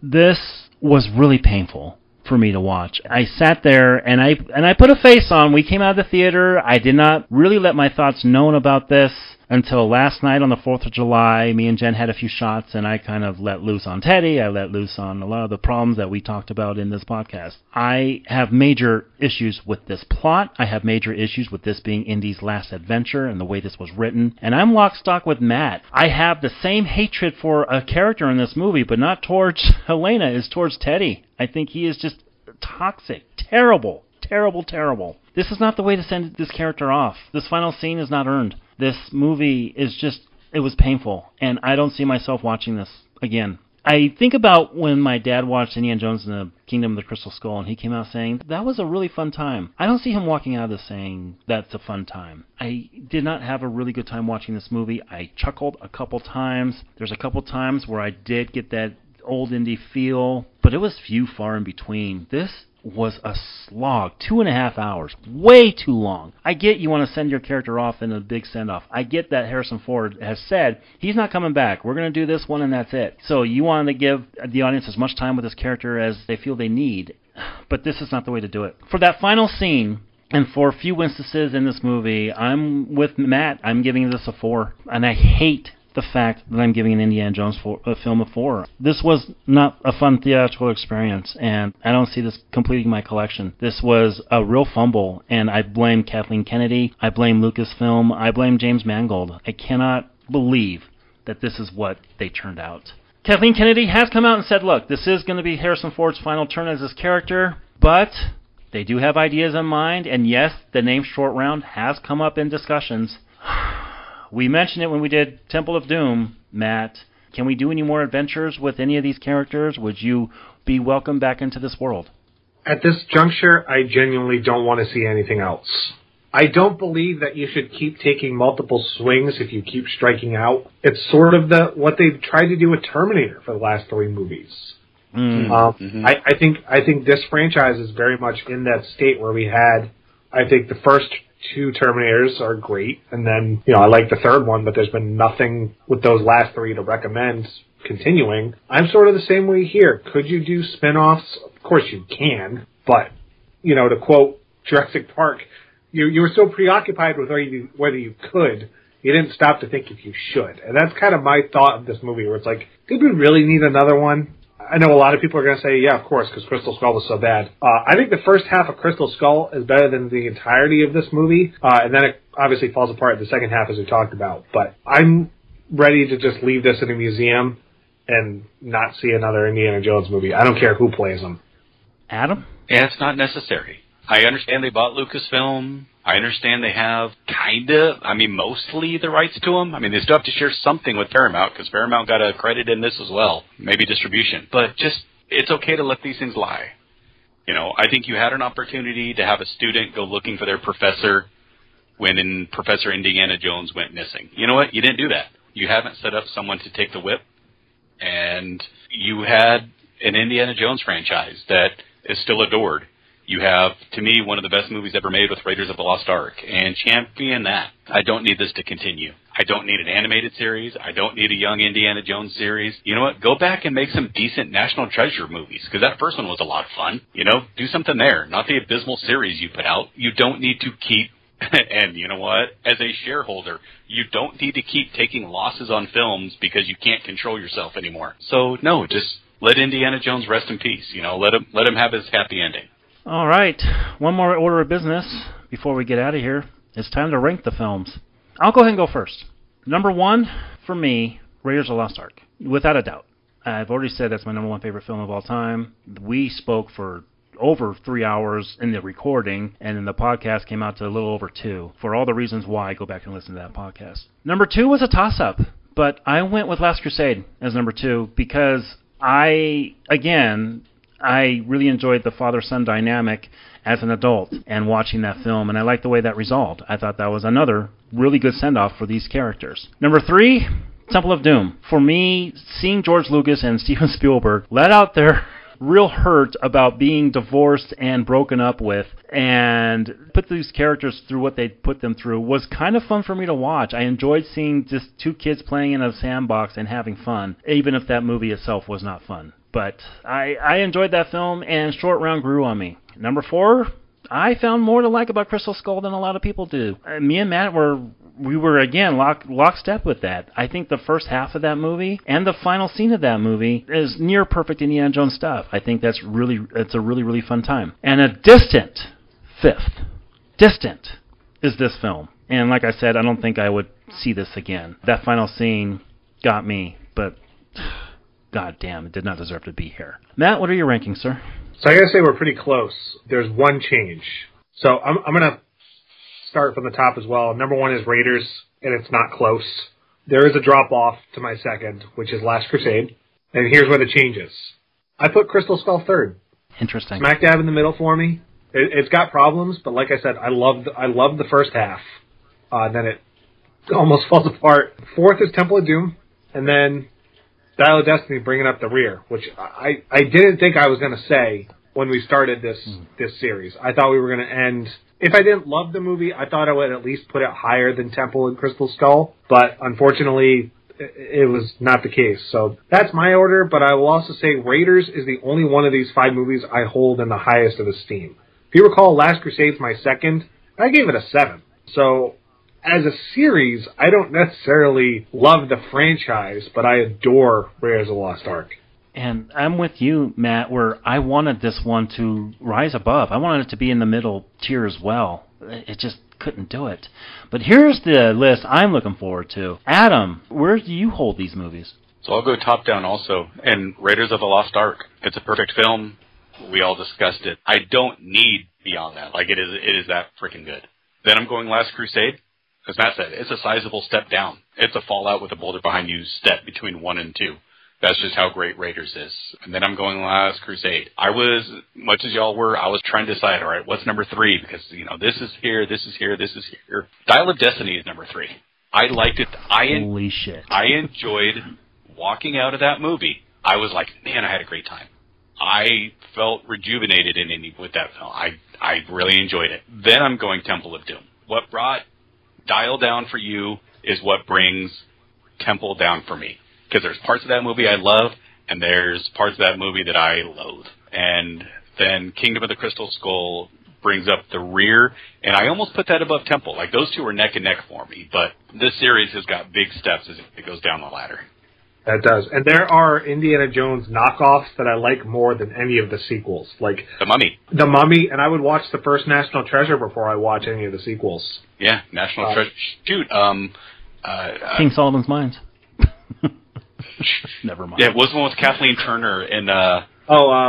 This was really painful for me to watch. I sat there and I put a face on. We came out of the theater. I did not really let my thoughts known about this until last night on the 4th of July. Me and Jen had a few shots and I kind of let loose on Teddy. I let loose on a lot of the problems that we talked about in this podcast. I have major issues with this plot. I have major issues with this being Indy's last adventure and the way this was written. And I'm lock stock with Matt. I have the same hatred for a character in this movie, but not towards Helena, is towards Teddy. I think he is just toxic, terrible, terrible, terrible. This is not the way to send this character off. This final scene is not earned. This movie is just, it was painful, and I don't see myself watching this again. I think about when my dad watched Indiana Jones and the Kingdom of the Crystal Skull, and he came out saying, that was a really fun time. I don't see him walking out of this saying, that's a fun time. I did not have a really good time watching this movie. I chuckled a couple times. There's a couple times where I did get that old indie feel, but it was few far in between. This was a slog. 2.5 hours. Way too long. I get you want to send your character off in a big send-off. I get that Harrison Ford has said, he's not coming back. We're going to do this one and that's it. So you wanted to give the audience as much time with this character as they feel they need. But this is not the way to do it. For that final scene, and for a few instances in this movie, I'm with Matt. I'm giving this a 4. And I hate the fact that I'm giving an Indiana Jones film a 4. This was not a fun theatrical experience, and I don't see this completing my collection. This was a real fumble, and I blame Kathleen Kennedy. I blame Lucasfilm. I blame James Mangold. I cannot believe that this is what they turned out. Kathleen Kennedy has come out and said, look, this is going to be Harrison Ford's final turn as his character, but they do have ideas in mind, and yes, the name Short Round has come up in discussions. We mentioned it when we did Temple of Doom, Matt. Can we do any more adventures with any of these characters? Would you be welcome back into this world? At this juncture, I genuinely don't want to see anything else. I don't believe that you should keep taking multiple swings if you keep striking out. It's sort of what they've tried to do with Terminator for the last 3 movies. I think this franchise is very much in that state where we had, I think, the first 2 Terminators are great, and then, you know, I like the 3rd one, but there's been nothing with those last 3 to recommend continuing. I'm sort of the same way here. Could you do spin-offs? Of course you can, but, you know, to quote Jurassic Park, you were so preoccupied with whether you could, you didn't stop to think if you should. And that's kind of my thought of this movie, where it's like, did we really need another one? I know a lot of people are going to say, yeah, of course, because Crystal Skull was so bad. I think the first half of Crystal Skull is better than the entirety of this movie, and then it obviously falls apart in the second half, as we talked about. But I'm ready to just leave this in a museum and not see another Indiana Jones movie. I don't care who plays them. Adam? Yeah, it's not necessary. I understand they bought Lucasfilm. I understand they have mostly the rights to them. I mean, they still have to share something with Paramount, because Paramount got a credit in this as well, maybe distribution. But just, it's okay to let these things lie. You know, I think you had an opportunity to have a student go looking for their professor when Professor Indiana Jones went missing. You know what? You didn't do that. You haven't set up someone to take the whip, and you had an Indiana Jones franchise that is still adored. You have, to me, one of the best movies ever made with Raiders of the Lost Ark, and champion that. I don't need this to continue. I don't need an animated series. I don't need a young Indiana Jones series. You know what? Go back and make some decent National Treasure movies, because that first one was a lot of fun. You know, do something there, not the abysmal series you put out. You don't need to keep, and you know what? As a shareholder, you don't need to keep taking losses on films because you can't control yourself anymore. So, no, just let Indiana Jones rest in peace. You know, let him have his happy ending. All right, one more order of business before we get out of here. It's time to rank the films. I'll go ahead and go first. Number 1 for me, Raiders of the Lost Ark, without a doubt. I've already said that's my number 1 favorite film of all time. We spoke for over 3 hours in the recording, and then the podcast came out to a little over 2. For all the reasons why, go back and listen to that podcast. Number 2 was a toss-up, but I went with Last Crusade as number 2 because I really enjoyed the father-son dynamic as an adult and watching that film, and I liked the way that resolved. I thought that was another really good send-off for these characters. Number 3, Temple of Doom. For me, seeing George Lucas and Steven Spielberg let out their real hurt about being divorced and broken up with and put these characters through what they put them through was kind of fun for me to watch. I enjoyed seeing just 2 kids playing in a sandbox and having fun, even if that movie itself was not fun. But I enjoyed that film, and Short Round grew on me. Number 4, I found more to like about Crystal Skull than a lot of people do. Me and Matt were again, lockstep with that. I think the first half of that movie and the final scene of that movie is near perfect Indiana Jones stuff. I think it's a really, really fun time. And a distant 5th, is this film. And like I said, I don't think I would see this again. That final scene got me, but God damn, it did not deserve to be here. Matt, what are your rankings, sir? So I gotta say we're pretty close. There's one change. So I'm gonna start from the top as well. Number 1 is Raiders, and it's not close. There is a drop off to my 2nd, which is Last Crusade. And here's where the change is. I put Crystal Skull third. Interesting. Smack dab in the middle for me. It's got problems, but like I said, I loved the first half. Then it almost falls apart. Fourth is Temple of Doom, and then Dial of Destiny bringing up the rear, which I didn't think I was going to say when we started this series. I thought we were going to end... If I didn't love the movie, I thought I would at least put it higher than Temple and Crystal Skull, but unfortunately... it was not the case. So that's my order, but I will also say Raiders is the only one of these five movies I hold in the highest of esteem. If you recall, Last Crusade's my second. I gave it a 7. So as a series, I don't necessarily love the franchise, but I adore Raiders of the Lost Ark. And I'm with you, Matt, where I wanted this one to rise above. I wanted it to be in the middle tier as well. It just couldn't do it. But here's the list I'm looking forward to. Adam, where do you hold these movies? So I'll go top down also, and Raiders of the Lost Ark. It's a perfect film. We all discussed it. I don't need beyond that. Like, it is that freaking good. Then I'm going Last Crusade. As Matt said, it's a sizable step down. It's a Fallout with a boulder behind you step between 1 and 2. That's just how great Raiders is. And then I'm going Last Crusade. I was, much as y'all were, I was trying to decide, all right, what's number 3? Because, this is here, this is here, this is here. Dial of Destiny is number 3. I liked it. Holy shit. I enjoyed walking out of that movie. I was like, man, I had a great time. I felt rejuvenated with that film. I really enjoyed it. Then I'm going Temple of Doom. What brought Dial down for you is what brings Temple down for me. Because there's parts of that movie I love, and there's parts of that movie that I loathe. And then Kingdom of the Crystal Skull brings up the rear, and I almost put that above Temple. Like, those two are neck and neck for me, but this series has got big steps as it goes down the ladder. That does. And there are Indiana Jones knockoffs that I like more than any of the sequels. Like The Mummy. The Mummy, and I would watch the first National Treasure before I watch any of the sequels. Yeah, National Treasure. Shoot. King Solomon's Mines. Never mind. Yeah, it was one with Kathleen Turner and...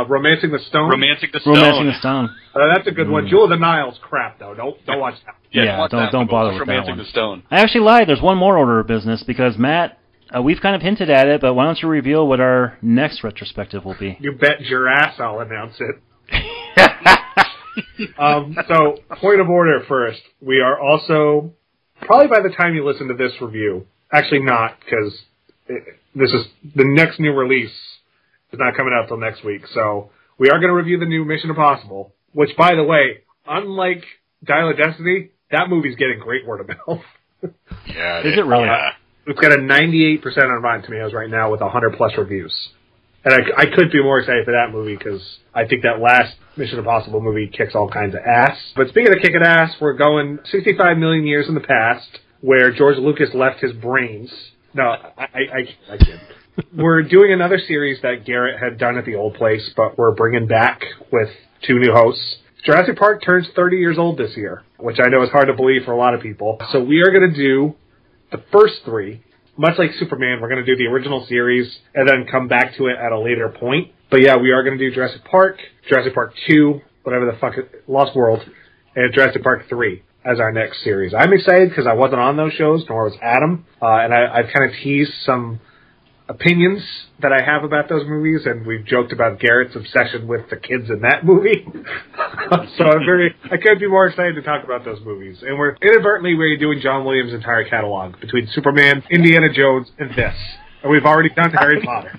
Romancing the Stone? Romancing the Stone. That's a good one. Jewel of the Nile's crap, though. Don't watch that. Don't bother with Romancing the Stone. I actually lied. There's one more order of business, because, Matt, we've kind of hinted at it, but why don't you reveal what our next retrospective will be? You bet your ass I'll announce it. So, point of order first. We are also... Probably by the time you listen to this review... Actually not, because... This is the next new release is not coming out till next week. So we are going to review the new Mission Impossible, which, by the way, unlike Dial of Destiny, that movie's getting great word of mouth. Yeah. Is it really? It's got a 98% on Rotten Tomatoes right now with 100 plus reviews. And I could be more excited for that movie, because I think that last Mission Impossible movie kicks all kinds of ass. But speaking of kicking ass, we're going 65 million years in the past where George Lucas left his brains. No, I kid. We're doing another series that Garrett had done at the old place, but we're bringing back with 2 new hosts. Jurassic Park turns 30 years old this year, which I know is hard to believe for a lot of people. So we are going to do the first 3. Much like Superman, we're going to do the original series and then come back to it at a later point. But yeah, we are going to do Jurassic Park, Jurassic Park 2, whatever the fuck, Lost World, and Jurassic Park 3. As our next series. I'm excited because I wasn't on those shows, nor was Adam, and I've kind of teased some opinions that I have about those movies, and we've joked about Garrett's obsession with the kids in that movie. So I couldn't be more excited to talk about those movies. And we're inadvertently redoing John Williams' entire catalog between Superman, Indiana Jones, and this. And we've already done Harry Potter.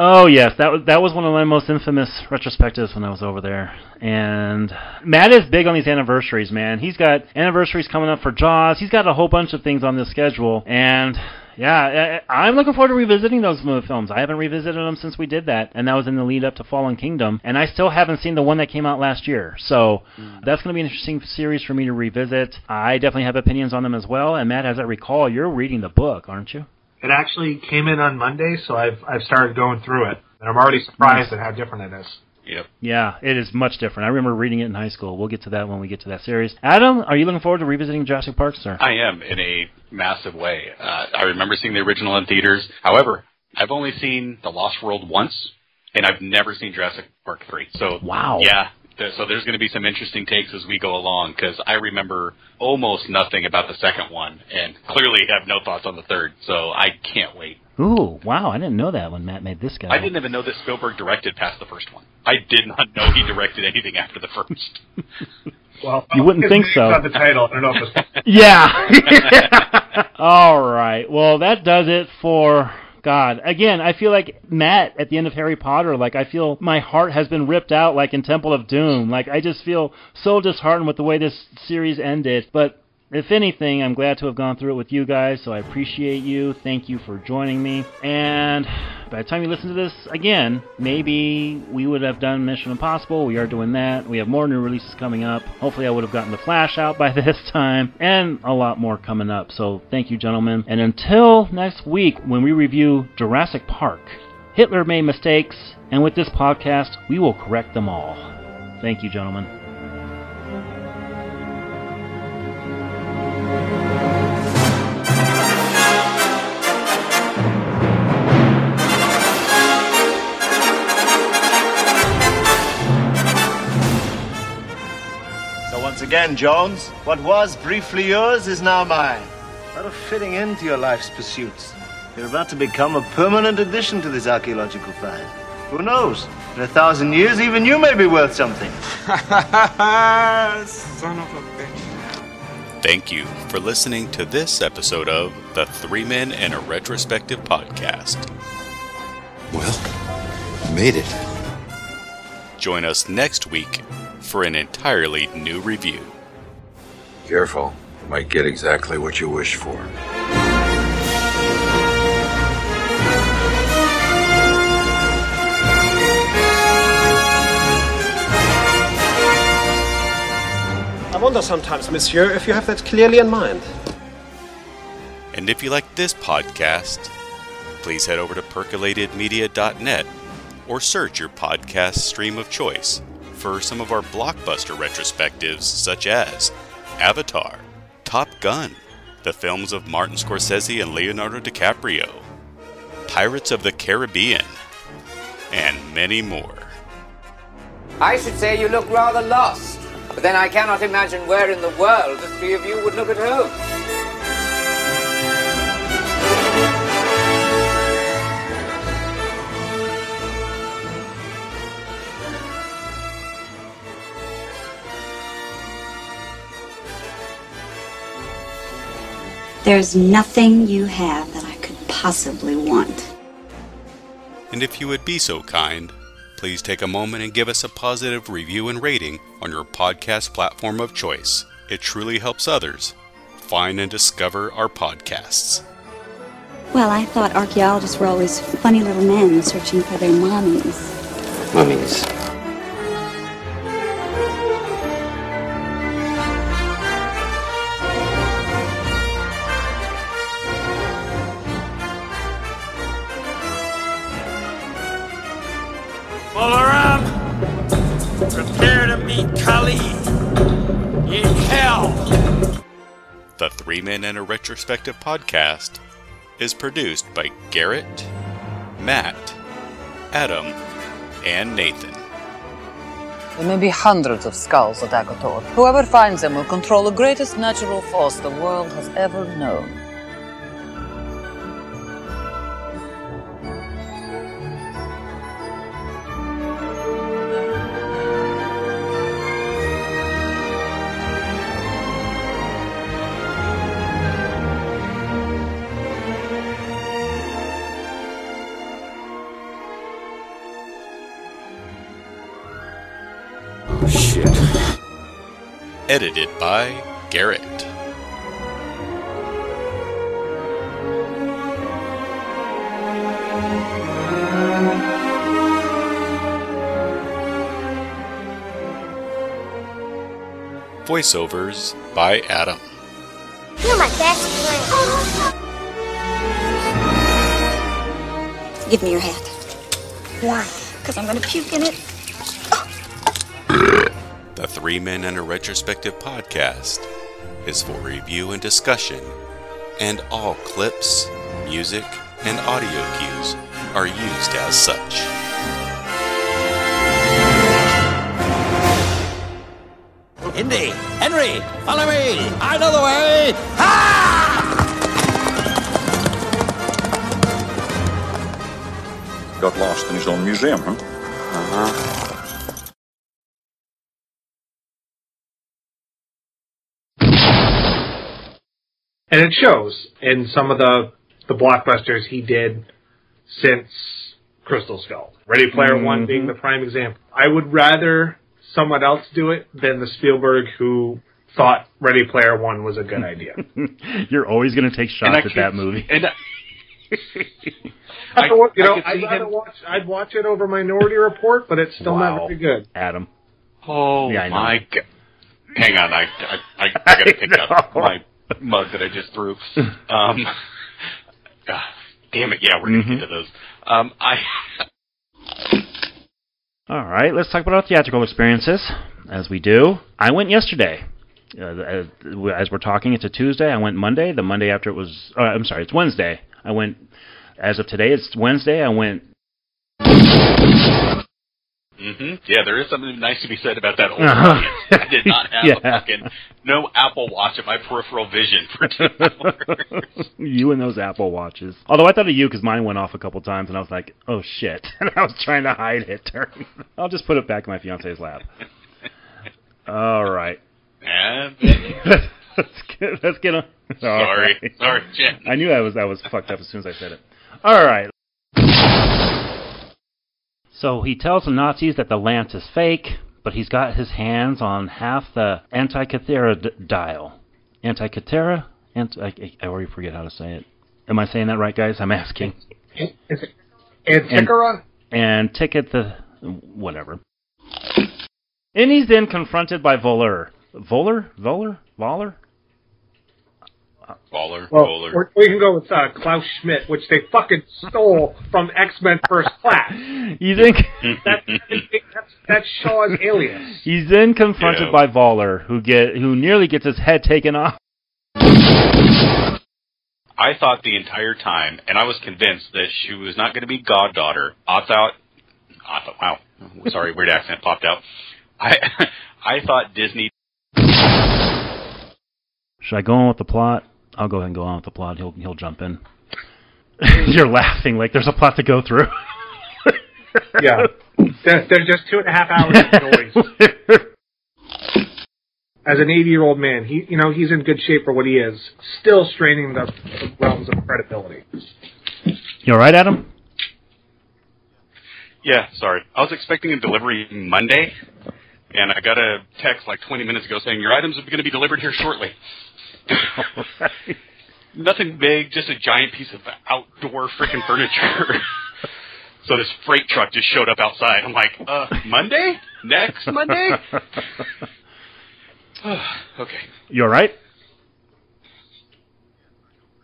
Oh, yes. That was one of my most infamous retrospectives when I was over there. And Matt is big on these anniversaries, man. He's got anniversaries coming up for Jaws. He's got a whole bunch of things on this schedule. And, yeah, I'm looking forward to revisiting those films. I haven't revisited them since we did that, and that was in the lead up to Fallen Kingdom. And I still haven't seen the one that came out last year. So that's going to be an interesting series for me to revisit. I definitely have opinions on them as well. And, Matt, as I recall, you're reading the book, aren't you? It actually came in on Monday, so I've started going through it, and I'm already surprised at how different it is. Yep. Yeah, it is much different. I remember reading it in high school. We'll get to that when we get to that series. Adam, are you looking forward to revisiting Jurassic Park, sir? I am, in a massive way. I remember seeing the original in theaters. However, I've only seen The Lost World once, and I've never seen Jurassic Park 3. So, wow. Yeah. So there's going to be some interesting takes as we go along, because I remember almost nothing about the second one and clearly have no thoughts on the third, so I can't wait. Ooh, wow, I didn't know that when Matt made this guy. I didn't even know that Spielberg directed past the first one. I did not know he directed anything after the first. Well, you wouldn't think so. It's not the title. I don't know if it's... Yeah. All right. Well, that does it for... God. Again, I feel like Matt at the end of Harry Potter, like I feel my heart has been ripped out like in Temple of Doom. Like I just feel so disheartened with the way this series ended. But if anything, I'm glad to have gone through it with you guys, so I appreciate you. Thank you for joining me. And by the time you listen to this again, maybe we would have done Mission Impossible. We are doing that. We have more new releases coming up. Hopefully I would have gotten The Flash out by this time, and a lot more coming up. So thank you, gentlemen. And until next week when we review Jurassic Park, Hitler made mistakes, and with this podcast, we will correct them all. Thank you, gentlemen. Once again, Jones, what was briefly yours is now mine. Sort of fitting into your life's pursuits. You're about to become a permanent addition to this archaeological find. Who knows? In 1,000 years, even you may be worth something. Son of a bitch. Thank you for listening to this episode of the Three Men and a Retrospective Podcast. Well, made it. Join us next week for an entirely new review. Careful, you might get exactly what you wish for. I wonder sometimes, monsieur, if you have that clearly in mind. And if you like this podcast, please head over to percolatedmedia.net or search your podcast stream of choice for some of our blockbuster retrospectives such as Avatar, Top Gun, the films of Martin Scorsese and Leonardo DiCaprio, Pirates of the Caribbean, and many more. I should say you look rather lost, but then I cannot imagine where in the world the three of you would look at home. There's nothing you have that I could possibly want. And if you would be so kind, please take a moment and give us a positive review and rating on your podcast platform of choice. It truly helps others find and discover our podcasts. Well, I thought archaeologists were always funny little men searching for their mummies. Mummies. The Three Men and a Retrospective Podcast is produced by Garrett, Matt, Adam, and Nathan. There may be hundreds of skulls at Akator. Whoever finds them will control the greatest natural force the world has ever known. Edited by Garrett. Voiceovers by Adam. You're my best friend. Give me your hat. Why? Because I'm going to puke in it. The Three Men and a Retrospective Podcast is for review and discussion, and all clips, music, and audio cues are used as such. Indy, Henry, follow me! I know the way! Ha! got lost in his own museum, huh? Uh-huh. And it shows in some of the blockbusters he did since Crystal Skull. Ready Player One being the prime example. I would rather someone else do it than the Spielberg who thought Ready Player One was a good idea. You're always going to take shots at that movie. And I'd watch it over Minority Report, but it's still not very good. Adam. Oh, yeah, my God. Hang on, I got to pick up my mug that I just threw. Damn it, yeah, we're going to get to those. All right, let's talk about our theatrical experiences, as we do. I went yesterday. As we're talking, it's a Tuesday. I went Monday. The Monday after it was... I'm sorry, it's Wednesday. I went... As of today, it's Wednesday. I went... Yeah, there is something nice to be said about that old audience. I did not have a fucking... No Apple Watch in my peripheral vision for 2 hours. You and those Apple Watches. Although I thought of you because mine went off a couple times and I was like, oh shit. And I was trying to hide it. I'll just put it back in my fiance's lap. All right. Let's get on. Sorry, Jen. I knew I was fucked up as soon as I said it. All right. So he tells the Nazis that the lance is fake, but he's got his hands on half the Antikythera dial. Antikythera? I already forget how to say it. Am I saying that right, guys? I'm asking. Is it Antikythera? And ticket the... whatever. And he's then confronted by Voller. Voller. We can go with Klaus Schmidt, which they fucking stole from X-Men First Class. He's in... that's Shaw's alias. He's then confronted by Voller, who nearly gets his head taken off. I thought the entire time, and I was convinced that she was not going to be goddaughter. I thought, wow, sorry, weird accent popped out. I thought Disney... Should I go on with the plot? I'll go ahead and go on with the plot. He'll jump in. You're laughing like there's a plot to go through. Yeah. They're just 2.5 hours of noise. As an 80-year-old man, he's in good shape for what he is. Still straining the realms of credibility. You all right, Adam? Yeah, sorry. I was expecting a delivery Monday, and I got a text like 20 minutes ago saying, your items are going to be delivered here shortly. Nothing big, just a giant piece of outdoor freaking furniture. So this freight truck just showed up outside. I'm like, Monday? Next Monday? Okay. You all right?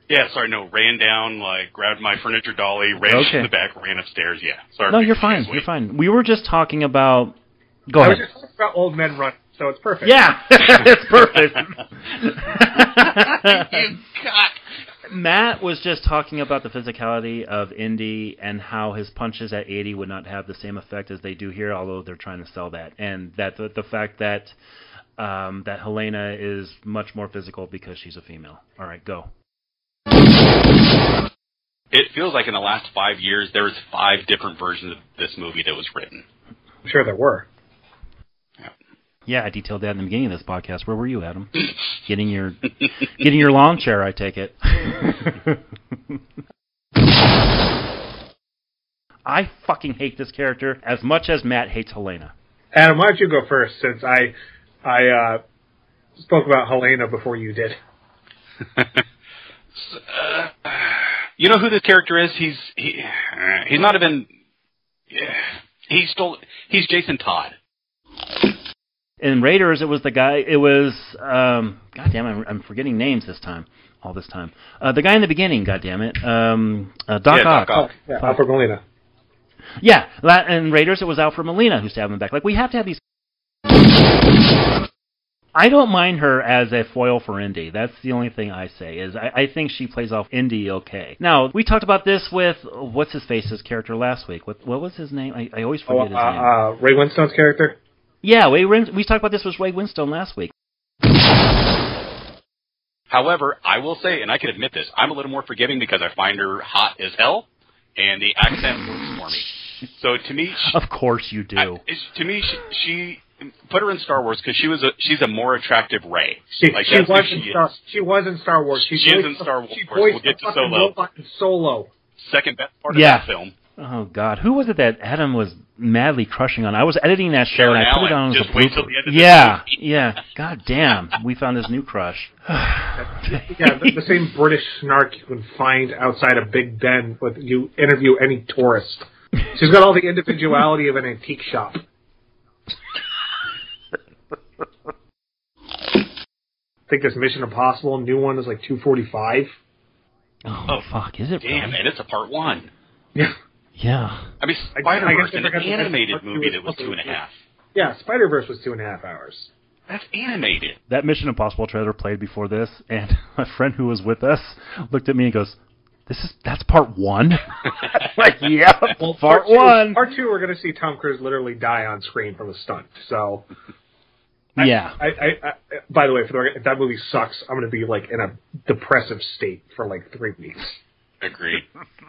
Yeah, sorry, no, ran down, like, grabbed my furniture dolly, ran to the back, ran upstairs, yeah. Sorry. No, you're fine, you're fine. We were just talking about... Go ahead. I was just talking about old men running. So it's perfect. Yeah, it's perfect. You cock. Matt was just talking about the physicality of Indy and how his punches at 80 would not have the same effect as they do here, although they're trying to sell that. And that the fact that that Helena is much more physical because she's a female. All right, go. It feels like in the last 5 years there was 5 different versions of this movie that was written. I'm sure there were. Yeah, I detailed that in the beginning of this podcast. Where were you, Adam? Getting your lawn chair, I take it. I fucking hate this character as much as Matt hates Helena. Adam, why don't you go first, since I spoke about Helena before you did. You know who this character is? He's not even... He's Jason Todd. In Raiders, it was the guy, goddamn, I'm forgetting names this time. The guy in the beginning, goddammit, Doc Ock. Doc Ock. Yeah, Alfred Molina. Yeah, in Raiders, it was Alfred Molina who stabbed him in the back. Like, we have to have these... I don't mind her as a foil for Indy. That's the only thing I say, is I think she plays off Indy okay. Now, we talked about this with, what's-his-face's character last week? What was his name? I always forget his name. Ray Winstone's character? Yeah, we talked about this with Ray Winstone last week. However, I will say, and I can admit this, I'm a little more forgiving because I find her hot as hell, and the accent works for me. So to me, she, of course you do. To me, she put her in Star Wars because she's a more attractive Rey. She was in Star Wars. She is in Star Wars. She voiced the fucking robot in Solo. Second best part of that film. Oh God, who was it that Adam was madly crushing on? I was editing that show Karen and I put Allen. It on as a blooper. Yeah. God damn, we found this new crush. The same British snark you can find outside of Big Ben. With you interview any tourist, she's got all the individuality of an antique shop. I think this Mission Impossible new one is like 245. Oh fuck, is it? Damn, and it's a part one. Yeah. Yeah. I mean, Spider-Verse is an animated movie that was 2.5. Yeah, Spider-Verse was 2.5 hours. That's animated. That Mission Impossible trailer played before this, and my friend who was with us looked at me and goes, "That's part one?" Like, yeah, well, part one. Part two, we're going to see Tom Cruise literally die on screen from a stunt, so... Yeah. I by the way, if that movie sucks, I'm going to be, like, in a depressive state for, like, 3 weeks. Agreed.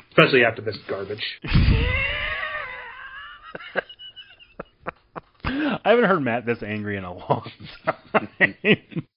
Especially after this garbage. I haven't heard Matt this angry in a long time.